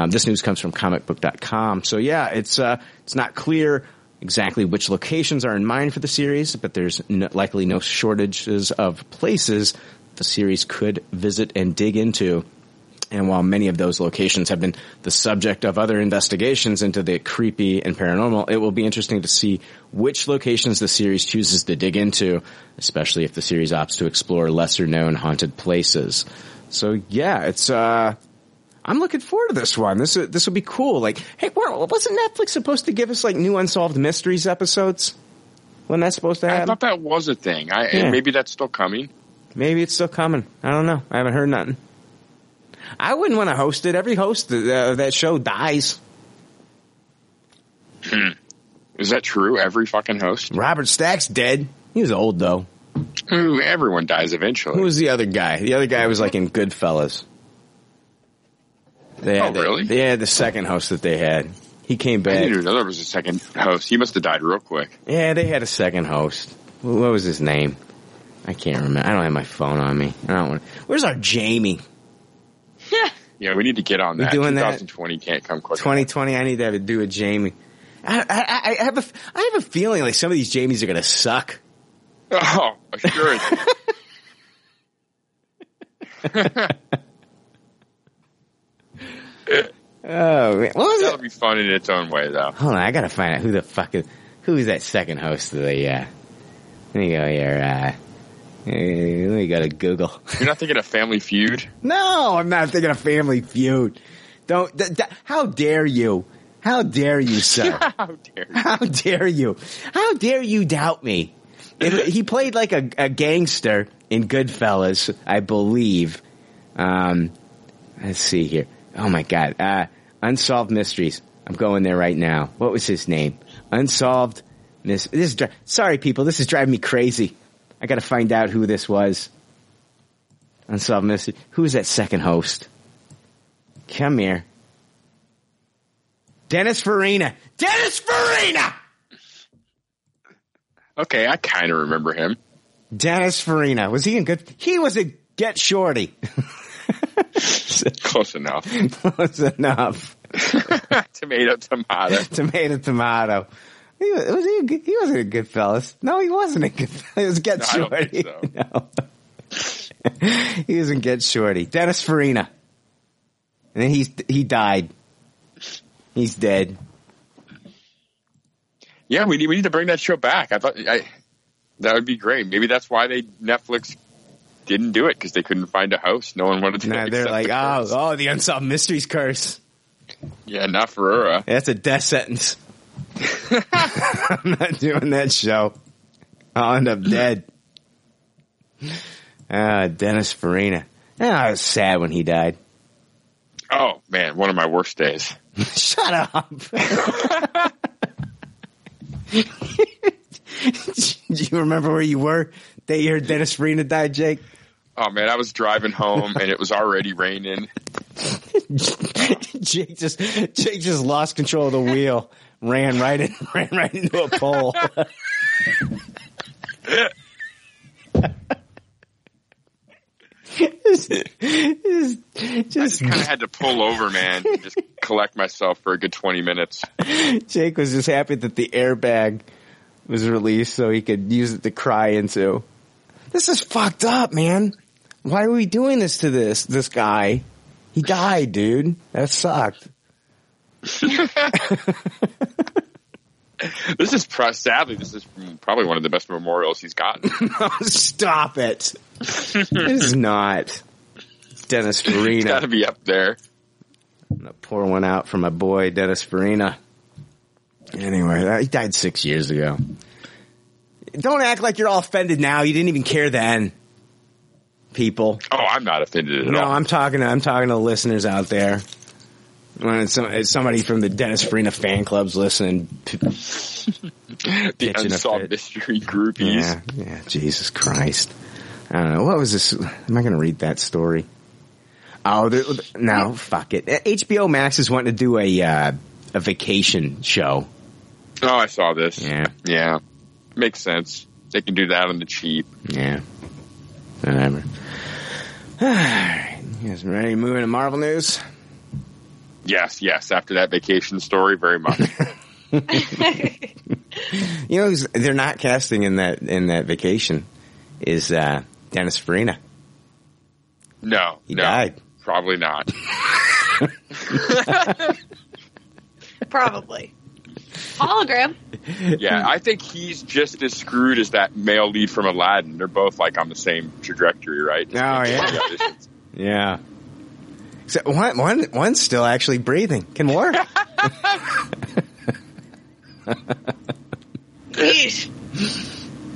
This news comes from comicbook.com. So yeah, it's not clear exactly which locations are in mind for the series, but there's likely no shortages of places the series could visit and dig into. And while many of those locations have been the subject of other investigations into the creepy and paranormal, it will be interesting to see which locations the series chooses to dig into, especially if the series opts to explore lesser-known haunted places. So yeah, I'm looking forward to this one. This will be cool. Like, hey, wasn't Netflix supposed to give us like new Unsolved Mysteries episodes? Wasn't that supposed to happen? I thought that was a thing. And maybe that's still coming. Maybe it's still coming. I don't know. I haven't heard nothing. I wouldn't want to host it. Every host of that show dies. Is that true? Every fucking host? Robert Stack's dead. He was old, though. Everyone dies eventually. Who was the other guy? The other guy was like in Goodfellas. Really? They had the second host that they had. He came back. I didn't even know there was a second host. He must have died real quick. Yeah, they had a second host. What was his name? I can't remember. I don't have my phone on me. Where's our Jamie? Yeah, we need to get on that. 2020 can't come quick. 2020, I need to do a Jamie. I have a feeling like some of these Jamies are going to suck. Oh, sure. Oh, man. That'll be fun in its own way, though. Hold on, I got to find out who the fuck is... Who is that second host of the... Let me go here, Hey, let me go to Google. You're not thinking of Family Feud? No, I'm not thinking of Family Feud. How dare you? How dare you, sir? How dare you? How dare you? How dare you doubt me? He played like a gangster in Goodfellas, I believe. Let's see here. Oh my God. Unsolved Mysteries. I'm going there right now. What was his name? Unsolved Mysteries. Sorry, people. This is driving me crazy. I gotta find out who this was. Unsolved Mystery. Who is that second host? Come here. Dennis Farina. Dennis Farina! Okay, I kinda remember him. Dennis Farina. Was he in good? He was in Get Shorty. Close enough. Close enough. Tomato, tomato. Tomato, tomato. He wasn't a good Goodfellas. No, he wasn't a good Goodfellas. He was Get Shorty. I don't think so. No. He was in Get Shorty. Dennis Farina. And then he died. He's dead. Yeah, we need to bring that show back. I thought that would be great. Maybe that's why Netflix didn't do it, because they couldn't find a host. No one wanted to. No, they're like, oh, the Unsolved Mysteries curse. Yeah, not Ferrara. That's a death sentence. I'm not doing that show. I'll end up dead. Dennis Farina. I was sad when he died. Oh man, one of my worst days. Shut up. Do you remember where you were that year Dennis Farina died, Jake? Oh man, I was driving home and it was already raining. Jake just lost control of the wheel. Ran right into a pole. I just kind of had to pull over, man, and just collect myself for a good 20 minutes. Jake was just happy that the airbag was released so he could use it to cry into. This is fucked up, man. Why are we doing this to this guy? He died, dude. That sucked. Sadly, this is probably one of the best memorials he's gotten. Stop it. It's not. Dennis Farina. He's got to be up there. I'm going to pour one out for my boy, Dennis Farina. Anyway, he died 6 years ago. Don't act like you're all offended now. You didn't even care then, people. Oh, I'm not offended at all. No, I'm talking to the listeners out there. When somebody from the Dennis Farina fan club's listening, the Unsolved Mystery groupies. Yeah, Jesus Christ! I don't know, what was this? Am I going to read that story? Oh, no, fuck it. HBO Max is wanting to do a vacation show. Oh, I saw this. Yeah, makes sense. They can do that on the cheap. Yeah, whatever. All right, you guys ready to move into Marvel news? Yes. After that vacation story, very much. You know, they're not casting in that vacation is Dennis Farina. No, he died. Probably not. Probably. Hologram. Yeah, I think he's just as screwed as that male lead from Aladdin. They're both like on the same trajectory, right? Just yeah. Yeah. So one's still actually breathing. Can work.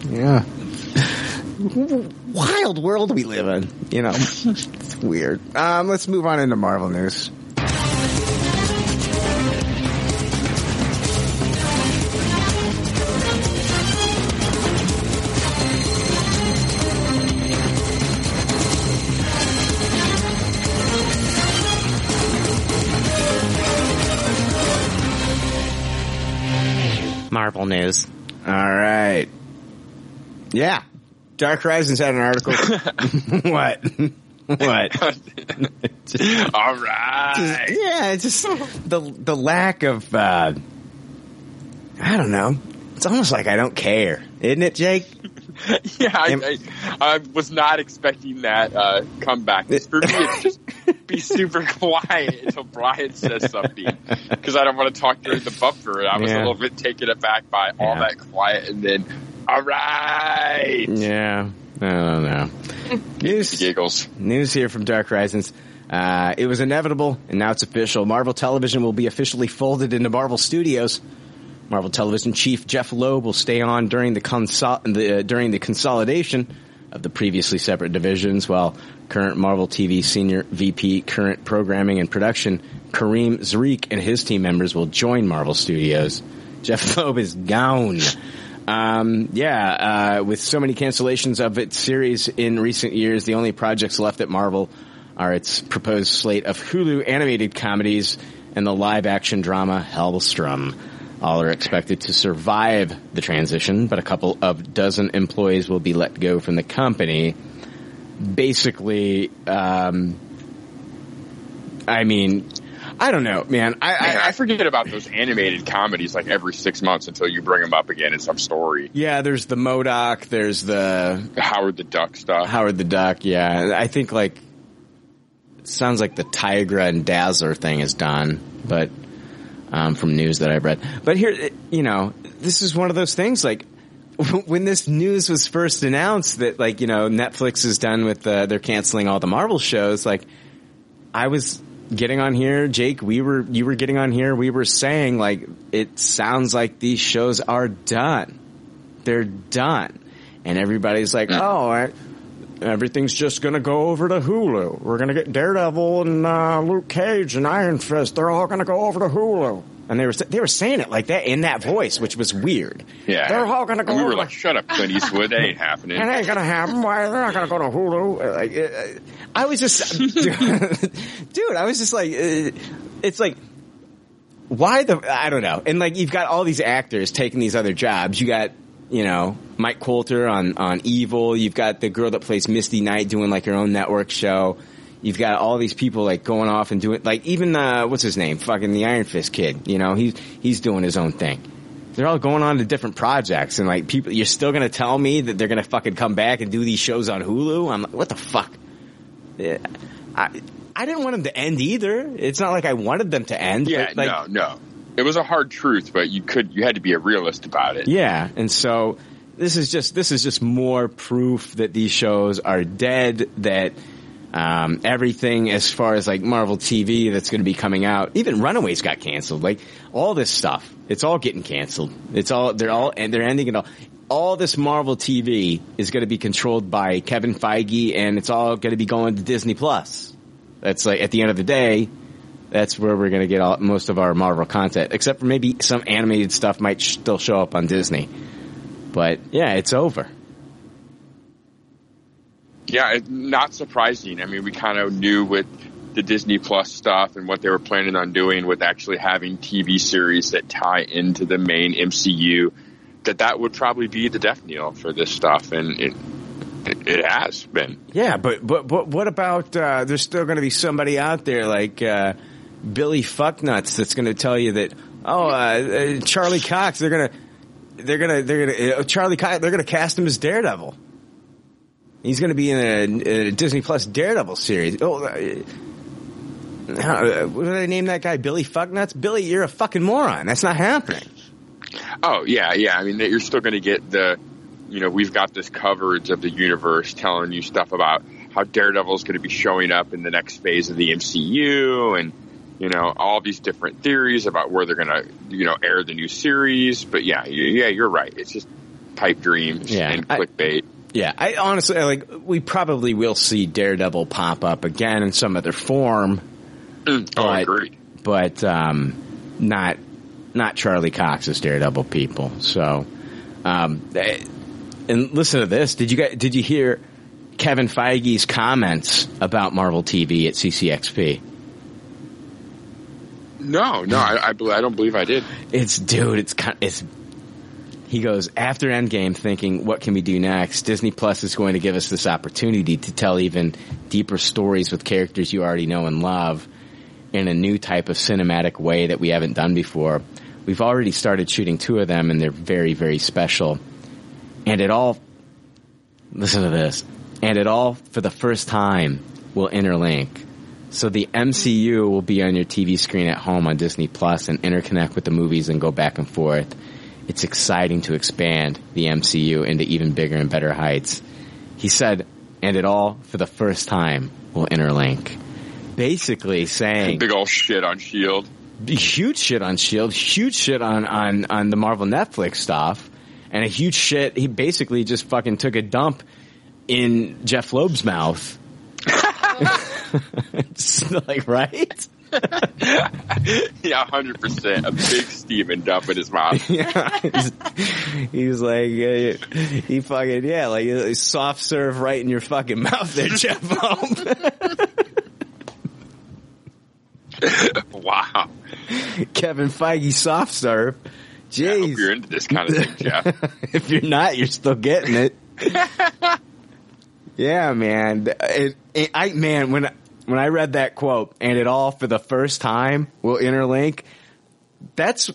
Yeah. Wild world we live in. You know, it's weird. Let's move on into Marvel news. Marvel news. All right. Yeah. Dark Horizons had an article. What? Just, all right. It's just the lack of, I don't know. It's almost like I don't care. Isn't it, Jake? Yeah, I was not expecting that comeback. For me, it's just be super quiet until Brian says something because I don't want to talk during the bumper. I was a little bit taken aback by all that quiet and then, all right. Yeah, I don't know. News here from Dark Horizons. It was inevitable, and now it's official. Marvel Television will be officially folded into Marvel Studios. Marvel Television chief Jeff Loeb will stay on during the consolidation of the previously separate divisions, while current Marvel TV senior VP current programming and production Kareem Zaric and his team members will join Marvel Studios. Jeff Loeb is gone. With so many cancellations of its series in recent years, the only projects left at Marvel are its proposed slate of Hulu animated comedies and the live-action drama Hellstrom. All are expected to survive the transition, but a couple of dozen employees will be let go from the company. Basically, I mean, I don't know, man. I forget about those animated comedies like every 6 months until you bring them up again in some story. Yeah, there's the MODOK, there's the Howard the Duck stuff. Howard the Duck, yeah. I think like sounds like the Tigra and Dazzler thing is done, but. From news that I've read. But here, you know, this is one of those things, like, when this news was first announced that, like, you know, Netflix is done with they're canceling all the Marvel shows, like, I was getting on here, Jake, you were getting on here, we were saying, like, it sounds like these shows are done. They're done. And everybody's like, everything's just going to go over to Hulu. We're going to get Daredevil and Luke Cage and Iron Fist. They're all going to go over to Hulu. And they were saying it like that in that voice, which was weird. Yeah. They're all going to go over. We were like, shut up, Clint Eastwood. That ain't happening. It ain't going to happen. Why? They're not going to go to Hulu. I was just... dude, I was just like... It's like... Why the... I don't know. And like, you've got all these actors taking these other jobs. You got... You know, Mike Coulter on Evil. You've got the girl that plays Misty Knight doing like her own network show. You've got all these people like going off and doing like even what's his name? Fucking the Iron Fist kid. You know, he's doing his own thing. They're all going on to different projects and like people. You're still gonna tell me that they're gonna fucking come back and do these shows on Hulu? I'm like, what the fuck? Yeah, I didn't want them to end either. It's not like I wanted them to end. Yeah, but, like, no. It was a hard truth, but you had to be a realist about it. Yeah, and so this is just more proof that these shows are dead. That everything as far as like Marvel TV that's going to be coming out, even Runaways got canceled. Like all this stuff, it's all getting canceled. It's all they're ending it all. All this Marvel TV is going to be controlled by Kevin Feige, and it's all going to be going to Disney Plus. That's like at the end of the day. That's where we're going to get most of our Marvel content, except for maybe some animated stuff might still show up on Disney. But, yeah, it's over. Yeah, it's not surprising. I mean, we kind of knew with the Disney Plus stuff and what they were planning on doing with actually having TV series that tie into the main MCU, that would probably be the death knell for this stuff, and it has been. Yeah, but what about there's still going to be somebody out there like... Billy Fucknuts that's going to tell you that, Charlie Cox, they're going to cast him as Daredevil. He's going to be in a Disney Plus Daredevil series. What did I name that guy? Billy Fucknuts? Billy, you're a fucking moron. That's not happening. Oh, yeah, yeah. I mean, you're still going to get the, you know, we've got this coverage of the universe telling you stuff about how Daredevil's going to be showing up in the next phase of the MCU and, you know, all these different theories about where they're going to, you know, air the new series. But, yeah, you're right. It's just pipe dreams and clickbait. I honestly, like, we probably will see Daredevil pop up again in some other form. I agree. But not Charlie Cox's Daredevil, people. So, and listen to this. Did you hear Kevin Feige's comments about Marvel TV at CCXP? No, I don't believe I did. He goes, after Endgame, thinking, what can we do next? Disney Plus is going to give us this opportunity to tell even deeper stories with characters you already know and love in a new type of cinematic way that we haven't done before. We've already started shooting 2 of them, and they're very, very special. And it all, listen to this, and it all, for the first time, will interlink. So the MCU will be on your TV screen at home on Disney Plus and interconnect with the movies and go back and forth. It's exciting to expand the MCU into even bigger and better heights. He said, and it all, for the first time, will interlink. Basically saying... Big old shit on S.H.I.E.L.D. Huge shit on S.H.I.E.L.D. Huge shit on the Marvel Netflix stuff. And a huge shit... He basically just fucking took a dump in Jeff Loeb's mouth. Like, right? Yeah, 100%. A big Steven dump in his mouth. Yeah, he was like, he fucking, yeah, like soft serve right in your fucking mouth there, Jeff. Wow. Kevin Feige soft serve. Jeez. Yeah, I hope you're into this kind of thing, Jeff. If you're not, you're still getting it. Yeah, man. When I read that quote, and it all for the first time will interlink, that's,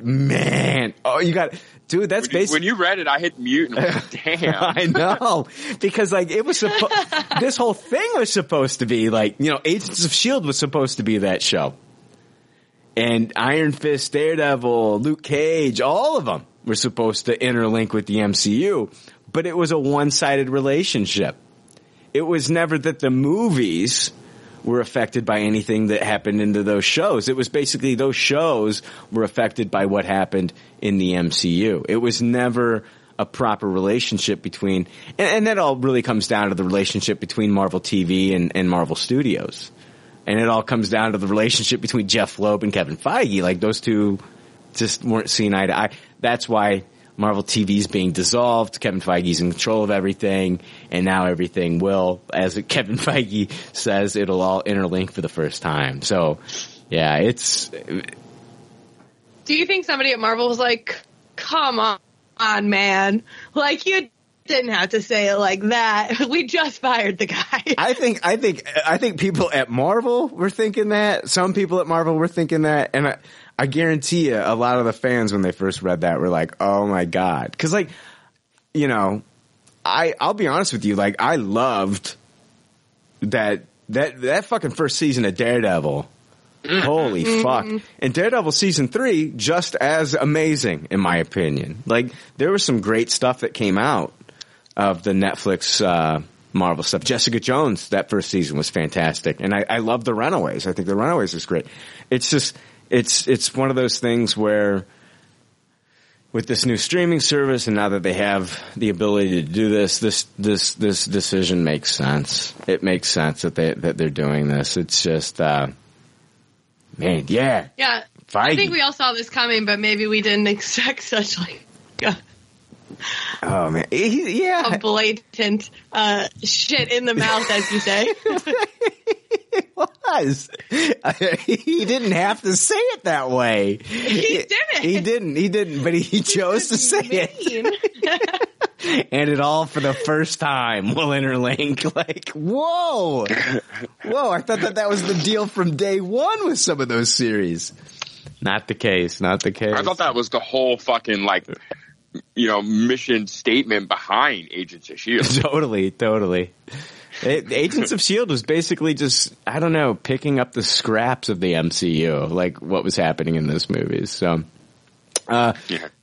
man. Oh, you got, dude, that's basically. When you read it, I hit mute and went, damn. I know. Because, like, it was this whole thing was supposed to be, like, you know, Agents of S.H.I.E.L.D. was supposed to be that show. And Iron Fist, Daredevil, Luke Cage, all of them were supposed to interlink with the MCU. But it was a one-sided relationship. It was never that the movies were affected by anything that happened into those shows. It was basically those shows were affected by what happened in the MCU. It was never a proper relationship between, and that all really comes down to the relationship between Marvel TV and Marvel Studios. And it all comes down to the relationship between Jeff Loeb and Kevin Feige. Like, those two just weren't seen eye to eye. That's why Marvel TV's being dissolved, Kevin Feige's in control of everything, and now everything will, as Kevin Feige says, it'll all interlink for the first time. So, yeah, it's... Do you think somebody at Marvel was like, come on, man. Like, you didn't have to say it like that. We just fired the guy. I think people at Marvel were thinking that. Some people at Marvel were thinking that, and I guarantee you a lot of the fans when they first read that were like, oh, my God. Because, like, you know, I'll be honest with you. Like, I loved that fucking first season of Daredevil. Holy fuck. And Daredevil season 3, just as amazing, in my opinion. Like, there was some great stuff that came out of the Netflix Marvel stuff. Jessica Jones, that first season was fantastic. And I love The Runaways. I think The Runaways is great. It's just... It's one of those things where with this new streaming service and now that they have the ability to do this decision makes sense. It makes sense that they're doing this. It's just, man, yeah. Yeah. Feige. I think we all saw this coming, but maybe we didn't expect such like, oh man. Yeah. A blatant, shit in the mouth, as you say. It was. He didn't have to say it that way. He didn't. He didn't. But he chose to say it. and it all for the first time will interlink. Like, whoa! Whoa, I thought that was the deal from day one with some of those series. Not the case, not the case. I thought that was the whole fucking, like, you know, mission statement behind Agents of S.H.I.E.L.D. Totally, totally. Agents of S.H.I.E.L.D. was basically just, I don't know, picking up the scraps of the MCU, like what was happening in those movies. So, yeah,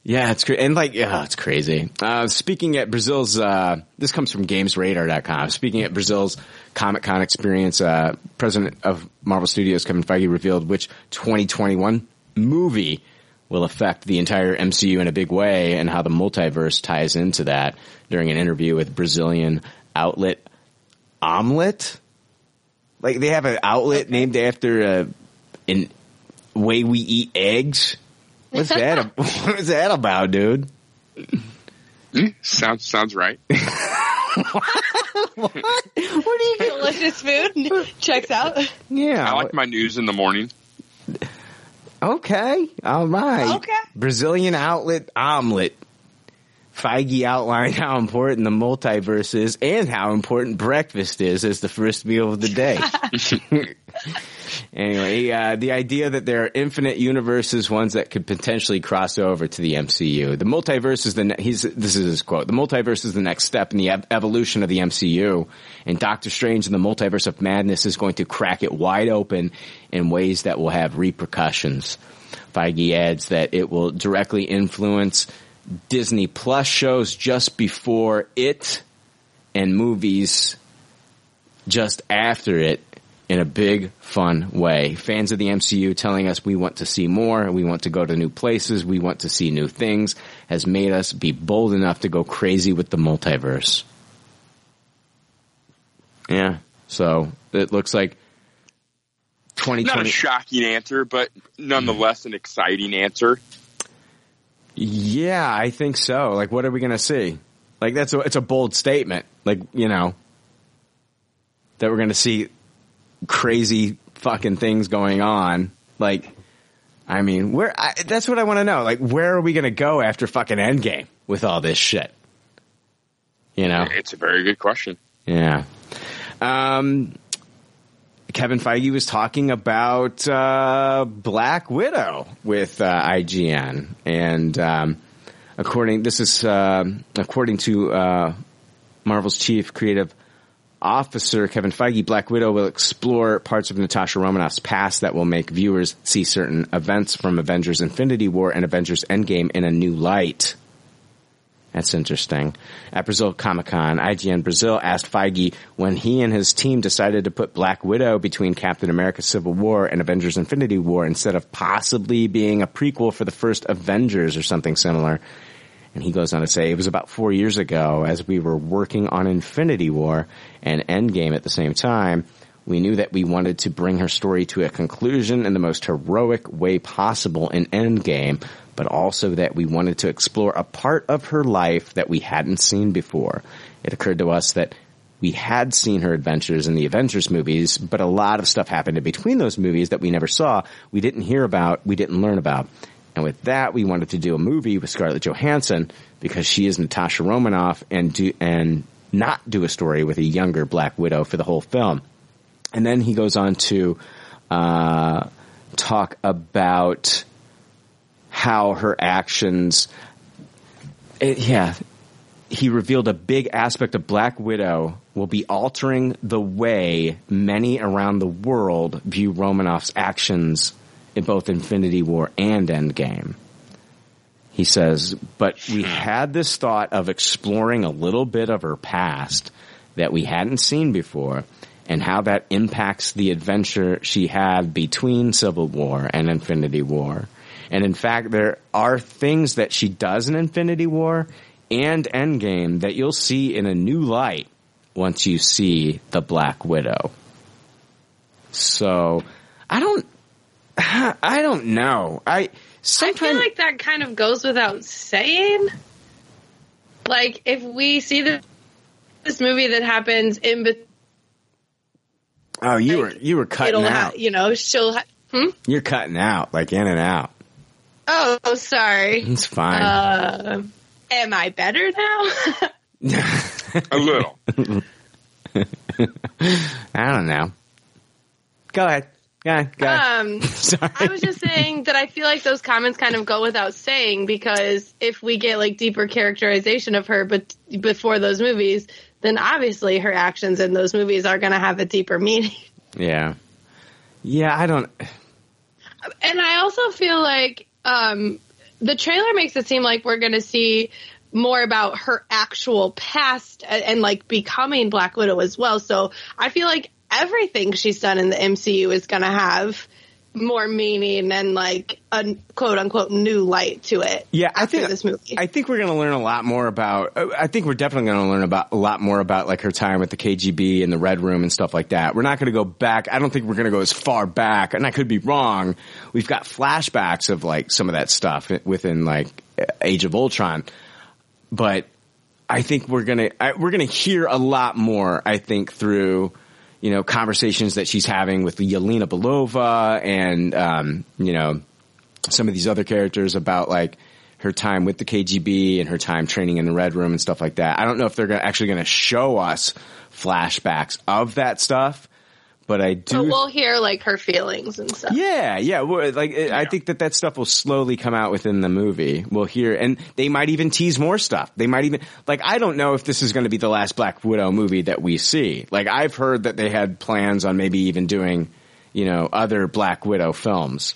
it's crazy. And like, yeah, it's crazy. Speaking at Brazil's, this comes from GamesRadar.com. Speaking at Brazil's Comic-Con experience, president of Marvel Studios Kevin Feige revealed which 2021 movie will affect the entire MCU in a big way and how the multiverse ties into that during an interview with Brazilian outlet Omelette. Like, they have an outlet named after in way we eat eggs. What's that? What is that about, dude? Sounds right. What? What do you get? Delicious food checks out. Yeah, I like my news in the morning. Okay. All right. Okay. Brazilian outlet omelet. Feige outlined how important the multiverse is and how important breakfast is as the first meal of the day. Anyway, the idea that there are infinite universes, ones that could potentially cross over to the MCU. The multiverse is this is his quote. The multiverse is the next step in the evolution of the MCU, and Doctor Strange and the Multiverse of Madness is going to crack it wide open in ways that will have repercussions. Feige adds that it will directly influence Disney Plus shows just before it and movies just after it in a big, fun way. Fans of the MCU telling us we want to see more, we want to go to new places, we want to see new things, has made us be bold enough to go crazy with the multiverse. Yeah, so it looks like 2020... Not a shocking answer, but nonetheless an exciting answer. Yeah, I think so. Like, what are we going to see? Like, it's a bold statement. Like, you know, that we're going to see crazy fucking things going on. Like, I mean, that's what I want to know. Like, where are we going to go after fucking Endgame with all this shit? You know? It's a very good question. Yeah. Kevin Feige was talking about Black Widow with IGN, and according to Marvel's chief creative officer Kevin Feige, Black Widow will explore parts of Natasha Romanoff's past that will make viewers see certain events from Avengers: Infinity War and Avengers: Endgame in a new light. That's interesting. At Brazil Comic-Con, IGN Brazil asked Feige when he and his team decided to put Black Widow between Captain America: Civil War and Avengers: Infinity War instead of possibly being a prequel for the first Avengers or something similar. And he goes on to say, it was about 4 years ago as we were working on Infinity War and Endgame at the same time. We knew that we wanted to bring her story to a conclusion in the most heroic way possible in Endgame, but also that we wanted to explore a part of her life that we hadn't seen before. It occurred to us that we had seen her adventures in the Avengers movies, but a lot of stuff happened in between those movies that we never saw, we didn't hear about, we didn't learn about. And with that, we wanted to do a movie with Scarlett Johansson because she is Natasha Romanoff and not do a story with a younger Black Widow for the whole film. And then he goes on to talk about how her actions he revealed a big aspect of Black Widow will be altering the way many around the world view Romanoff's actions in both Infinity War and Endgame. He says, but we had this thought of exploring a little bit of her past that we hadn't seen before, and how that impacts the adventure she had between Civil War and Infinity War. And in fact, there are things that she does in Infinity War and Endgame that you'll see in a new light once you see the Black Widow. So, I don't know. I feel like that kind of goes without saying. Like, if we see this movie that happens in between, oh, you were cutting out. You're cutting out, like in and out. Oh, sorry. It's fine. Am I better now? A little. I don't know. Go ahead. Sorry. I was just saying that I feel like those comments kind of go without saying, because if we get like deeper characterization of her but before those movies, then obviously her actions in those movies are going to have a deeper meaning. Yeah. Yeah, I don't... And I also feel like the trailer makes it seem like we're going to see more about her actual past and like becoming Black Widow as well. So I feel like everything she's done in the MCU is going to have more meaning and like a quote unquote new light to it. Yeah, I think we're going to learn a lot more about. I think we're definitely going to learn about a lot more about like her time with the KGB and the Red Room and stuff like that. We're not going to go back. I don't think we're going to go as far back, and I could be wrong. We've got flashbacks of like some of that stuff within like Age of Ultron, but I think we're gonna hear a lot more. I think through, you know, conversations that she's having with Yelena Belova and, you know, some of these other characters about like her time with the KGB and her time training in the Red Room and stuff like that. I don't know if they're actually going to show us flashbacks of that stuff, but I do. But we'll hear like her feelings and stuff. Yeah. Yeah. Like I think that stuff will slowly come out within the movie. We'll hear, and they might even tease more stuff. They might even, like, I don't know if this is going to be the last Black Widow movie that we see. Like, I've heard that they had plans on maybe even doing, you know, other Black Widow films.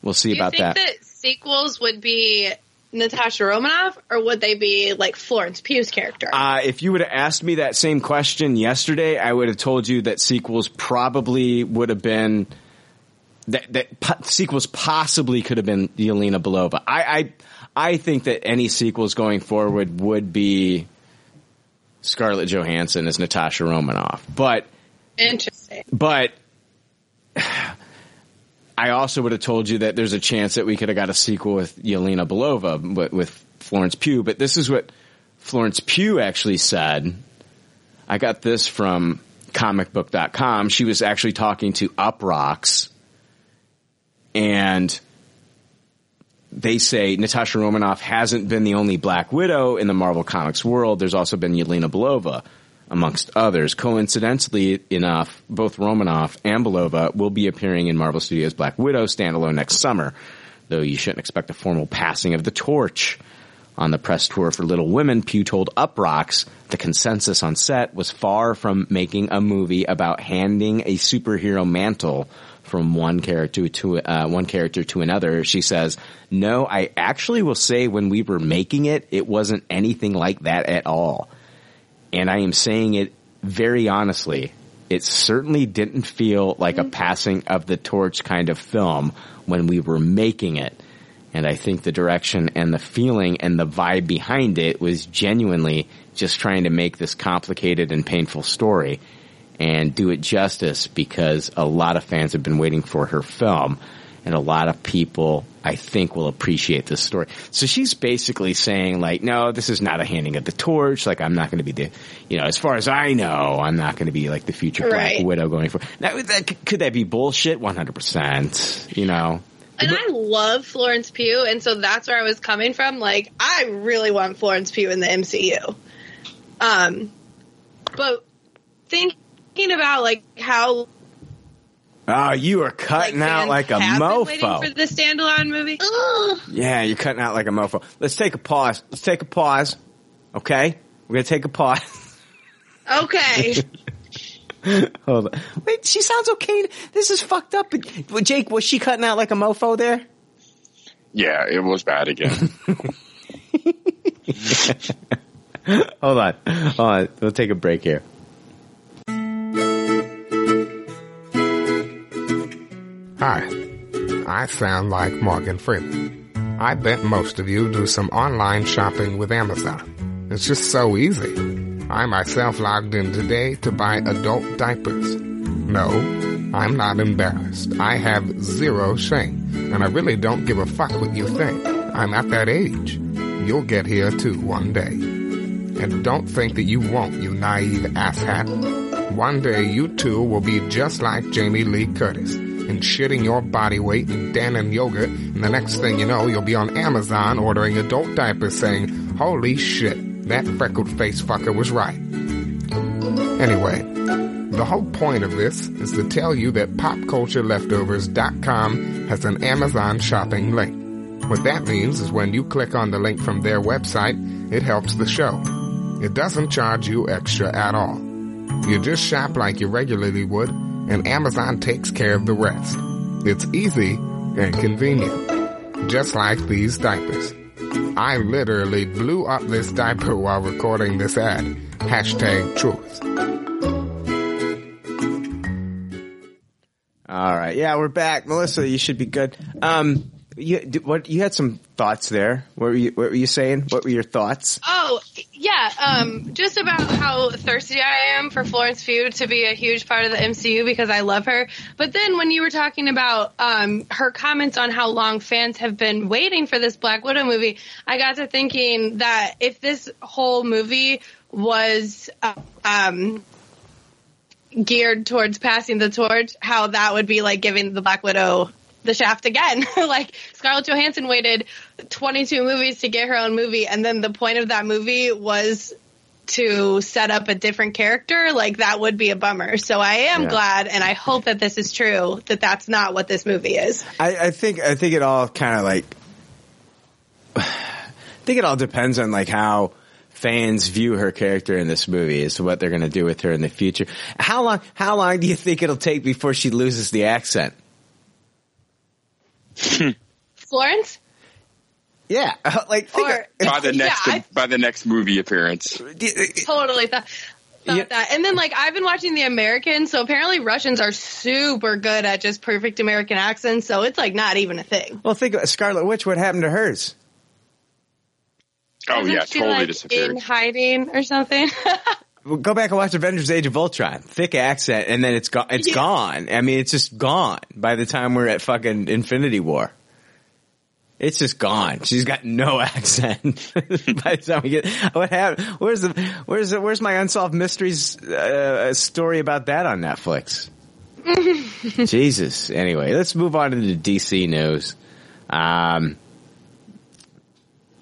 We'll see about that. Do you think that sequels would be Natasha Romanoff, or would they be like Florence Pugh's character? If you would have asked me that same question yesterday, I would have told you that sequels probably would have been sequels possibly could have been Yelena Belova. I think that any sequels going forward would be Scarlett Johansson as Natasha Romanoff. But interesting. But I also would have told you that there's a chance that we could have got a sequel with Yelena Belova, but with Florence Pugh. But this is what Florence Pugh actually said. I got this from comicbook.com. She was actually talking to Uproxx, and they say Natasha Romanoff hasn't been the only Black Widow in the Marvel Comics world. There's also been Yelena Belova, amongst others. Coincidentally enough, both Romanoff and Belova will be appearing in Marvel Studios' Black Widow standalone next summer, though you shouldn't expect a formal passing of the torch. On the press tour for Little Women, Pugh told Uproxx the consensus on set was far from making a movie about handing a superhero mantle from one character to another. She says, "No, I actually will say when we were making it, it wasn't anything like that at all. And I am saying it very honestly. It certainly didn't feel like a passing of the torch kind of film when we were making it. And I think the direction and the feeling and the vibe behind it was genuinely just trying to make this complicated and painful story and do it justice, because a lot of fans have been waiting for her film. And a lot of people, I think, will appreciate this story." So she's basically saying, like, no, this is not a handing of the torch. Like, I'm not going to be the, you know, as far as I know, I'm not going to be like the future Black Widow going for. Now, could that be bullshit? 100%, you know. And I love Florence Pugh, and so that's where I was coming from. Like, I really want Florence Pugh in the MCU. But thinking about, like, how... Oh, you are cutting out like a mofo. Waiting for the standalone movie. Ugh. Yeah, you're cutting out like a mofo. Let's take a pause. Okay? We're going to take a pause. Okay. Hold on. Wait, she sounds okay. This is fucked up. Jake, was she cutting out like a mofo there? Yeah, it was bad again. Hold on. We'll take a break here. Hi, I sound like Morgan Freeman. I bet most of you do some online shopping with Amazon. It's just so easy. I myself logged in today to buy adult diapers. No, I'm not embarrassed. I have zero shame, and I really don't give a fuck what you think. I'm at that age. You'll get here too one day. And don't think that you won't, you naive asshat. One day you too will be just like Jamie Lee Curtis, and shitting your body weight in Dannon yogurt, and the next thing you know, you'll be on Amazon ordering adult diapers saying, Holy shit, that freckled face fucker was right. Anyway, the whole point of this is to tell you that PopCultureLeftovers.com has an Amazon shopping link. What that means is when you click on the link from their website, it helps the show. It doesn't charge you extra at all. You just shop like you regularly would, and Amazon takes care of the rest. It's easy and convenient, just like these diapers. I literally blew up this diaper while recording this ad. #Truest. All right. Yeah, we're back. Melissa, you should be good. You had some thoughts there. What were you saying? What were your thoughts? Oh, yeah. Just about how thirsty I am for Florence Pugh to be a huge part of the MCU because I love her. But then when you were talking about her comments on how long fans have been waiting for this Black Widow movie, I got to thinking that if this whole movie was geared towards passing the torch, how that would be like giving the Black Widow the shaft again. Like Scarlett Johansson waited 22 movies to get her own movie, and then the point of that movie was to set up a different character. Like that would be a bummer. So I am glad, and I hope that this is true, that that's not what this movie is. I think it all kind of like I think it all depends on like how fans view her character in this movie as to what they're going to do with her in the future. How long do you think it'll take before she loses the accent? Florence? Yeah, like by the next movie appearance. Totally thought that. And then like I've been watching The Americans, so apparently Russians are super good at just perfect American accents, so it's like not even a thing. Well, think about Scarlet Witch. What happened to hers? Oh, yeah, totally like disappeared. In hiding or something. Well, go back and watch Avengers Age of Ultron. Thick accent, and then it's gone. I mean, it's just gone by the time we're at fucking Infinity War. It's just gone. She's got no accent by the time we get. What happened? Where's my Unsolved Mysteries story about that on Netflix? Jesus. Anyway, let's move on to the DC news.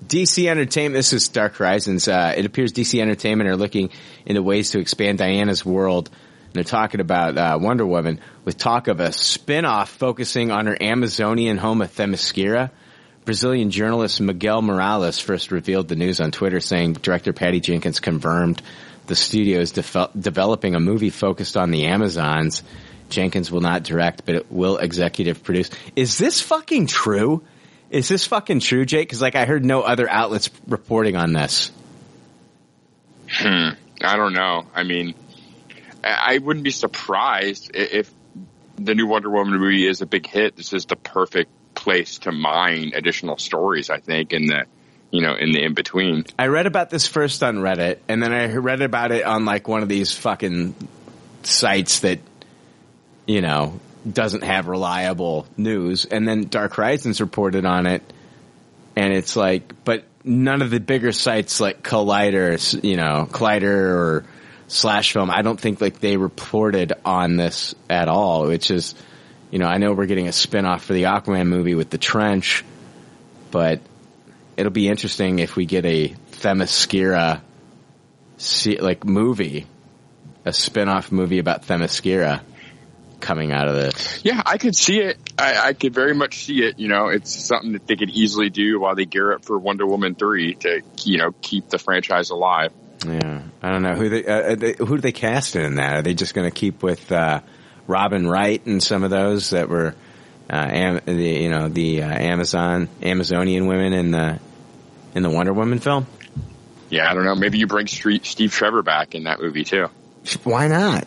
DC Entertainment, this is Dark Horizons, it appears DC Entertainment are looking into ways to expand Diana's world, and they're talking about Wonder Woman, with talk of a spin-off focusing on her Amazonian home of Themyscira. Brazilian journalist Miguel Morales first revealed the news on Twitter, saying director Patty Jenkins confirmed the studio is developing a movie focused on the Amazons. Jenkins will not direct, but it will executive produce. Is this fucking true? Is this fucking true, Jake? Because, like, I heard no other outlets reporting on this. I don't know. I mean, I wouldn't be surprised if the new Wonder Woman movie is a big hit. This is the perfect place to mine additional stories, I think, in the in-between. I read about this first on Reddit, and then I read about it on, like, one of these fucking sites that, you know, doesn't have reliable news, and then Dark Horizons reported on it, and it's like, but none of the bigger sites like Collider or Slashfilm, I don't think like they reported on this at all, which is, you know, I know we're getting a spinoff for the Aquaman movie with the Trench, but it'll be interesting if we get a Themyscira like movie, a spinoff movie about Themyscira coming out of this. Yeah, I could see it. I could very much see it. You know, it's something that they could easily do while they gear up for Wonder Woman 3 to, you know, keep the franchise alive. Yeah, I don't know who do they cast in that? Are they just going to keep with Robin Wright and some of those that were Amazonian women in the Wonder Woman film? Yeah, I don't know. Maybe you bring Steve Trevor back in that movie too. Why not?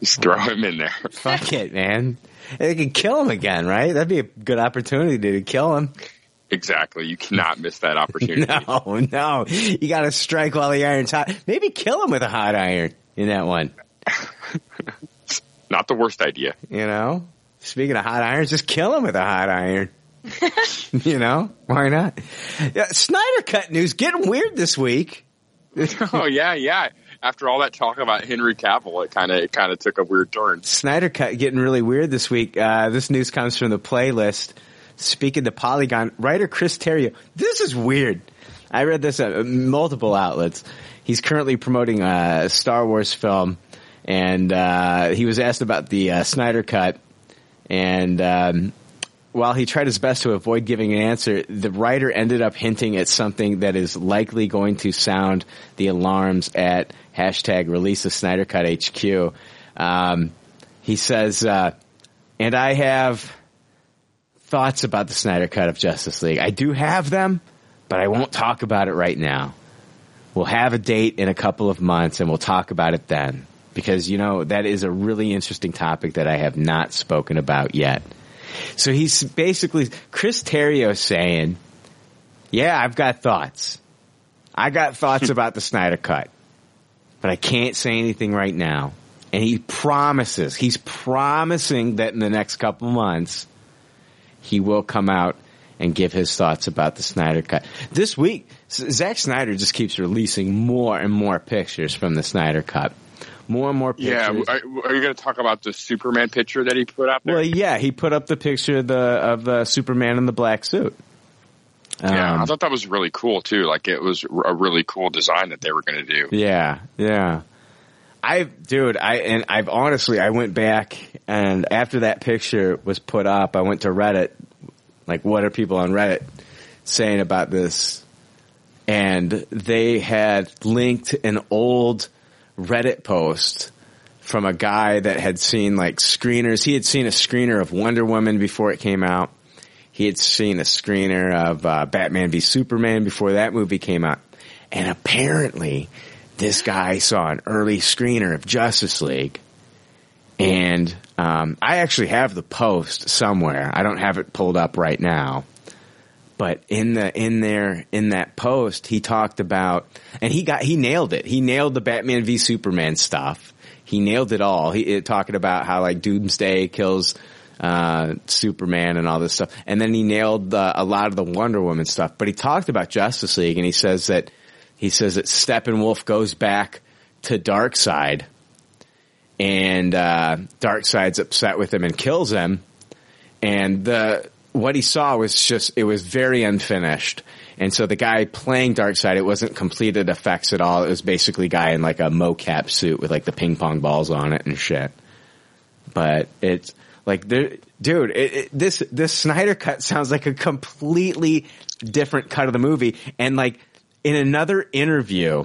Just throw him in there. Fuck it, man. They could kill him again, right? That'd be a good opportunity to kill him. Exactly. You cannot miss that opportunity. No. You got to strike while the iron's hot. Maybe kill him with a hot iron in that one. Not the worst idea. You know? Speaking of hot irons, just kill him with a hot iron. You know? Why not? Yeah, Snyder Cut news getting weird this week. Oh yeah. After all that talk about Henry Cavill, it kind of took a weird turn. Snyder Cut getting really weird this week. This news comes from the playlist. Speaking to Polygon, writer Chris Terrio. This is weird. I read this at multiple outlets. He's currently promoting a Star Wars film, and he was asked about the Snyder Cut, and while he tried his best to avoid giving an answer, the writer ended up hinting at something that is likely going to sound the alarms at #releaseTheSnyderCutHQ. He says, and I have thoughts about the Snyder Cut of Justice League. I do have them, but I won't talk about it right now. We'll have a date in a couple of months, and we'll talk about it then. Because, you know, that is a really interesting topic that I have not spoken about yet. So he's basically Chris Terrio saying, yeah, I've got thoughts. I got thoughts about the Snyder Cut, but I can't say anything right now. And he promises, he's promising that in the next couple months, he will come out and give his thoughts about the Snyder Cut. This week, Zack Snyder just keeps releasing more and more pictures from the Snyder Cut. More and more pictures. Yeah, are you going to talk about the Superman picture that he put up there? Well, yeah, he put up the picture of Superman in the black suit. Yeah, I thought that was really cool, too. Like, it was a really cool design that they were going to do. Yeah, yeah. I've honestly, I went back, and after that picture was put up, I went to Reddit. Like, what are people on Reddit saying about this? And they had linked an old Reddit post from a guy that had seen like screeners. He had seen a screener of Wonder Woman before it came out. He had seen a screener of Batman v Superman before that movie came out. And apparently this guy saw an early screener of Justice League. And I actually have the post somewhere. I don't have it pulled up right now. But in that post, he talked about, and he nailed it. He nailed the Batman v Superman stuff. He nailed it all. He talking about how like Doomsday kills Superman and all this stuff. And then he nailed a lot of the Wonder Woman stuff. But he talked about Justice League, and he says that Steppenwolf goes back to Darkseid, and Darkseid's upset with him and kills him, and what he saw was just, it was very unfinished. And so the guy playing Darkseid, it wasn't completed effects at all. It was basically a guy in like a mocap suit with like the ping pong balls on it and shit. But it's like, dude, this Snyder Cut sounds like a completely different cut of the movie. And like in another interview,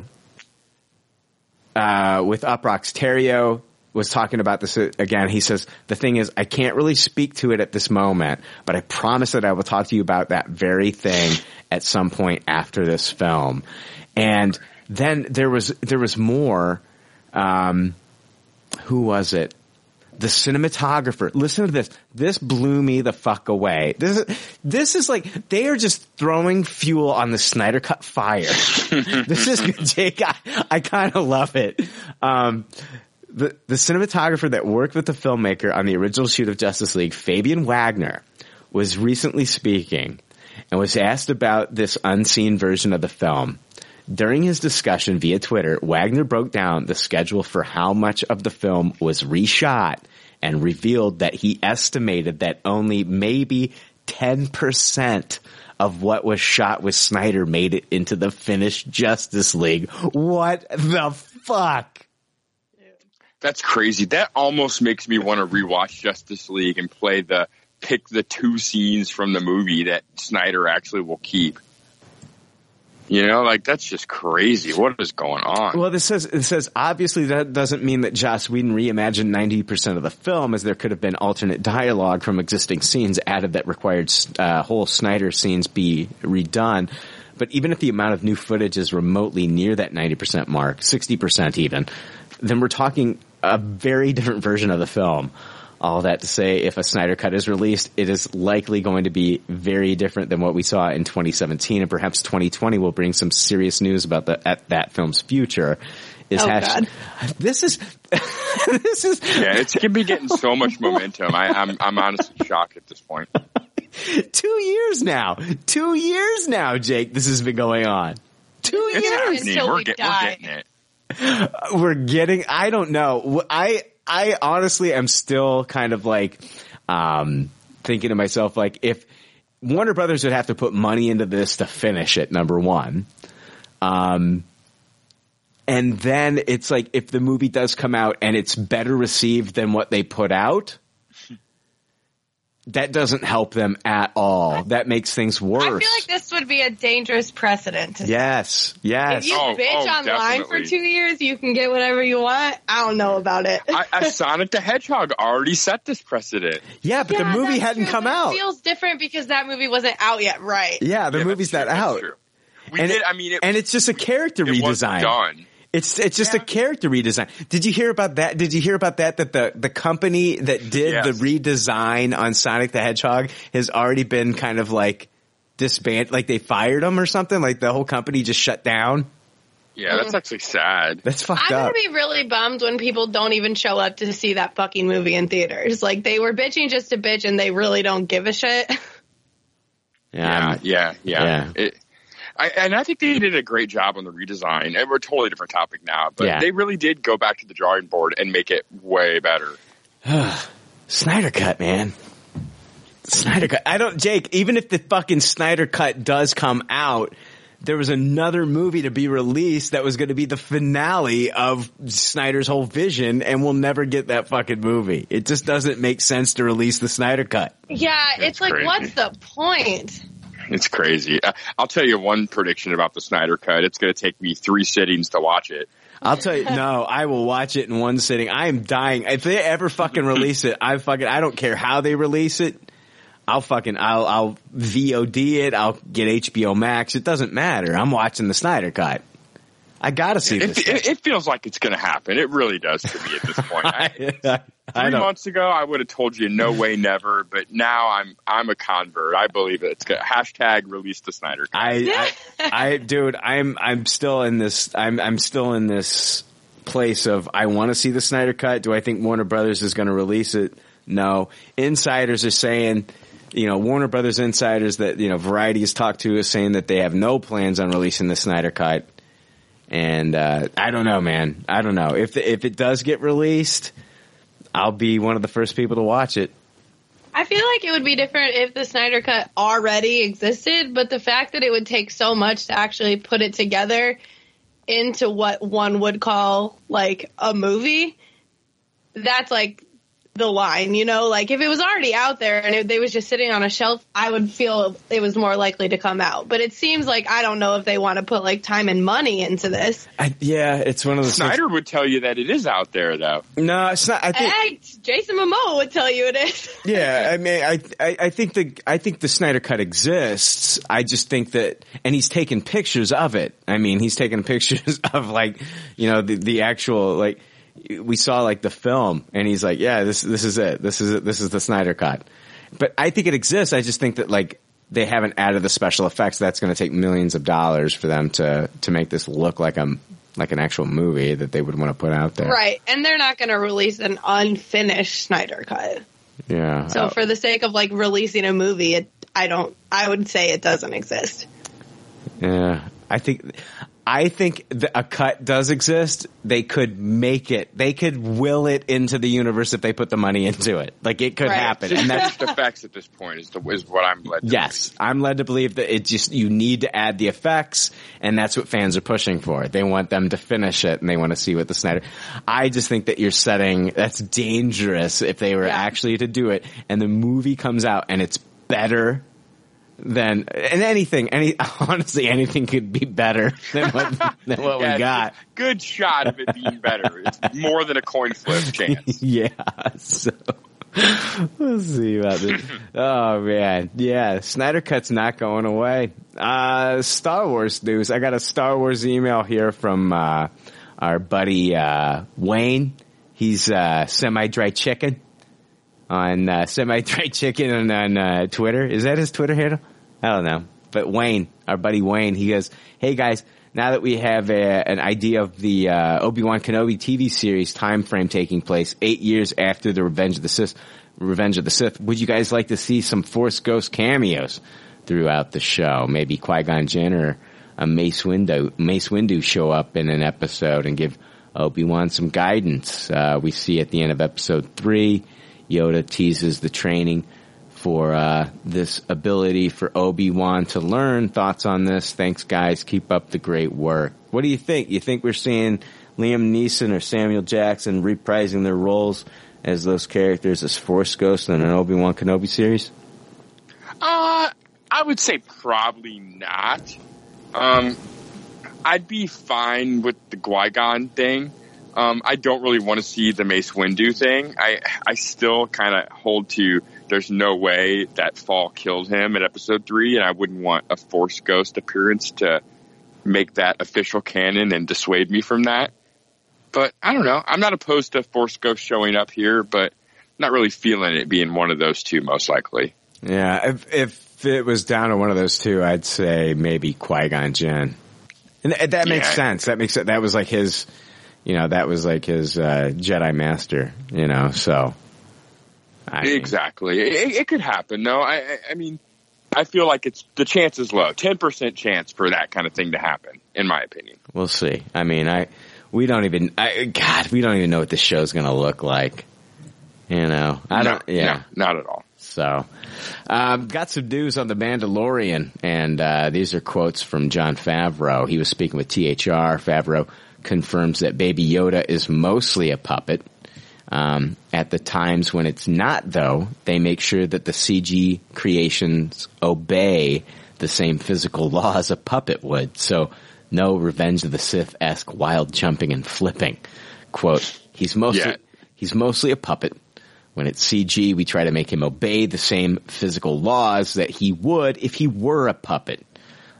with Uproxx, Terrio was talking about this again. He says, the thing is, I can't really speak to it at this moment, but I promise that I will talk to you about that very thing at some point after this film. And then there was more. Who was it? The cinematographer. Listen to this. This blew me the fuck away. This is like, they are just throwing fuel on the Snyder Cut fire. This is Jake. I kind of love it. The cinematographer that worked with the filmmaker on the original shoot of Justice League, Fabian Wagner, was recently speaking and was asked about this unseen version of the film. During his discussion via Twitter, Wagner broke down the schedule for how much of the film was reshot and revealed that he estimated that only maybe 10% of what was shot with Snyder made it into the finished Justice League. What the fuck? That's crazy. That almost makes me want to rewatch Justice League and pick the two scenes from the movie that Snyder actually will keep. You know, like that's just crazy. What is going on? Well, it says obviously that doesn't mean that Joss Whedon reimagined 90% of the film, as there could have been alternate dialogue from existing scenes added that required whole Snyder scenes be redone. But even if the amount of new footage is remotely near that 90% mark, 60% even, then we're talking a very different version of the film. All that to say, if a Snyder Cut is released, it is likely going to be very different than what we saw in 2017, and perhaps 2020 will bring some serious news about that film's future. God. This is. Yeah, it's going to be getting so much momentum. I'm honestly shocked at this point. 2 years now, Jake. This has been going on. 2 years. It's happening. We're getting it. I don't know. I honestly am still kind of like thinking to myself, like, if Warner Brothers would have to put money into this to finish it, number one. And then it's like, if the movie does come out and it's better received than what they put out, that doesn't help them at all. That makes things worse. I feel like this would be a dangerous precedent. Yes, yes. If you bitch online definitely. For 2 years, you can get whatever you want. I don't know about it. I Sonic the Hedgehog already set this precedent. Yeah, but the movie hadn't come out. It feels different because that movie wasn't out yet, right? Yeah, the movie's not out. It's just a character redesign. Done. It's just a character redesign. Did you hear about that? That the company that did the redesign on Sonic the Hedgehog has already been kind of like disbanded, like they fired them or something? Like the whole company just shut down? Yeah, that's actually sad. That's fucked up. I'm going to be really bummed when people don't even show up to see that fucking movie in theaters. Like they were bitching just to bitch and they really don't give a shit. Yeah. I think they did a great job on the redesign, and we're a totally different topic now, but they really did go back to the drawing board and make it way better. Snyder Cut, man. Snyder Cut. Jake, even if the fucking Snyder Cut does come out, there was another movie to be released that was going to be the finale of Snyder's whole vision, and we'll never get that fucking movie. It just doesn't make sense to release the Snyder Cut. Yeah, it's like, crazy. What's the point? It's crazy. I'll tell you one prediction about the Snyder Cut. It's going to take me 3 sittings to watch it. I'll tell you, no, I will watch it in 1 sitting. I am dying. If they ever fucking release it, I don't care how they release it. I'll VOD it. I'll get HBO Max. It doesn't matter. I'm watching the Snyder Cut. I gotta see this. It feels like it's gonna happen. It really does to me at this point. 3 months ago, I would have told you no way, never. But now I'm a convert. I believe it. It's # release the Snyder Cut. I'm still in this place of I want to see the Snyder Cut. Do I think Warner Brothers is going to release it? No. Insiders are saying. You know, Warner Brothers insiders that Variety has talked to is saying that they have no plans on releasing the Snyder Cut. And I don't know, man. I don't know. If it does get released, I'll be one of the first people to watch it. I feel like it would be different if the Snyder Cut already existed, but the fact that it would take so much to actually put it together into what one would call, like, a movie, that's, like, the line, Like, if it was already out there and they was just sitting on a shelf, I would feel it was more likely to come out. But it seems like I don't know if they want to put, like, time and money into this. It's one of those Snyder would tell you that it is out there, though. No, it's not. I think Jason Momoa would tell you it is. Yeah, I mean, I think the Snyder Cut exists. I just think that – and he's taken pictures of it. I mean, he's taken pictures of, like, the actual, like – we saw like the film and he's like, yeah, this is it. This is it. This is the Snyder Cut. But I think it exists. I just think that like they haven't added the special effects. That's going to take millions of dollars for them to make this look like an actual movie that they would want to put out there. Right. And they're not going to release an unfinished Snyder Cut. Yeah. So for the sake of like releasing a movie, I would say it doesn't exist. Yeah. I think a cut does exist. They could make it. They could will it into the universe if they put the money into it. Like it could happen. And that's the effects at this point is what I'm led to believe. I'm led to believe that it just you need to add the effects, and that's what fans are pushing for. They want them to finish it, and they want to see what the Snyder. I just think that that's dangerous if they were actually to do it, and the movie comes out and it's better. Then and anything could be better than what we got. Good shot of it being better. It's more than a coin flip chance. Yeah. So we'll see about this. Oh man, yeah. Snyder Cut's not going away. Star Wars news. I got a Star Wars email here from our buddy Wayne. He's semi-dry chicken. On semi-dry chicken and on Twitter. Is that his Twitter handle? I don't know. But Wayne, our buddy Wayne, he goes, hey guys, now that we have an idea of the Obi-Wan Kenobi TV series time frame taking place 8 years after the Revenge of the Sith, would you guys like to see some Force Ghost cameos throughout the show? Maybe Qui-Gon Jinn or Mace Windu show up in an episode and give Obi-Wan some guidance. We see at the end of episode 3, Yoda teases the training for this ability for Obi-Wan to learn. Thoughts on this? Thanks, guys. Keep up the great work. What do you think? You think we're seeing Liam Neeson or Samuel Jackson reprising their roles as those characters as Force Ghosts in an Obi-Wan Kenobi series? I would say probably not. I'd be fine with the Qui-Gon thing. I don't really want to see the Mace Windu thing. I still kind of hold to there's no way that Fall killed him in Episode 3, and I wouldn't want a Force Ghost appearance to make that official canon and dissuade me from that. But I don't know. I'm not opposed to Force Ghost showing up here, but not really feeling it being one of those two, most likely. Yeah, if it was down to one of those two, I'd say maybe Qui-Gon Jinn. And that makes sense. That makes it. That was like his... You know, that was like his Jedi Master, you know, so. Exactly. It could happen, though. I mean, I feel like the chance is low. 10% chance for that kind of thing to happen, in my opinion. We'll see. I mean, we don't even know what this show's going to look like. You know, No, not at all. So, got some news on The Mandalorian, and these are quotes from Jon Favreau. He was speaking with THR. Favreau confirms that Baby Yoda is mostly a puppet. At the times when it's not, though, they make sure that the CG creations obey the same physical law as a puppet would. So, no Revenge of the Sith-esque wild jumping and flipping. Quote, he's mostly a puppet. When it's CG, we try to make him obey the same physical laws that he would if he were a puppet.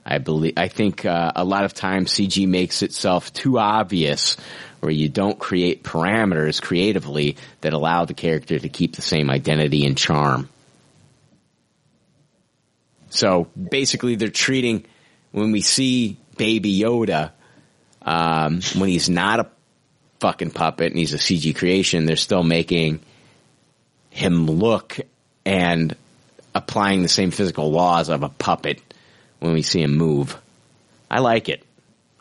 I think a lot of times CG makes itself too obvious, where you don't create parameters creatively that allow the character to keep the same identity and charm. So basically they're treating, when we see Baby Yoda, when he's not a fucking puppet and he's a CG creation, they're still making him look and applying the same physical laws of a puppet when we see him move. I like it.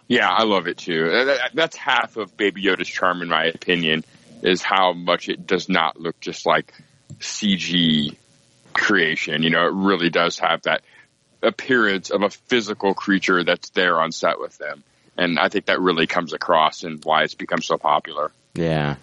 Yeah, I love it too. That's half of Baby Yoda's charm, in my opinion, is how much it does not look just like CG creation. You know, it really does have that appearance of a physical creature that's there on set with them. And I think that really comes across and why it's become so popular. Yeah.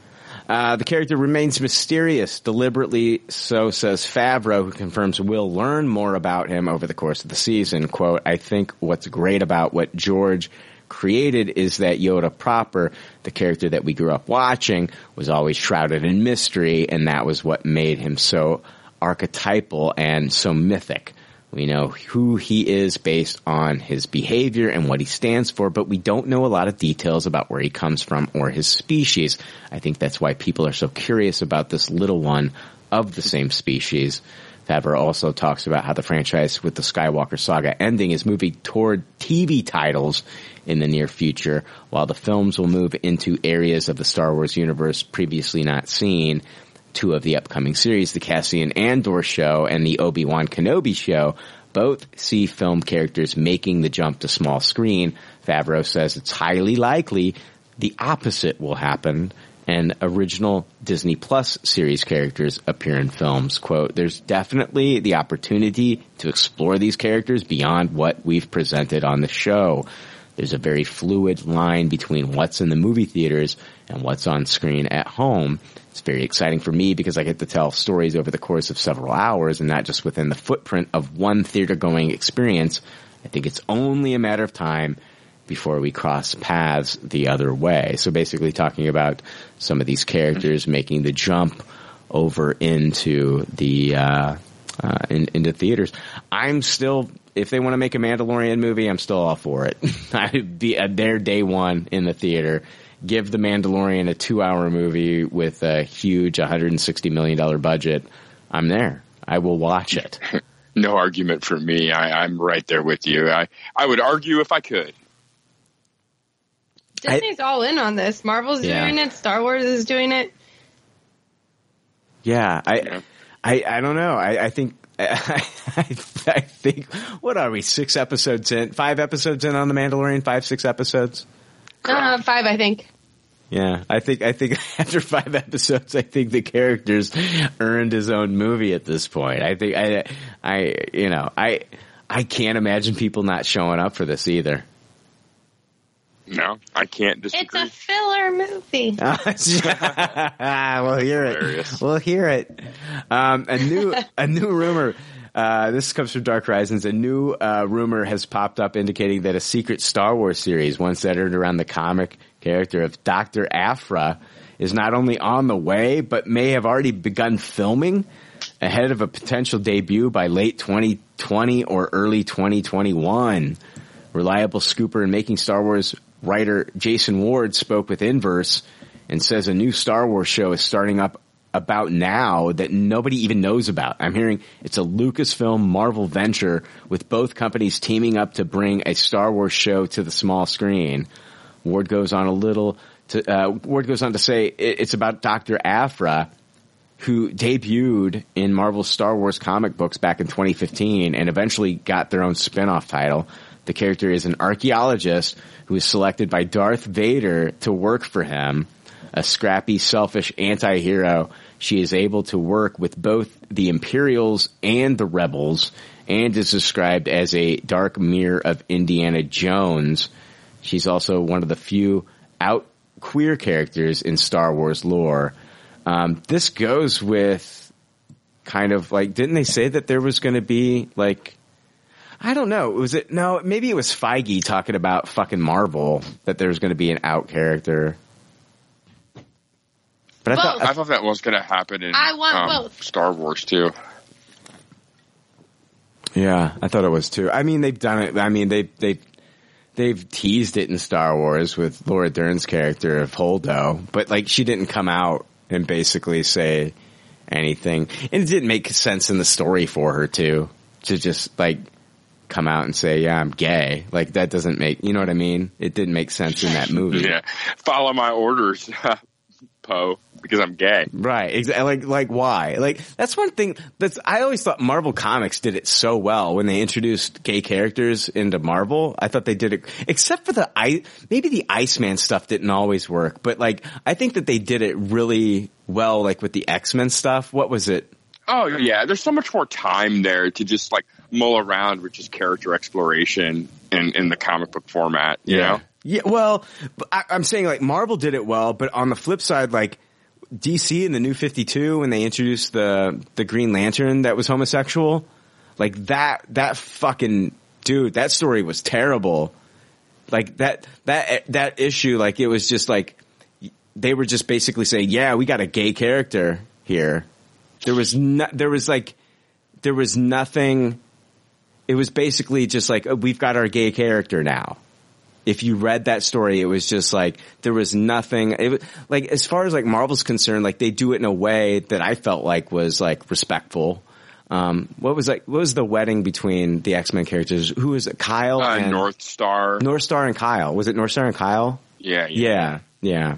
The character remains mysterious, deliberately so, says Favreau, who confirms we'll learn more about him over the course of the season. Quote, I think what's great about what George created is that Yoda proper, the character that we grew up watching, was always shrouded in mystery, and that was what made him so archetypal and so mythic. We know who he is based on his behavior and what he stands for, but we don't know a lot of details about where he comes from or his species. I think that's why people are so curious about this little one of the same species. Favreau also talks about how the franchise with the Skywalker saga ending is moving toward TV titles in the near future, while the films will move into areas of the Star Wars universe previously not seen. Two of the upcoming series, the Cassian Andor show and the Obi-Wan Kenobi show, both see film characters making the jump to small screen. Favreau says it's highly likely the opposite will happen and original Disney Plus series characters appear in films. Quote, there's definitely the opportunity to explore these characters beyond what we've presented on the show. There's a very fluid line between what's in the movie theaters and what's on screen at home. It's very exciting for me because I get to tell stories over the course of several hours and not just within the footprint of one theater-going experience. I think it's only a matter of time before we cross paths the other way. So basically talking about some of these characters making the jump over into the into theaters. I'm still... If they want to make a Mandalorian movie, I'm still all for it. I'd be there day one in the theater. Give the Mandalorian a 2-hour movie with a huge $160 million budget. I'm there. I will watch it. No argument for me. I'm right there with you. I would argue if I could. Disney's all in on this. Marvel's doing it. Star Wars is doing it. Yeah. I don't know. I think... I think, what are we, 5 episodes in on The Mandalorian? 5, 6 episodes? 5, I think. Yeah, I think after 5 episodes, I think the character's earned his own movie at this point. I can't imagine people not showing up for this either. No, I can't disagree. It's a filler movie. We'll hear it. A new rumor. This comes from Dark Horizons. A new rumor has popped up indicating that a secret Star Wars series, one centered around the comic character of Dr. Aphra, is not only on the way, but may have already begun filming ahead of a potential debut by late 2020 or early 2021. Reliable scooper and Making Star Wars writer Jason Ward spoke with Inverse and says a new Star Wars show is starting up about now that nobody even knows about. I'm hearing it's a Lucasfilm Marvel venture with both companies teaming up to bring a Star Wars show to the small screen. Ward goes on to say it's about Dr. Aphra, who debuted in Marvel's Star Wars comic books back in 2015 and eventually got their own spin-off title. The character is an archaeologist who is selected by Darth Vader to work for him. A scrappy, selfish anti-hero, she is able to work with both the Imperials and the Rebels, and is described as a dark mirror of Indiana Jones. She's also one of the few out queer characters in Star Wars lore. This goes with kind of like, didn't they say that there was going to be like, I don't know. Was it? No, maybe it was Feige talking about fucking Marvel, that there was going to be an out character. But I thought that was going to happen in Star Wars too. Yeah, I thought it was too. I mean, they've done it. I mean, they've teased it in Star Wars with Laura Dern's character of Holdo, but like she didn't come out and basically say anything, and it didn't make sense in the story for her to just like come out and say, yeah, I'm gay. Like that doesn't make, you know what I mean? It didn't make sense in that movie. Yeah, follow my orders. Because I'm gay, right? Exactly. Like why? Like that's one thing that's I always thought Marvel Comics did it so well when they introduced gay characters into Marvel. I thought they did it, except for maybe the Iceman stuff didn't always work, but like I think that they did it really well, like with the X-Men stuff. What was it? Oh yeah, there's so much more time there to just like mull around with just character exploration in the comic book format, you know. Yeah, well, I'm saying like Marvel did it well, but on the flip side, like DC in the New 52 when they introduced the Green Lantern that was homosexual, like that fucking dude, that story was terrible. Like that issue, like it was just like they were just basically saying, yeah, we got a gay character here. There was nothing. It was basically just like, oh, we've got our gay character now. If you read that story, it was just like there was nothing. It was, like as far as like Marvel's concerned, like they do it in a way that I felt like was like respectful. What was the wedding between the X-Men characters? Who was it? Kyle and Northstar. Northstar and Kyle. Was it Northstar and Kyle? Yeah.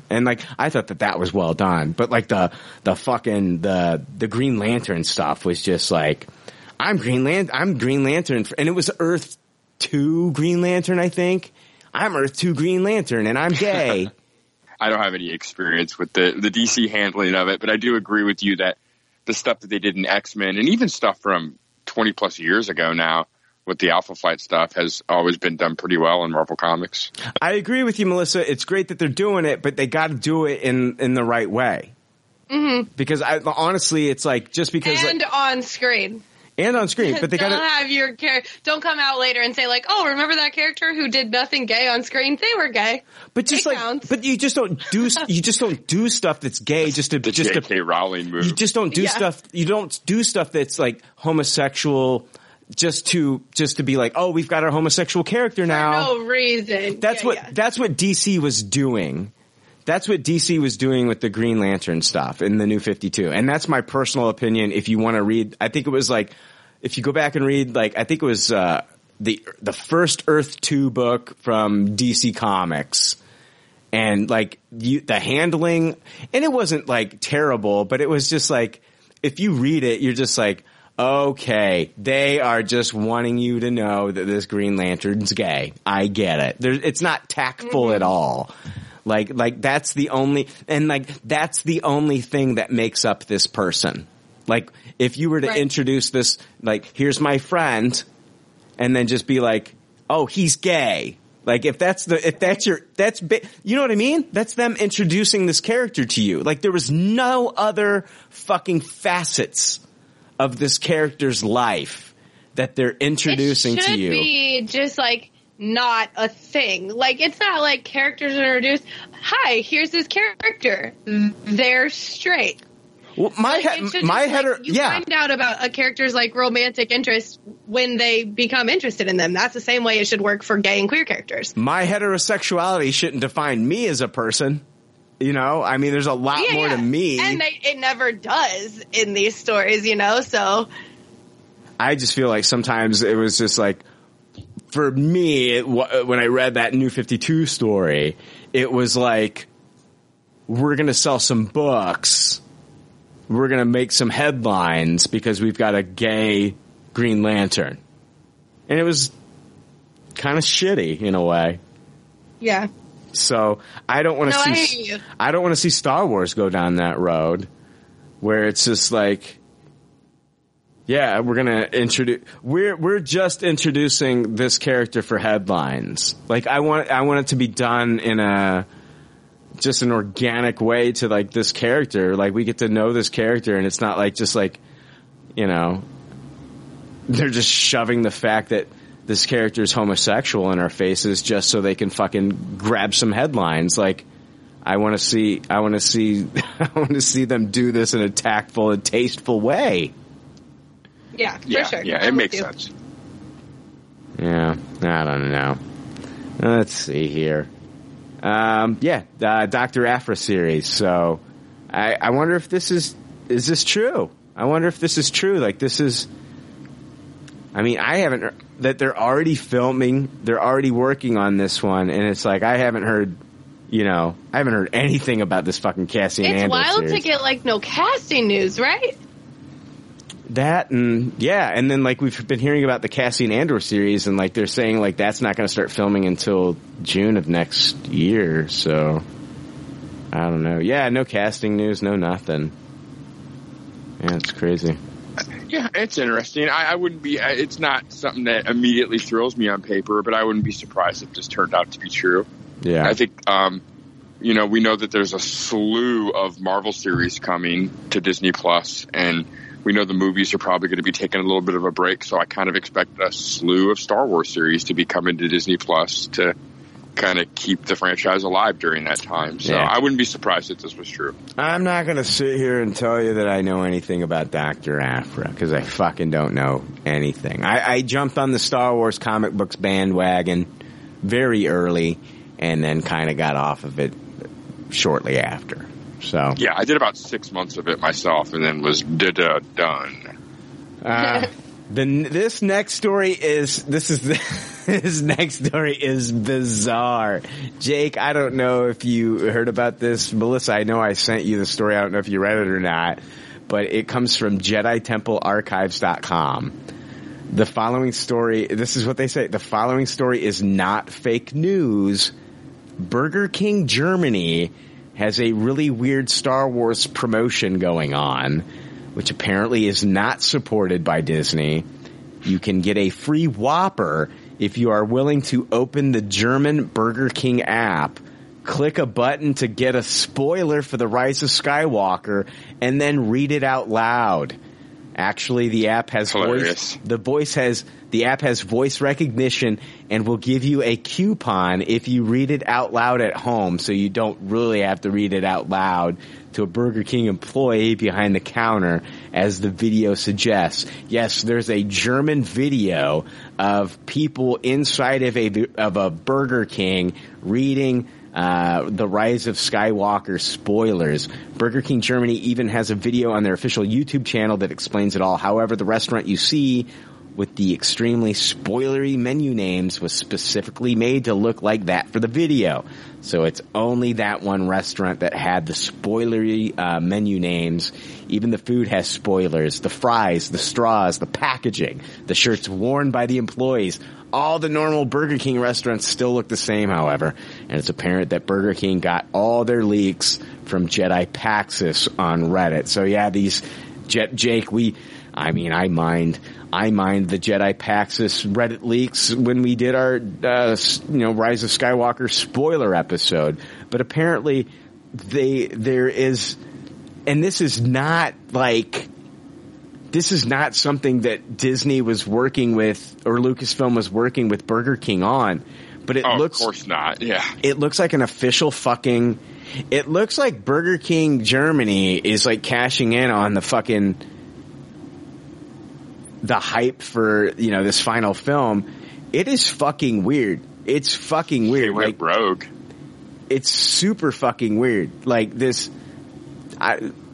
And like I thought that was well done, but like the fucking Green Lantern stuff was just like I'm Green Lantern, and it was Earth 2 Green Lantern, I think. I'm Earth 2 Green Lantern, and I'm gay. I don't have any experience with the DC handling of it, but I do agree with you that the stuff that they did in X-Men, and even stuff from 20-plus years ago now with the Alpha Flight stuff, has always been done pretty well in Marvel Comics. I agree with you, Melissa. It's great that they're doing it, but they got to do it in the right way. Mm-hmm. Because honestly, it's like just because... And like, on screen. And on screen, but they gotta have your character. Don't come out later and say like, "Oh, remember that character who did nothing gay on screen? They were gay." But just like, counts. But you just don't do stuff that's gay. Just to the just J.K. Rowling move. You just don't do stuff. You don't do stuff that's like homosexual. Just to be like, "Oh, we've got our homosexual character now." For no reason. That's what DC was doing. That's what DC was doing with the Green Lantern stuff in the New 52. And that's my personal opinion. If you want to read, I think it was like, if you go back and read, like, I think it was, the first Earth 2 book from DC Comics. And like, the handling, and it wasn't like terrible, but it was just like, if you read it, you're just like, okay, they are just wanting you to know that this Green Lantern's gay. I get it. It's not tactful at all. Like that's the only, and like that's the only thing that makes up this person. Like if you were to introduce this, like, here's my friend, and then just be like, oh, he's gay. Like if that's the, if that's your, that's, you know what I mean? That's them introducing this character to you. Like there was no other fucking facets of this character's life that they're introducing to you. It should be just like not a thing. Like it's not like characters are introduced. Hi, here's this character. They're straight. Well, find out about a character's like romantic interest when they become interested in them. That's the same way it should work for gay and queer characters. My heterosexuality shouldn't define me as a person. You know, I mean, there's a lot more to me, and it never does in these stories. You know, so I just feel like sometimes it was just like, for me, when I read that New 52 story, it was like, we're gonna sell some books. We're going to make some headlines because we've got a gay Green Lantern. And it was kind of shitty in a way. Yeah. So I don't want to I don't want to see Star Wars go down that road where it's just like, yeah, we're going to introduce, we're just introducing this character for headlines. Like I want it to be done in a, just an organic way to like this character. Like we get to know this character, and it's not like just like, you know, they're just shoving the fact that this character is homosexual in our faces just so they can fucking grab some headlines. Like I want to see them do this in a tactful and tasteful way. Yeah, for sure. Yeah, it makes sense. Yeah, I don't know. Let's see here. Dr. Aphra series. So I wonder if is this true? I wonder if this is true. Like this is, I mean, I haven't heard that they're already filming, they're already working on this one. And it's like, I haven't heard anything about this fucking Cassie and Andor series. It's wild to get like no casting news, right? That and yeah. And then like we've been hearing about the Cassie and Andor series, and like they're saying like that's not going to start filming until June of next year. So I don't know. Yeah, no casting news, no nothing. Yeah, it's crazy. Yeah, it's interesting. I wouldn't be. It's not something that immediately thrills me on paper, but I wouldn't be surprised if this turned out to be true. Yeah, I think. You know, we know that there's a slew of Marvel series coming to Disney Plus, and we know the movies are probably going to be taking a little bit of a break, so I kind of expect a slew of Star Wars series to be coming to Disney Plus to kind of keep the franchise alive during that time. So yeah. I wouldn't be surprised if this was true. I'm not going to sit here and tell you that I know anything about Dr. Aphra, because I fucking don't know anything. I jumped on the Star Wars comic books bandwagon very early and then kind of got off of it shortly after. So yeah, I did about 6 months of it myself, and then was done. This next story is bizarre. Jake, I don't know if you heard about this. Melissa, I know I sent you the story. I don't know if you read it or not, but it comes from JediTempleArchives.com. The following story. This is what they say. The following story is not fake news. Burger King Germany has a really weird Star Wars promotion going on, which apparently is not supported by Disney. You can get a free Whopper if you are willing to open the German Burger King app, click a button to get a spoiler for The Rise of Skywalker, and then read it out loud. Actually, the app has voice recognition and will give you a coupon if you read it out loud at home, so you don't really have to read it out loud to a Burger King employee behind the counter, as the video suggests. Yes, there's a German video of people inside of a Burger King reading The Rise of Skywalker spoilers. Burger King Germany even has a video on their official YouTube channel that explains it all. However, the restaurant you see with the extremely spoilery menu names was specifically made to look like that for the video. So it's only that one restaurant that had the spoilery menu names. Even the food has spoilers. The fries, the straws, the packaging, the shirts worn by the employees. All the normal Burger King restaurants still look the same, however. And it's apparent that Burger King got all their leaks from Jedi Paxis on Reddit. So yeah, these Jake, I mined the Jedi Paxis Reddit leaks when we did our, Rise of Skywalker spoiler episode. But apparently there is, and this is not something that Disney was working with or Lucasfilm was working with Burger King on, but it looks, of course not. Yeah. It looks like an official fucking, it looks like Burger King Germany is like cashing in on the fucking, the hype for, this final film. It is fucking weird. It's fucking weird. They went rogue. It's super fucking weird. Like this,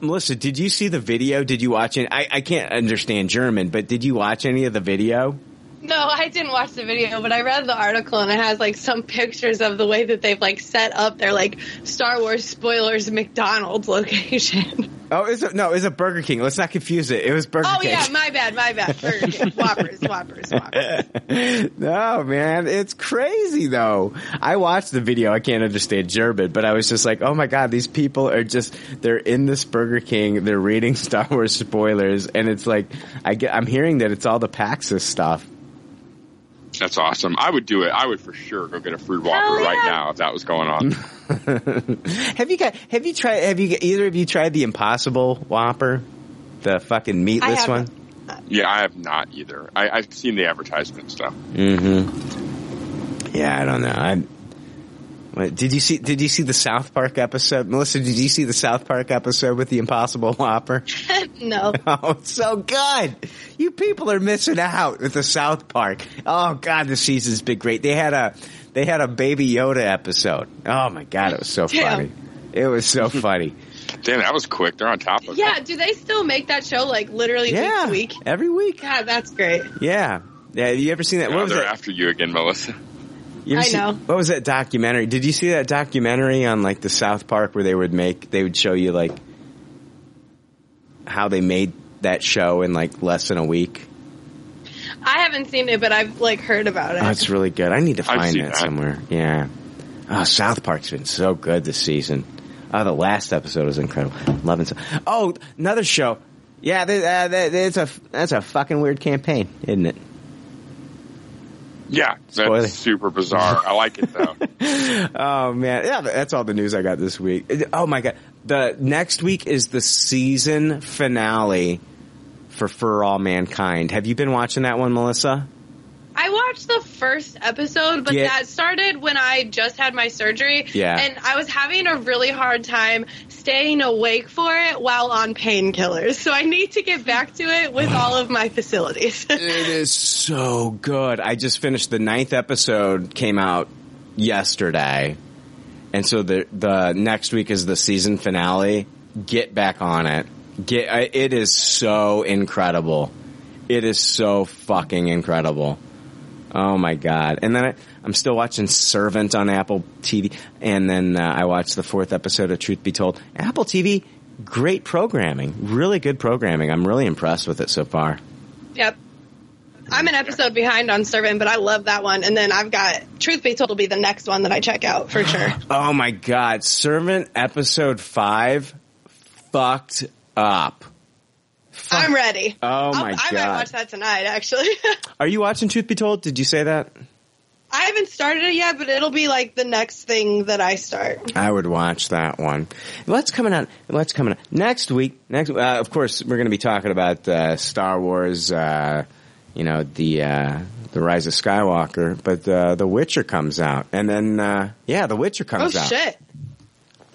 Melissa, did you see the video? Did you watch it? I can't understand German, but did you watch any of the video? No, I didn't watch the video, but I read the article, and it has, some pictures of the way that they've, set up their, Star Wars spoilers McDonald's location. Oh, is it Burger King? Let's not confuse it. It was Burger King. Oh, yeah, my bad. Burger King. Whoppers. No, man, it's crazy, though. I watched the video. I can't understand German, but I was just like, oh, my God, these people are they're in this Burger King. They're reading Star Wars spoilers, and it's like, I'm hearing that it's all the Paxis stuff. That's awesome. I would do it. I would for sure go get a fruit Whopper right now if that was going on. Have either of you tried the Impossible Whopper? The fucking meatless one? Yeah, I have not either. I've seen the advertisement stuff. Mm-hmm. Yeah, I don't know. Did you see the South Park episode? Melissa, did you see the South Park episode with the Impossible Whopper? No. Oh, it's so good. You people are missing out with the South Park. Oh God, the season's been great. They had a Baby Yoda episode. Oh my God, it was so funny. It was so funny. Damn, that was quick. They're on top of it. Yeah, do they still make that show literally week to week? Every week. God, that's great. Yeah. Yeah, you ever seen that? What was that? After you again, Melissa. I know. What was that documentary? Did you see that documentary on the South Park where they would show you how they made that show in less than a week? I haven't seen it, but I've heard about it. Oh, it's really good. I need to find that somewhere. Yeah. Oh, South Park's been so good this season. Oh, the last episode was incredible. Loving so. Oh, another show. Yeah, that's a fucking weird campaign, isn't it? Yeah, that's super bizarre. I like it, though. Oh, man. Yeah, that's all the news I got this week. Oh, my God. The next week is the season finale for All Mankind. Have you been watching that one, Melissa? I watched the first episode, but that started when I just had my surgery. Yeah. And I was having a really hard time staying awake for it while on painkillers. So I need to get back to it with all of my facilities. It is so good. I just finished the 9th episode, came out yesterday. And so the next week is the season finale. Get back on it. It is so incredible. It is so fucking incredible. Oh, my God. And then I'm still watching Servant on Apple TV. And then I watched the 4th episode of Truth Be Told. Apple TV, great programming. Really good programming. I'm really impressed with it so far. Yep. I'm an episode behind on Servant, but I love that one. And then I've got Truth Be Told will be the next one that I check out for sure. Oh, my God. Servant episode 5 fucked up. I'm ready. Oh, my God. I might watch that tonight, actually. Are you watching Truth Be Told? Did you say that? I haven't started it yet, but it'll be the next thing that I start. I would watch that one. What's coming on? Next week, of course, we're going to be talking about Star Wars, the Rise of Skywalker. But The Witcher comes out. And then, The Witcher comes out. Oh, shit.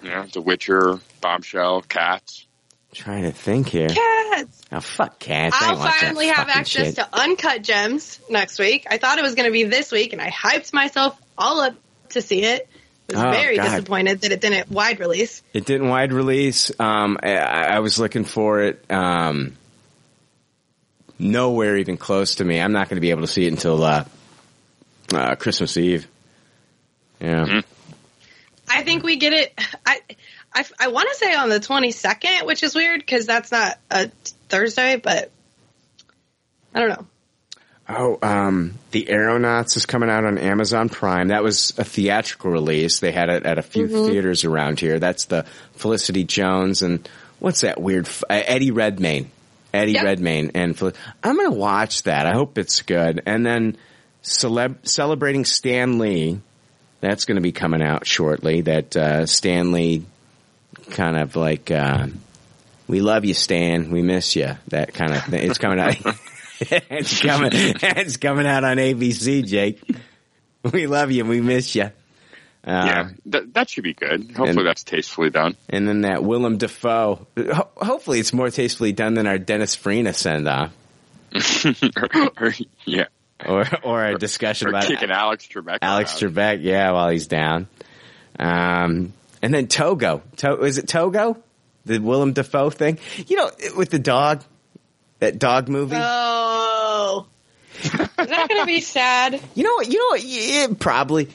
Yeah, The Witcher, Bombshell, Cats. Trying to think here. Cats. Oh, fuck Cats. I'll finally have access to Uncut Gems next week. I thought it was going to be this week, and I hyped myself all up to see it. I was very disappointed that it didn't wide release. It didn't wide release. I was looking for it. nowhere even close to me. I'm not going to be able to see it until Christmas Eve. Yeah. Mm-hmm. I think we get it. I want to say on the 22nd, which is weird because that's not a Thursday, but I don't know. Oh, The Aeronauts is coming out on Amazon Prime. That was a theatrical release. They had it at a few theaters around here. That's the Felicity Jones and what's that weird Eddie Redmayne. Redmayne and I'm going to watch that. I hope it's good. And then Celebrating Stan Lee. That's going to be coming out shortly. That Stan Lee kind of like we love you, Stan. We miss you. That kind of thing. It's coming out. It's coming out on ABC, Jake. We love you. We miss you. Yeah, that should be good. Hopefully that's tastefully done. And then that Willem Dafoe. Hopefully it's more tastefully done than our Dennis Farina send-off. Yeah. Or a discussion about kicking Alex Trebek. While he's down. And then Togo. Is it Togo? The Willem Dafoe thing? You know, with the dog. That dog movie. Oh. Is that going to be sad? You know what? Probably.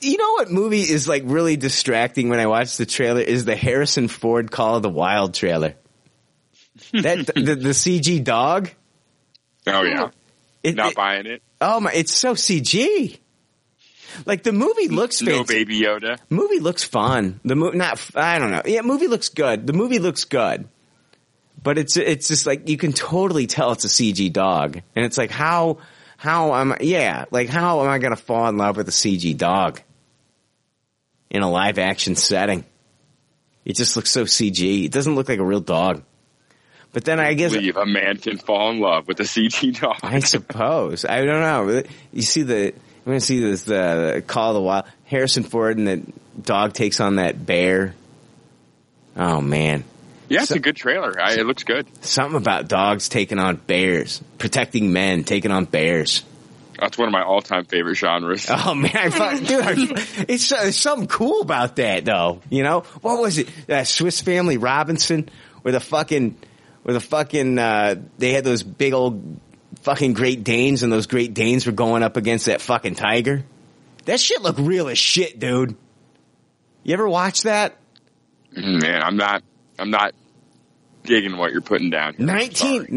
You know what movie is like really distracting when I watch the trailer is the Harrison Ford Call of the Wild trailer. That the CG dog. Oh yeah, not buying it. Oh my, it's so CG. Like the movie looks fancy. No Baby Yoda. Movie looks fun. The movie, I don't know. Yeah, movie looks good. The movie looks good, but it's just like you can totally tell it's a CG dog, and it's like how. How am I going to fall in love with a CG dog in a live action setting? It just looks so CG. It doesn't look like a real dog. But then I guess a man can fall in love with a CG dog. I suppose. I don't know. I'm going to see this the Call of the Wild. Harrison Ford and the dog takes on that bear. Oh man. Yeah, it's a good trailer. It looks good. Something about dogs taking on bears, protecting men, taking on bears. That's one of my all-time favorite genres. Oh, man. It's something cool about that, though. You know? What was it? Swiss Family Robinson where they had those big old fucking Great Danes, and those Great Danes were going up against that fucking tiger. That shit looked real as shit, dude. You ever watch that? Man, I'm not digging what you're putting down here.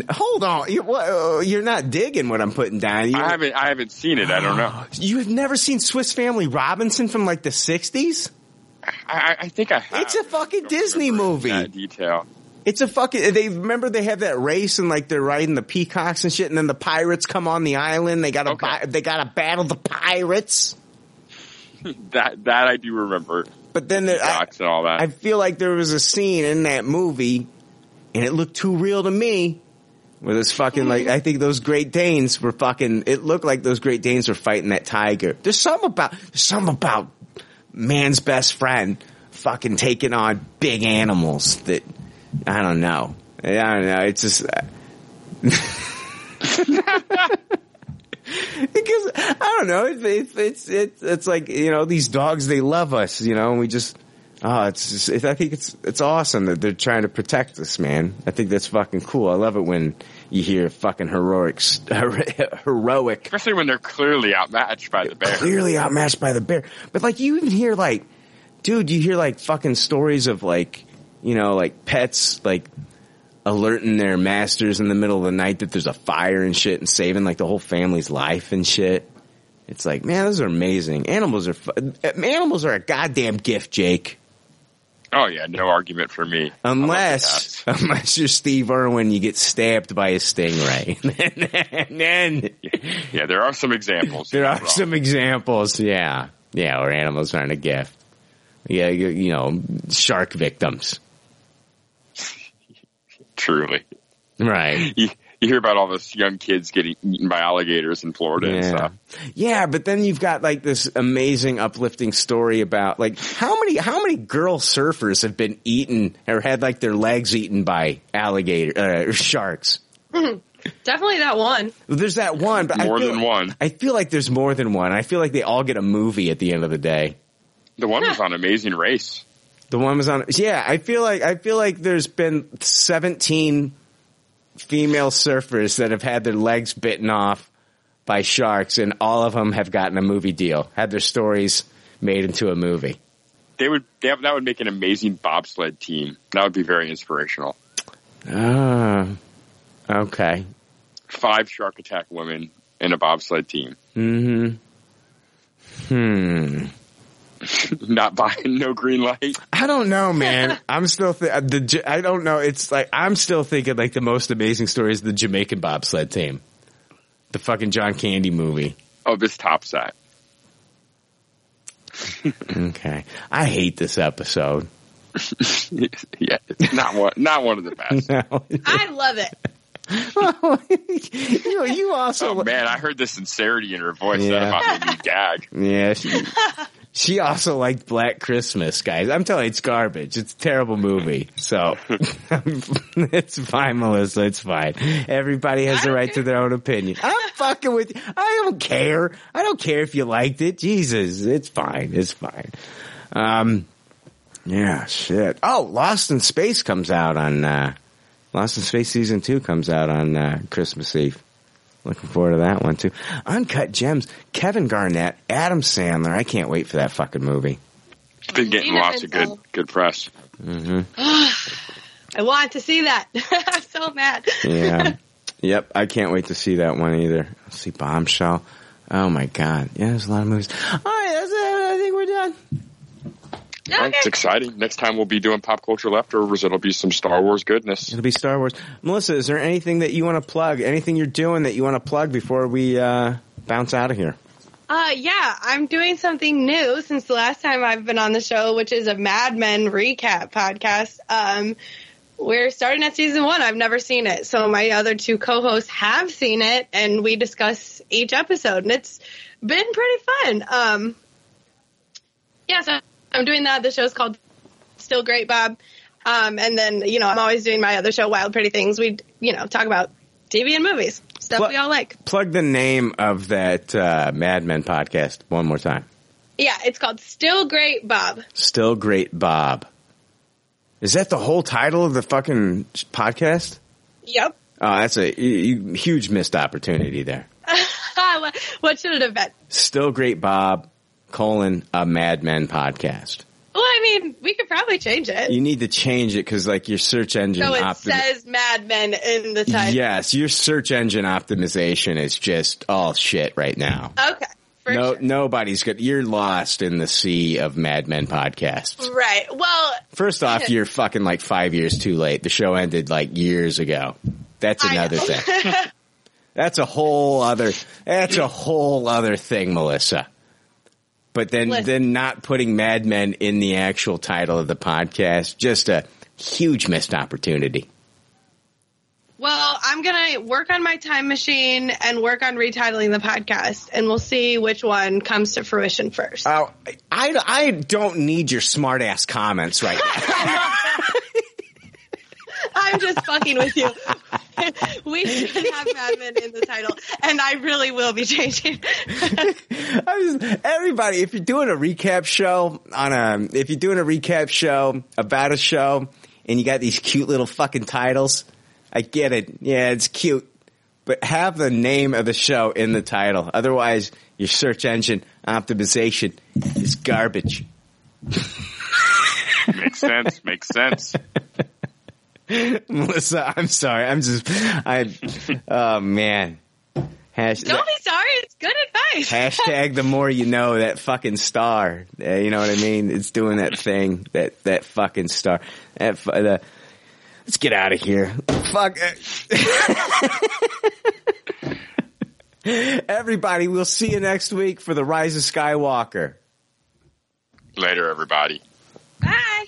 Hold on. You're not digging what I'm putting down. I haven't seen it. I don't know. You have never seen Swiss Family Robinson from like the 60s? I think I have. It's a fucking Disney movie. That detail. It's a fucking. They have that race and like they're riding the peacocks and shit, and then the pirates come on the island. They gotta battle the pirates. that I do remember. But then and all that. I feel like there was a scene in that movie, and it looked too real to me, where this fucking, like, I think those Great Danes were fucking, it looked like those Great Danes were fighting that tiger. There's something about man's best friend fucking taking on big animals that, I don't know. It's just, because I don't know, it's like, you know, these dogs, they love us, you know, and we just I think it's awesome that they're trying to protect us, man. I think that's fucking cool. I love it when you hear fucking heroic, especially when they're clearly outmatched by the bear. But like you even hear like, dude, you hear like fucking stories of like, you know, like pets like alerting their masters in the middle of the night that there's a fire and shit and saving like the whole family's life and shit. It's like, man, those are amazing. Animals are a goddamn gift, Jake. Oh yeah, no argument for me. Unless you're Steve Irwin, you get stabbed by a stingray. and then there are some examples. Yeah. Yeah, where animals aren't a gift. Yeah, you know, shark victims. Truly. Right. You hear about all those young kids getting eaten by alligators in Florida and stuff. Yeah, but then you've got like this amazing uplifting story about like how many girl surfers have been eaten or had like their legs eaten by alligator sharks. Definitely that one. There's that one, but more than one. I feel like there's more than one. I feel like they all get a movie at the end of the day. The one was on Amazing Race. The one was on, yeah, I feel like there's been 17 female surfers that have had their legs bitten off by sharks, and all of them have gotten a movie deal, had their stories made into a movie. That would make an amazing bobsled team. That would be very inspirational. Okay. 5 shark attack women in a bobsled team. Not buying, no green light. I don't know, man. I'm still I don't know. It's like I'm still thinking like the most amazing story is the Jamaican bobsled team, the fucking John Candy movie. Oh, this topside. Okay, I hate this episode. Yeah, it's not one of the best. No. I love it. you also. Oh man, I heard the sincerity in her voice. Yeah. That about made me gag. Yeah, she also liked Black Christmas, guys. I'm telling you, it's garbage. It's a terrible movie. So it's fine, Melissa. It's fine. Everybody has the right to their own opinion. I'm fucking with you. I don't care. I don't care if you liked it. Jesus, it's fine. It's fine. Yeah, shit. Oh, Lost in Space comes out on Lost in Space season 2 comes out on Christmas Eve. Looking forward to that one, too. Uncut Gems, Kevin Garnett, Adam Sandler. I can't wait for that fucking movie. It's been getting lots of good press. I want to see that. I'm so mad. Yeah. Yep, I can't wait to see that one either. Let's see, Bombshell. Oh, my God. Yeah, there's a lot of movies. All right, that's it. I think we're done. Okay. It's exciting. Next time we'll be doing Pop Culture Leftovers. It'll be some Star Wars goodness. It'll be Star Wars. Melissa, is there anything that you want to plug? Anything you're doing that you want to plug before we bounce out of here? Yeah, I'm doing something new since the last time I've been on the show, which is a Mad Men recap podcast. We're starting at season 1. I've never seen it. So my other 2 co-hosts have seen it, and we discuss each episode. And it's been pretty fun. Yeah, so I'm doing that. The show's called Still Great, Bob. And then, I'm always doing my other show, Wild Pretty Things. We, talk about TV and movies, stuff we all like. Plug the name of that Mad Men podcast one more time. Yeah, it's called Still Great, Bob. Still Great, Bob. Is that the whole title of the fucking podcast? Yep. Oh, that's a huge missed opportunity there. What should it have been? Still Great, Bob. A Mad Men podcast. Well, I mean, we could probably change it. You need to change it because, your search engine... So it says Mad Men in the title. Yes, your search engine optimization is just all shit right now. Okay, sure. Nobody's good. You're lost in the sea of Mad Men podcasts. Right, well... First off, you're fucking 5 years too late. The show ended years ago. That's another thing. That's a whole other thing, Melissa. But then not putting Mad Men in the actual title of the podcast, just a huge missed opportunity. Well, I'm going to work on my time machine and work on retitling the podcast, and we'll see which one comes to fruition first. Oh, I don't need your smart-ass comments right now. I'm just fucking with you. We should have Mad Men in the title, and I really will be changing. Everybody, if you're doing a recap show about a show, and you got these cute little fucking titles, I get it. Yeah, it's cute, but have the name of the show in the title. Otherwise, your search engine optimization is garbage. Makes sense. Melissa, I'm sorry. Oh man. Don't be sorry. It's good advice. Hashtag the more you know, that fucking star. You know what I mean? It's doing that thing, that fucking star. Let's get out of here. Fuck. Everybody, we'll see you next week for The Rise of Skywalker. Later, everybody. Bye.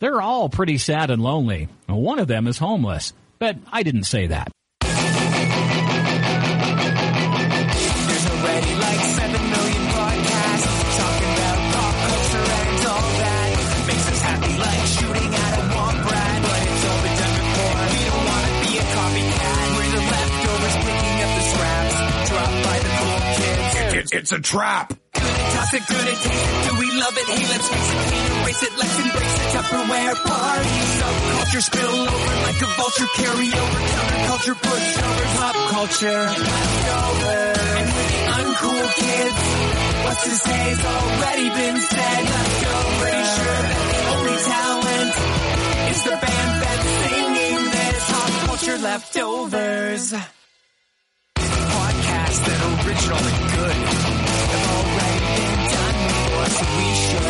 They're all pretty sad and lonely. One of them is homeless, but I didn't say that. It's a trap. Toss it, good it, taste it, do we love it? Hey, let's face it, can't erase it, let's embrace it. Tupperware party, subculture spill over like a vulture, carry over, counterculture, push over, pop culture, leftovers. And with the uncool kids, what's to say has already been said. Leftovers. Pretty sure that the only talent is the band that's singing this. Pop culture leftovers. Podcasts that are original and good. We should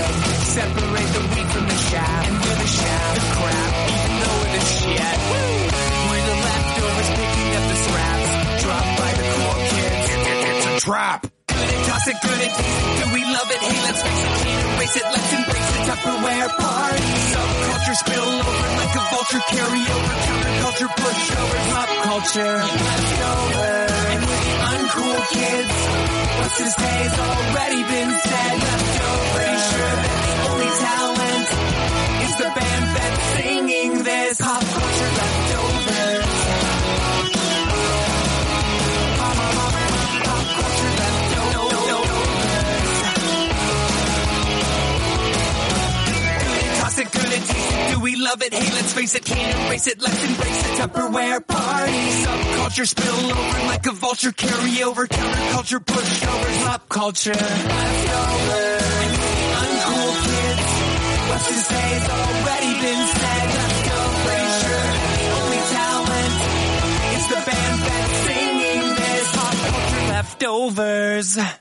separate the wheat from the chaff, and we're the chaff, the crap, even though we're the shit. Woo! We're the leftovers picking up the scraps, dropped by the cool kids. It's a trap. Good and toss it, good and taste it, do we love it? Hey, let's face it, can't erase it, let's embrace it. Tupperware party, subculture spill over like a vulture, carry over, counterculture, push over, pop culture, leftovers. And with the uncool kids, what's to say has already been said. Leftovers. Pretty sure that the only talent is the band that's singing this. Pop culture leftovers. Pop culture leftovers. Good and toss it, good and taste it. Do we love it? Hey, let's face it, can't erase it. Let's embrace it. Tupperware party. Subculture spill over like a vulture. Carry over, counterculture, pushovers. Pop culture leftovers. What's to say has already been said. Let's go, pretty sure the only talent is the band that's singing this. Pop culture leftovers.